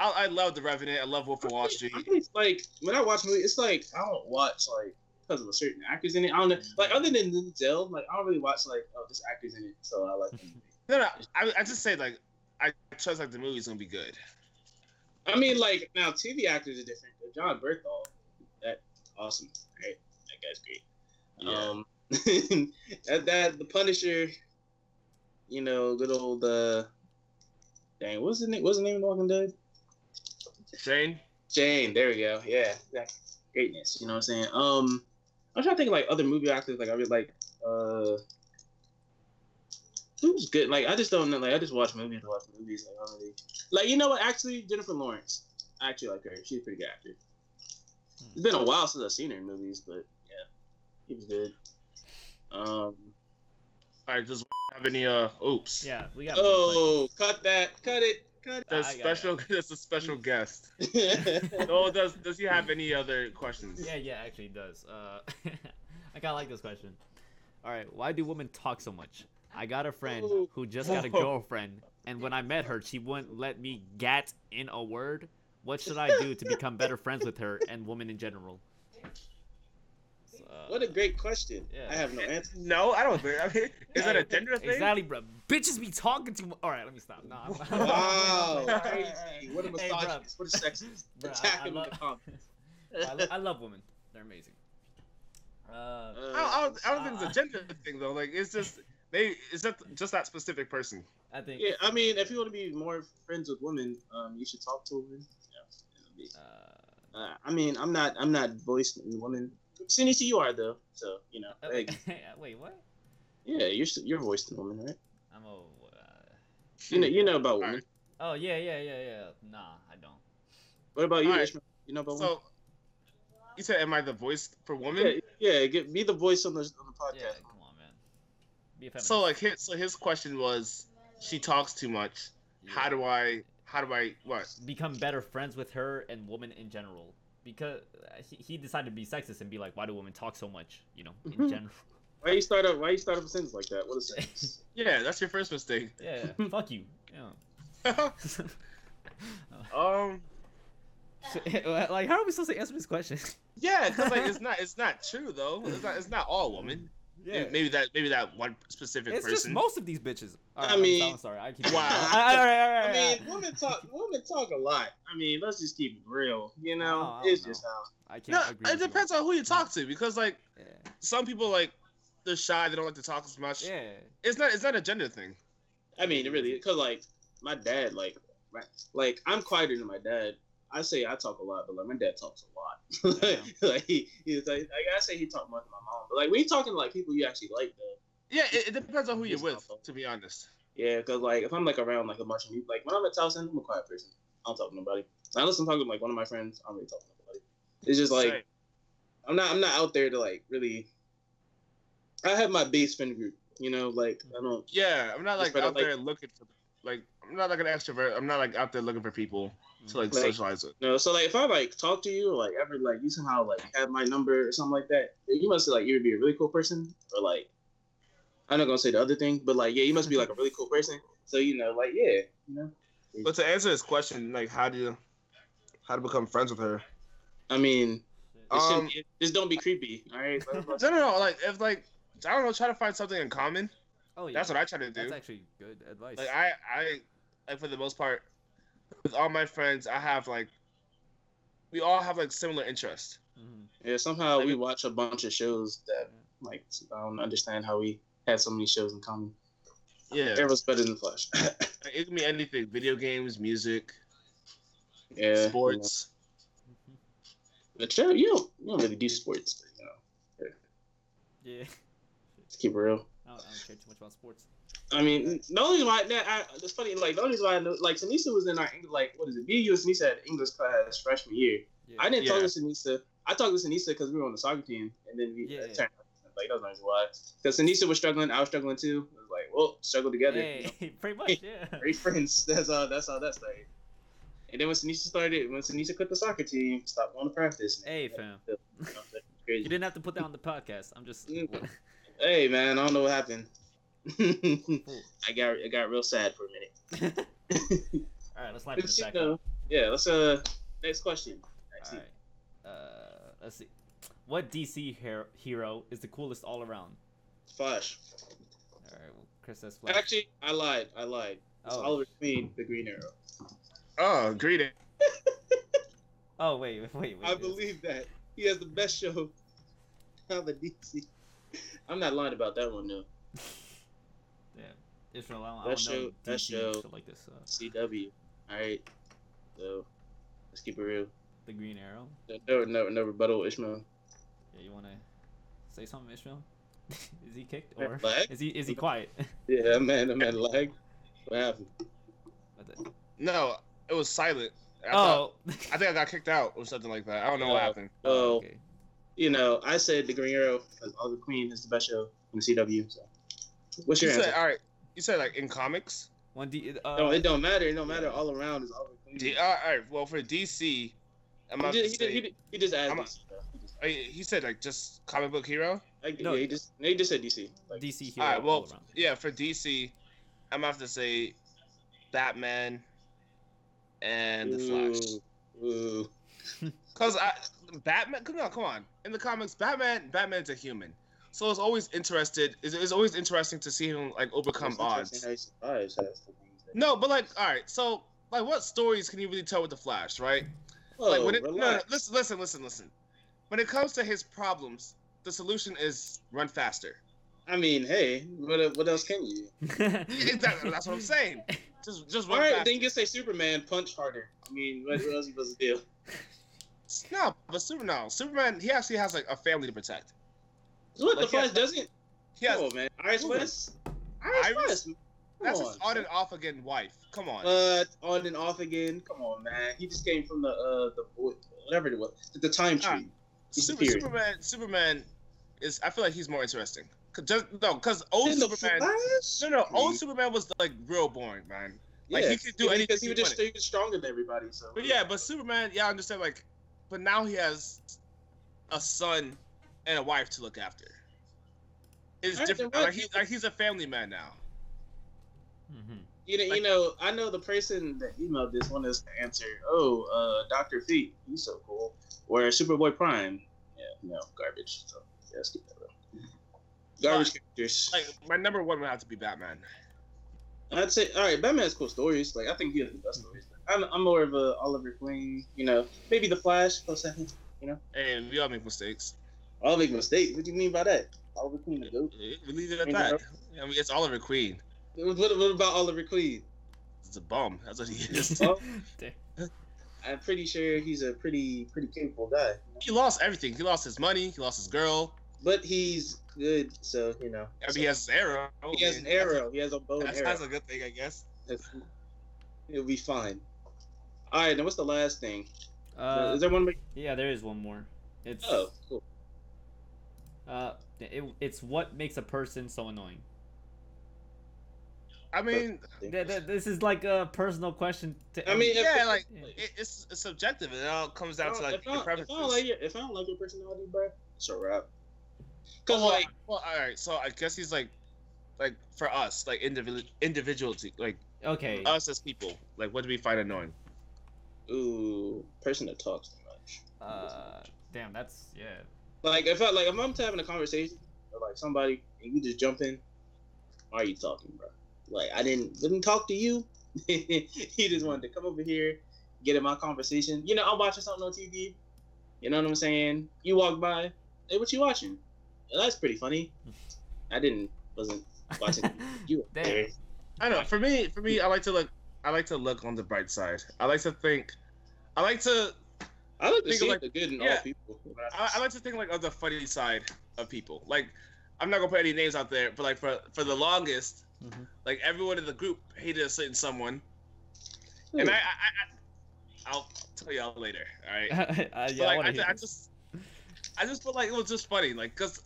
I, I love The Revenant. I love Wolf of Wall Street. Like, when I watch movies, it's like, I don't watch, like, because of a certain actors in it. I don't know. Like, other than Denzel, like, I don't really watch, like, oh, this actor's in it, so I like him. No, no, I, I just say, like, I trust, like, the movie's going to be good. I mean, like, now, T V actors are different. John Berthal, that awesome. Right? That guy's great. Yeah. Um, that, that, The Punisher, you know, good old, uh, dang, what's the name, what's the name of Walking Dead? Shane? Shane, there we go. Yeah, that greatness, you know what I'm saying? Um, I'm trying to think of, like, other movie actors, like, I really like, uh, who's good? Like, I just don't know, like, I just watch movies and watch movies, like, I don't really, like, you know what, actually, Jennifer Lawrence, I actually like her, she's a pretty good actor. It's been a while since I've seen her in movies, but, yeah, she was good. Um, alright, does have any, uh, oops. Yeah, we got Oh, cut that, cut it. That's special. That's a special guest. Oh, does does he have any other questions? Yeah, yeah, actually he does. Uh, I kind of like this question. All right, why do women talk so much? I got a friend Ooh. who just got a girlfriend, and when I met her, she wouldn't let me gat in a word. What should I do to become better friends with her and women in general? So, uh, what a great question. Yeah. I have no answer. No, I don't. I mean, is that a gender thing? Exactly, bro. Bitches be talking too much. All right, let me stop. Nah, I'm, wow. I'm crazy. What a misogynist. Hey, what a sexist. Bro, attack I, I, love, I, love, I love women. They're amazing. Uh, I, I, don't, I don't think it's a gender thing, though. Like, it's just, maybe, it's just, just that specific person. I think. Yeah, I mean, if you want to be more friends with women, um, you should talk to women. Yeah. Uh, uh, I mean, I'm not, I'm not voicing women. Sinisa, you are, though. So, you know. Uh, like, wait, what? Yeah, you're, you're voicing women, right? I'm a, uh, you know, you know about women. Right. Oh yeah, yeah, yeah, yeah. Nah, I don't. What about you, right. Ishmael? You know about so, women? You said, "Am I the voice for women?" Yeah, yeah, get, be the voice on the on the podcast. Yeah, come on, man. Be a feminist. So like, his, so his question was, she talks too much. Yeah. How do I? How do I? What? Become better friends with her and women in general, because he, he decided to be sexist and be like, "Why do women talk so much?" You know, in mm-hmm. general. Why you start up? Why you start up a sentence like that? What a sentence! Yeah, that's your first mistake. Yeah, fuck you. Yeah. um, so, like, how are we supposed to answer this question? Yeah, because like it's not it's not true though. It's not it's not all women. Yeah. Maybe that maybe that one specific it's person. It's just most of these bitches. All right, I mean, I'm sorry. I keep. Wow. all right, all right, all right, I mean, women talk. Women talk a lot. I mean, let's just keep it real. You know, no, it's know. just how. I can't. No, agree it with depends you. on who you talk to because like yeah. some people like. They're shy. They don't like to talk as much. Yeah, it's not. It's not a gender thing. I mean, it really, cause like my dad, like, right, like I'm quieter than my dad. I say I talk a lot, but like my dad talks a lot. like, like he, he's like, like, I say he talked more than my mom, but like when you talking to like people you actually like, though. Yeah, it, it depends on who you're with, to be honest. Yeah, cause like if I'm like around like a bunch of people, like when I'm at house, I'm a quiet person. I don't talk to nobody. Unless I'm talking to like one of my friends, I don't really talk to nobody. It's just like right. I'm not. I'm not out there to like really. I have my base friend group, you know, like, I don't... Yeah, I'm not, like, out like, there looking for... Like, I'm not, like, an extrovert. I'm not, like, out there looking for people to, like, like socialize with. No, so, like, if I, like, talk to you or, like, ever, like, you somehow, like, have my number or something like that, you must, like, either be a really cool person or, like... I'm not gonna say the other thing, but, like, yeah, you must be, like, a really cool person. So, you know, like, yeah, you know? But to answer this question, like, how do you... How to become friends with her? I mean, um, be, just don't be creepy, all right? no, no, no, like, if, like... I don't know, try to find something in common. Oh yeah, that's what I try to do. That's actually good advice. Like I, I, like for the most part, with all my friends, I have like, we all have like similar interests. Mm-hmm. Yeah, somehow like, we watch a bunch of shows that like I don't understand how we had so many shows in common. Yeah, everyone's better than the Flash. It can be anything: video games, music, yeah, sports. Yeah. But you don't, you don't really do sports, but, you know. Yeah. yeah. Keep it real. I don't, I don't care too much about sports. I mean, the only reason why I, it's funny, like the only reason why I know, like Sinisa was in our English, like what is it? Me and Sinisa had English class freshman year. Yeah. I didn't yeah. talk to Sinisa. I talked to Sinisa because we were on the soccer team, and then we yeah, uh, turned yeah. like that was the reason why. Because Sinisa was struggling, I was struggling too. It was like, well, struggle together. Hey, you know? Pretty much, yeah. Great friends. That's how. That's how that started. And then when Sinisa started, when Sinisa quit the soccer team, stopped going to practice. And, hey, fam. You know, you didn't have to put that on the podcast. I'm just. Hey man, I don't know what happened. I got I got real sad for a minute. All right, let's lighten this back up. Yeah, let's uh next question. Next all right. Uh, let's see. What D C hero hero is the coolest all around? Flash. All right, well, Chris says Flash. Actually, I lied. I lied. It's oh. Oliver Queen, the Green Arrow. Oh, Green Arrow. Oh wait, wait, wait. I believe that he has the best show out of D C. I'm not lying about that one though. Yeah, Israel. I don't, I don't show, know. That show. That show. Like this. So. C W. All right. So let's keep it real. The Green Arrow. No, no, no rebuttal, Ishmael. Yeah, you wanna say something, Ishmael? Is he kicked or lag? is he is he quiet? Yeah, man, I'm at lag. What happened? No, it was silent. I oh, thought, I think I got kicked out or something like that. I don't know uh, what happened. Oh, well, okay. You know, I said the Green Arrow because Oliver Queen is the best show in the C W. So, what's your you answer? Said, all right, you said like in comics. One D. Uh, no, it don't matter. It don't matter. All around is Oliver Queen. D- all right. Well, for D C, I'm not. He just, say, he, did, he just added. D C, a, he said like just comic book hero. I, no, yeah, he just he just said D C. Like, D C hero. All right. Well, all around. Yeah, for D C, I'm gonna have to say Batman. And the Flash, because I Batman. Come on, come on. In the comics, Batman, Batman's a human, so it's always interested. It's, it's always interesting to see him like overcome odds. No, but like, all right. So, like, what stories can you really tell with the Flash, right? Whoa, like, when it, no, no, listen, listen, listen, listen. When it comes to his problems, the solution is run faster. I mean, hey, what what else can you? Exactly, that's what I'm saying. Just, just all right. Faster. Then you can say Superman punch harder. I mean, what else you supposed to do? No, but Super, no, Superman. He actually has like a family to protect. So what like, the Flash doesn't? Yeah, oh, man. Iris West. Iris West. That's his on and off again wife. Come on. Uh, on and off again. Come on, man. He just came from the uh the whatever it was the time tree. Right. Super, Superman. Superman is. I feel like he's more interesting. Just, no, because old in Superman. No, no, old yeah. Superman was like real boring, man. Like yeah. he could do yeah, anything. Because he was just he was stronger than everybody. So. But yeah, but Superman, yeah, I understand. Like, but now he has a son and a wife to look after. It's right, different. Like, he, like he's a family man now. Mm-hmm. You know, like, you know, I know the person that emailed this wanted us to answer. Oh, uh, Doctor Feet, he's so cool. Or Superboy Prime. Yeah, no garbage. So yeah, let's keep that real. Garbage characters. Like, my number one would have to be Batman. I'd say, all right, Batman has cool stories. Like, I think he has the best stories. I'm, I'm more of a Oliver Queen, you know, maybe the Flash, close second, you know. Hey, we all make mistakes. All make mistakes. What do you mean by that? Oliver Queen, the goat. We leave it at that. I mean, it's Oliver Queen. What, what about Oliver Queen? He's a bum. That's what he is. Well, I'm pretty sure he's a pretty, pretty capable guy. You know? He lost everything. He lost his money. He lost his girl. But he's good, so you know. I mean, so, he has an arrow. He has an arrow. A, he has a bow and arrow. That's a good thing, I guess. That's, it'll be fine. All right, now what's the last thing? Uh, is there one? More? Yeah, there is one more. It's oh, cool. Uh, it, it's what makes a person so annoying. I mean, th- th- this is like a personal question. To, I mean, if, yeah, like yeah. It, it's subjective. It all comes down to like if your I, preferences. If I, don't like your, if I don't like your personality, bro, it's a wrap. Cause well, like, well, all right. So I guess he's like, like for us, like individual, individuality, like okay, us as people, like what do we find annoying? Ooh, person that talks too much. Uh, much. Damn, that's yeah. Like if I like if I'm having a conversation or like somebody and you just jump in, why are you talking, bro? Like I didn't didn't talk to you. He just wanted to come over here, get in my conversation. You know, I'm watching something on T V. You know what I'm saying? You walk by, hey, what you watching? That's pretty funny. I didn't wasn't watching you. I don't know. For me, for me, I like to look. I like to look on the bright side. I like to think. I like to. I like to think see like, the good in yeah, all people. I, I like to think like of the funny side of people. Like, I'm not gonna put any names out there, but like for for the longest, mm-hmm. like everyone in the group hated a certain someone. Ooh. And I, I, I, I'll tell y'all later. All right. uh, yeah, but, like, I, I, I just, I just felt like it was just funny, like because.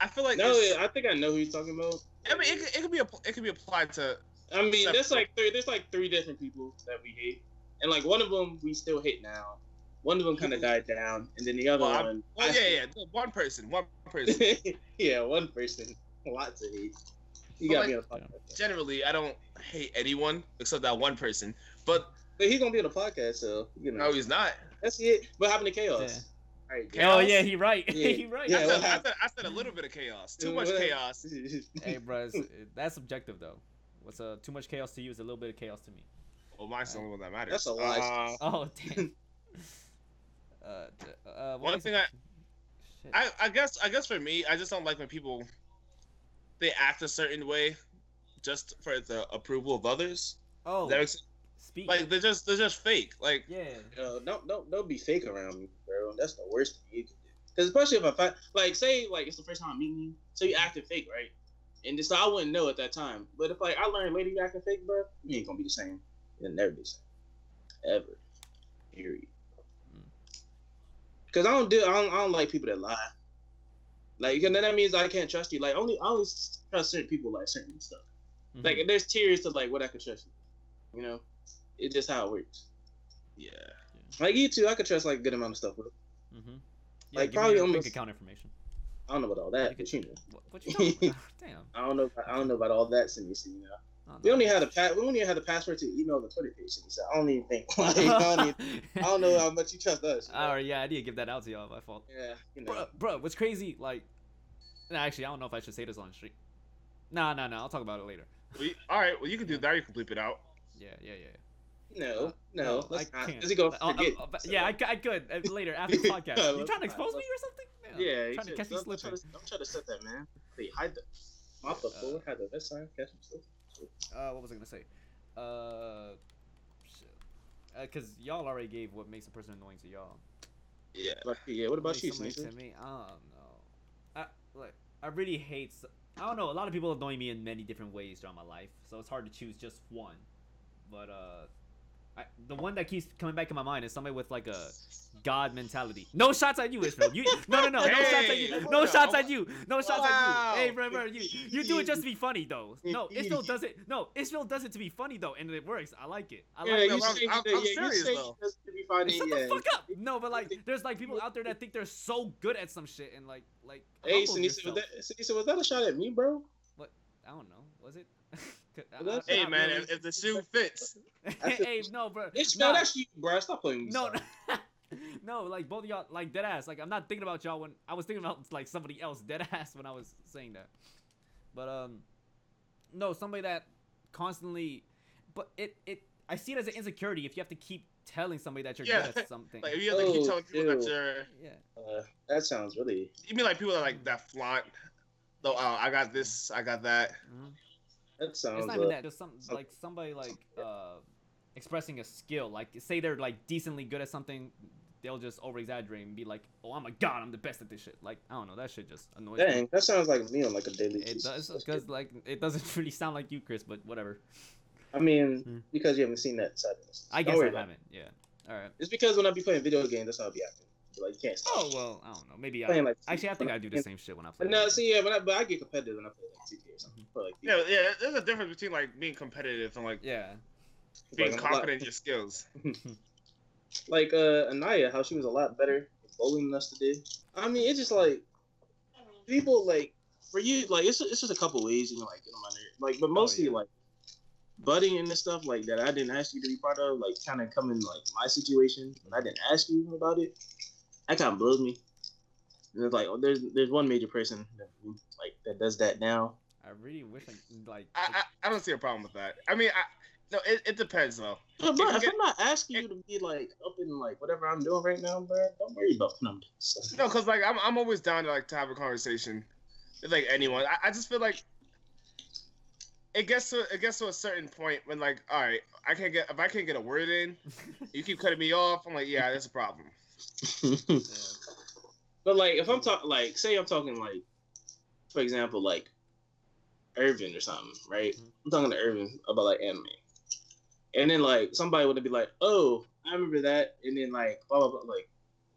I feel like no, I think I know who you're talking about. I mean, it, it could be it could be applied to. I mean, separate. there's like three, there's like three different people that we hate, and like one of them we still hate now. One of them kind of died down, and then the other well, one. Well, yeah, yeah, yeah, one person, one person. Yeah, one person, a lot to hate. You but got like, me on. Generally, I don't hate anyone except that one person, but But he's gonna be on the podcast, so you know. No, he's not. That's it. What happened to Chaos? Yeah. Right, oh yeah, he right. Yeah. he right. Yeah, I, said, I, said, I said a little bit of chaos. Too much chaos. Hey, bro, that's subjective though. What's uh too much chaos to you is a little bit of chaos to me. Well, mine's the only one that matters. That's a lie. Uh, oh damn. uh, uh, one thing I, I, I guess, I guess for me, I just don't like when people they act a certain way just for the approval of others. Oh. That makes, Speak. Like they're just they're just fake. Like yeah, uh, don't don't don't be fake around me, bro. That's the worst thing you can do. Cause especially if I find, like say like it's the first time I'm meeting you, so you acting fake, right? And so I wouldn't know at that time. But if like I learned later you acting fake, bro, you ain't gonna be the same. You'll never be the same, ever. Period. Mm. Cause I don't do I don't, I don't like people that lie. Like cause that means I can't trust you. Like only I only trust certain people like certain stuff. Mm-hmm. Like there's tiers to like what I could trust you. You know. It's just how it works. Yeah. yeah. Like you too, I could trust like a good amount of stuff with it. Mm-hmm. Yeah, like probably almost bank account information. I don't know about all that. You could, but you know. What, what you know? Damn. I don't know. About, I don't know about all that, Sinisa. You know. Oh, no. We only had a pa- we only had a password to email the Twitter page, Sinisa. I don't even think. Like, I, don't even, I don't know how much you trust us. Oh right? Yeah, I need to give that out to y'all. My fault. Yeah. You know. Bro, bro, what's crazy? Like, nah, actually, I don't know if I should say this on the street. Nah, nah, nah. I'll talk about it later. We, all right. Well, you can do that. You can bleep it out. Yeah, yeah, yeah. No, uh, no, no, I can't. Does he go uh, forget? Uh, uh, so. Yeah, I, I could later after the podcast. You trying to expose me or something? Man, yeah, I'm trying should, to catch me slipping. Don't try to set that, man. Hey, hide the mop the floor, hide the best time, catch me slipping. Uh, what was I gonna say? Uh, shit. Uh, cause y'all already gave what makes a person annoying to y'all. Yeah. Like, yeah. What about what you, Sinisa? To me, I don't know. I like. I really hate. I don't know. A lot of people annoy me in many different ways throughout my life, so it's hard to choose just one. But uh. I, the one that keeps coming back in my mind is somebody with like a God mentality. No shots at you, Ishmael. You, no, no, no, hey, no shots at you. No shots at you. No wow. shots at you. Hey, bro, bro, you, you do it just to be funny, though. No, Ishmael does it. No, Ishmael does it to be funny, though, and it works. I like it. I like yeah, it. I'm, I'm, I'm, I'm serious, though. Shut the fuck up. No, but like, there's like people out there that think they're so good at some shit and like, like. Hey, Sinisa, was that, Sinisa, was that a shot at me, bro? What? I don't know. Was it? I, hey I, man, really... if, if the shoe fits. Hey, no, bro. It's no, that's you, bro. Stop playing with me. No, no, like both of y'all, like dead ass. Like I'm not thinking about y'all when I was thinking about like somebody else dead ass when I was saying that. But um, no, somebody that constantly, but it it I see it as an insecurity if you have to keep telling somebody that you're yeah. good at something. Like if you have to oh, keep telling people ew. that you're. Yeah. Uh, that sounds really. You mean like people that like that flaunt? Though uh, I got this, I got that. Mm-hmm. That sounds it's not even uh, that. Just some like somebody like uh, expressing a skill. Like say they're like decently good at something, they'll just over exaggerate and be like, "Oh, I'm a god. I'm the best at this shit." Like I don't know. That shit just annoys Dang, me. Dang, that sounds like me on like a daily basis. It does because like it doesn't really sound like you, Chris. But whatever. I mean, mm-hmm. because you haven't seen that side of this. I guess I haven't. Yeah. All right. It's because when I be playing video games, that's how I be acting. Like you can't. Stop. Oh well, I don't know. Maybe I like actually I think I do the same shit when I play. No, see, yeah, but I, but I get competitive when I play like T K or something. Or, like, yeah, yeah. There's a difference between like being competitive and like yeah, being like, confident lot... in your skills. Like uh, Anaya, how she was a lot better bowling than us today. I mean, it's just like people like for you like it's it's just a couple ways you know like get on my nerves like but mostly oh, yeah. like budding and this stuff like that I didn't ask you to be part of like kind of coming like my situation and I didn't ask you about it. That kind of blows me. And it's like, oh, there's there's one major person that, like that does that now. I really wish I, like. I, I I don't see a problem with that. I mean, I no, it, it depends though. But bro, if get, I'm not asking it, you to be like up in like whatever I'm doing right now, bro, don't worry about numbers. No, cause like I'm I'm always down to like to have a conversation with like anyone. I, I just feel like it gets to it gets to a certain point when like, all right, I can't get if I can't get a word in, you keep cutting me off. I'm like, yeah, that's a problem. Yeah. But like if I'm talking like say I'm talking like for example like Irvin or something right mm-hmm. I'm talking to Irvin about like anime and then like somebody would be like oh I remember that and then like blah blah blah like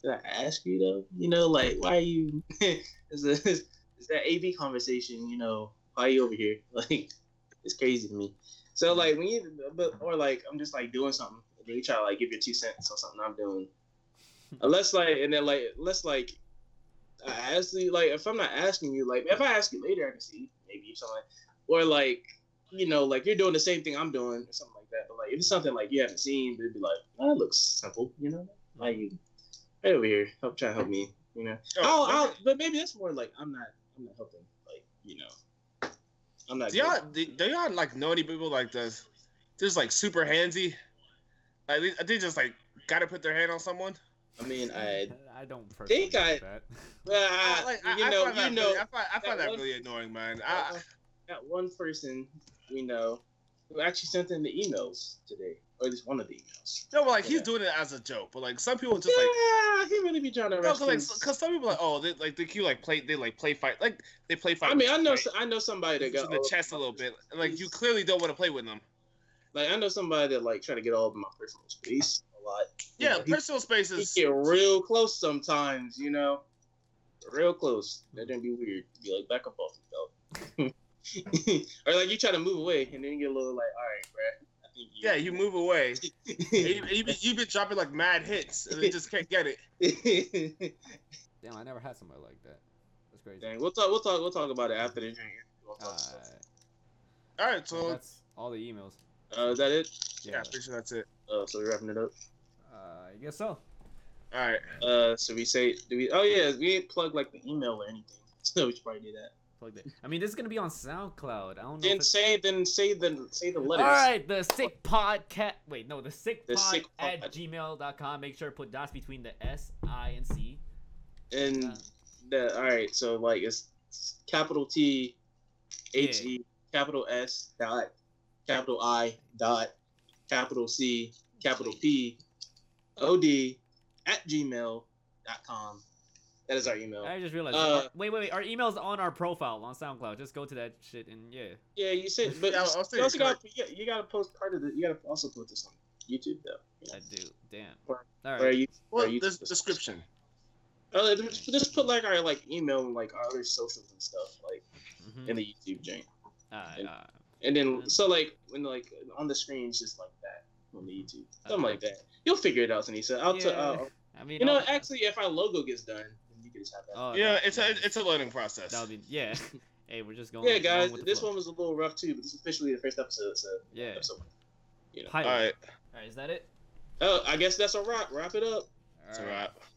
did I ask you though you know like why are you is that A B conversation you know why are you over here like it's crazy to me so like when you but or like I'm just like doing something and then you try to like give your two cents on something I'm doing. Unless like and then like unless like I ask you like if I'm not asking you like if I ask you later I can see maybe something like, or like you know like you're doing the same thing I'm doing or something like that. But like, if it's something like you haven't seen, it'd be like, oh, that looks simple, you know? Like, right over here, help try to help me, you know? Oh, I'll, I'll, but maybe that's more like I'm not, I'm not helping, like, you know? I'm not. Do y'all, do y'all like know any people like this? Just like super handsy. Like, they just like gotta put their hand on someone. I mean, I I don't personally think I. That. Uh, like, I you know, I find you that, know, I find, I find that, that one, really annoying, man. I, that one person we know who actually sent in the emails today, or at least one of the emails. No, but like yeah. he's doing it as a joke, but like some people just yeah, like yeah, he really be trying to. No, because like, some people like oh they like they you like play they like play fight like they play fight. I mean, I know so, I know somebody that got in the chest a little bit. Like you clearly don't want to play with them. Like I know somebody that like try to get all of my personal space. Lot. Yeah, you know, personal he, spaces. He get real close sometimes, you know, real close. That didn't be weird. Be like back up off the belt, or like you try to move away and then you get a little like, all right, bruh. I think you yeah, you move away. You've you been, you been dropping like mad hits and they just can't get it. Damn, I never had somebody like that. That's crazy. Dang, we'll talk. We'll talk. We'll talk about it after the drink. We'll all right. All right, so well, that's all the emails. Uh, is that it? Yeah, yeah, I'm pretty sure that's it. Uh, so we're wrapping it up. Uh, I guess so. All right. Uh, so we say, do we? Oh yeah, we didn't plug like the email or anything. So we should probably do that. Plug that. I mean, this is gonna be on SoundCloud. I don't know. Then if say, then say the say the letters. All right, the sick podcast. Wait, no, the sick the pod sick at pod. gmail dot com. Make sure to put dots between the S, I, and C. And uh, the all right, so like it's capital T, H E, yeah. capital S dot, capital I dot, capital C, capital P. O D at gmail dot com. That is our email. I just realized. Uh, our, wait, wait, wait. Our email's on our profile on SoundCloud. Just go to that shit and yeah. Yeah, you said, but I'll, I'll you also got you got to post part of the. You got to also put this on YouTube though. Yeah. I do. Damn. Or, all right. Or you, well, this description. Uh, just put like our like email and like our other socials and stuff like mm-hmm. in the YouTube joint. Uh, and, uh, and then so like when like on the screen it's just like that. On the YouTube, something okay. like that. You'll figure it out, Sinisa. I'll yeah. t- uh, I mean, you know, I'll... actually, if our logo gets done, then you can just have that. Oh, yeah, it's a it's a learning process. That'll be yeah. Hey, we're just going. Yeah, guys, this plug. One was a little rough too, but this is officially the first episode. So yeah. Episode one. You know. All right. All right. Is that it? Oh, I guess that's a wrap. Wrap it up. All right. It's a wrap.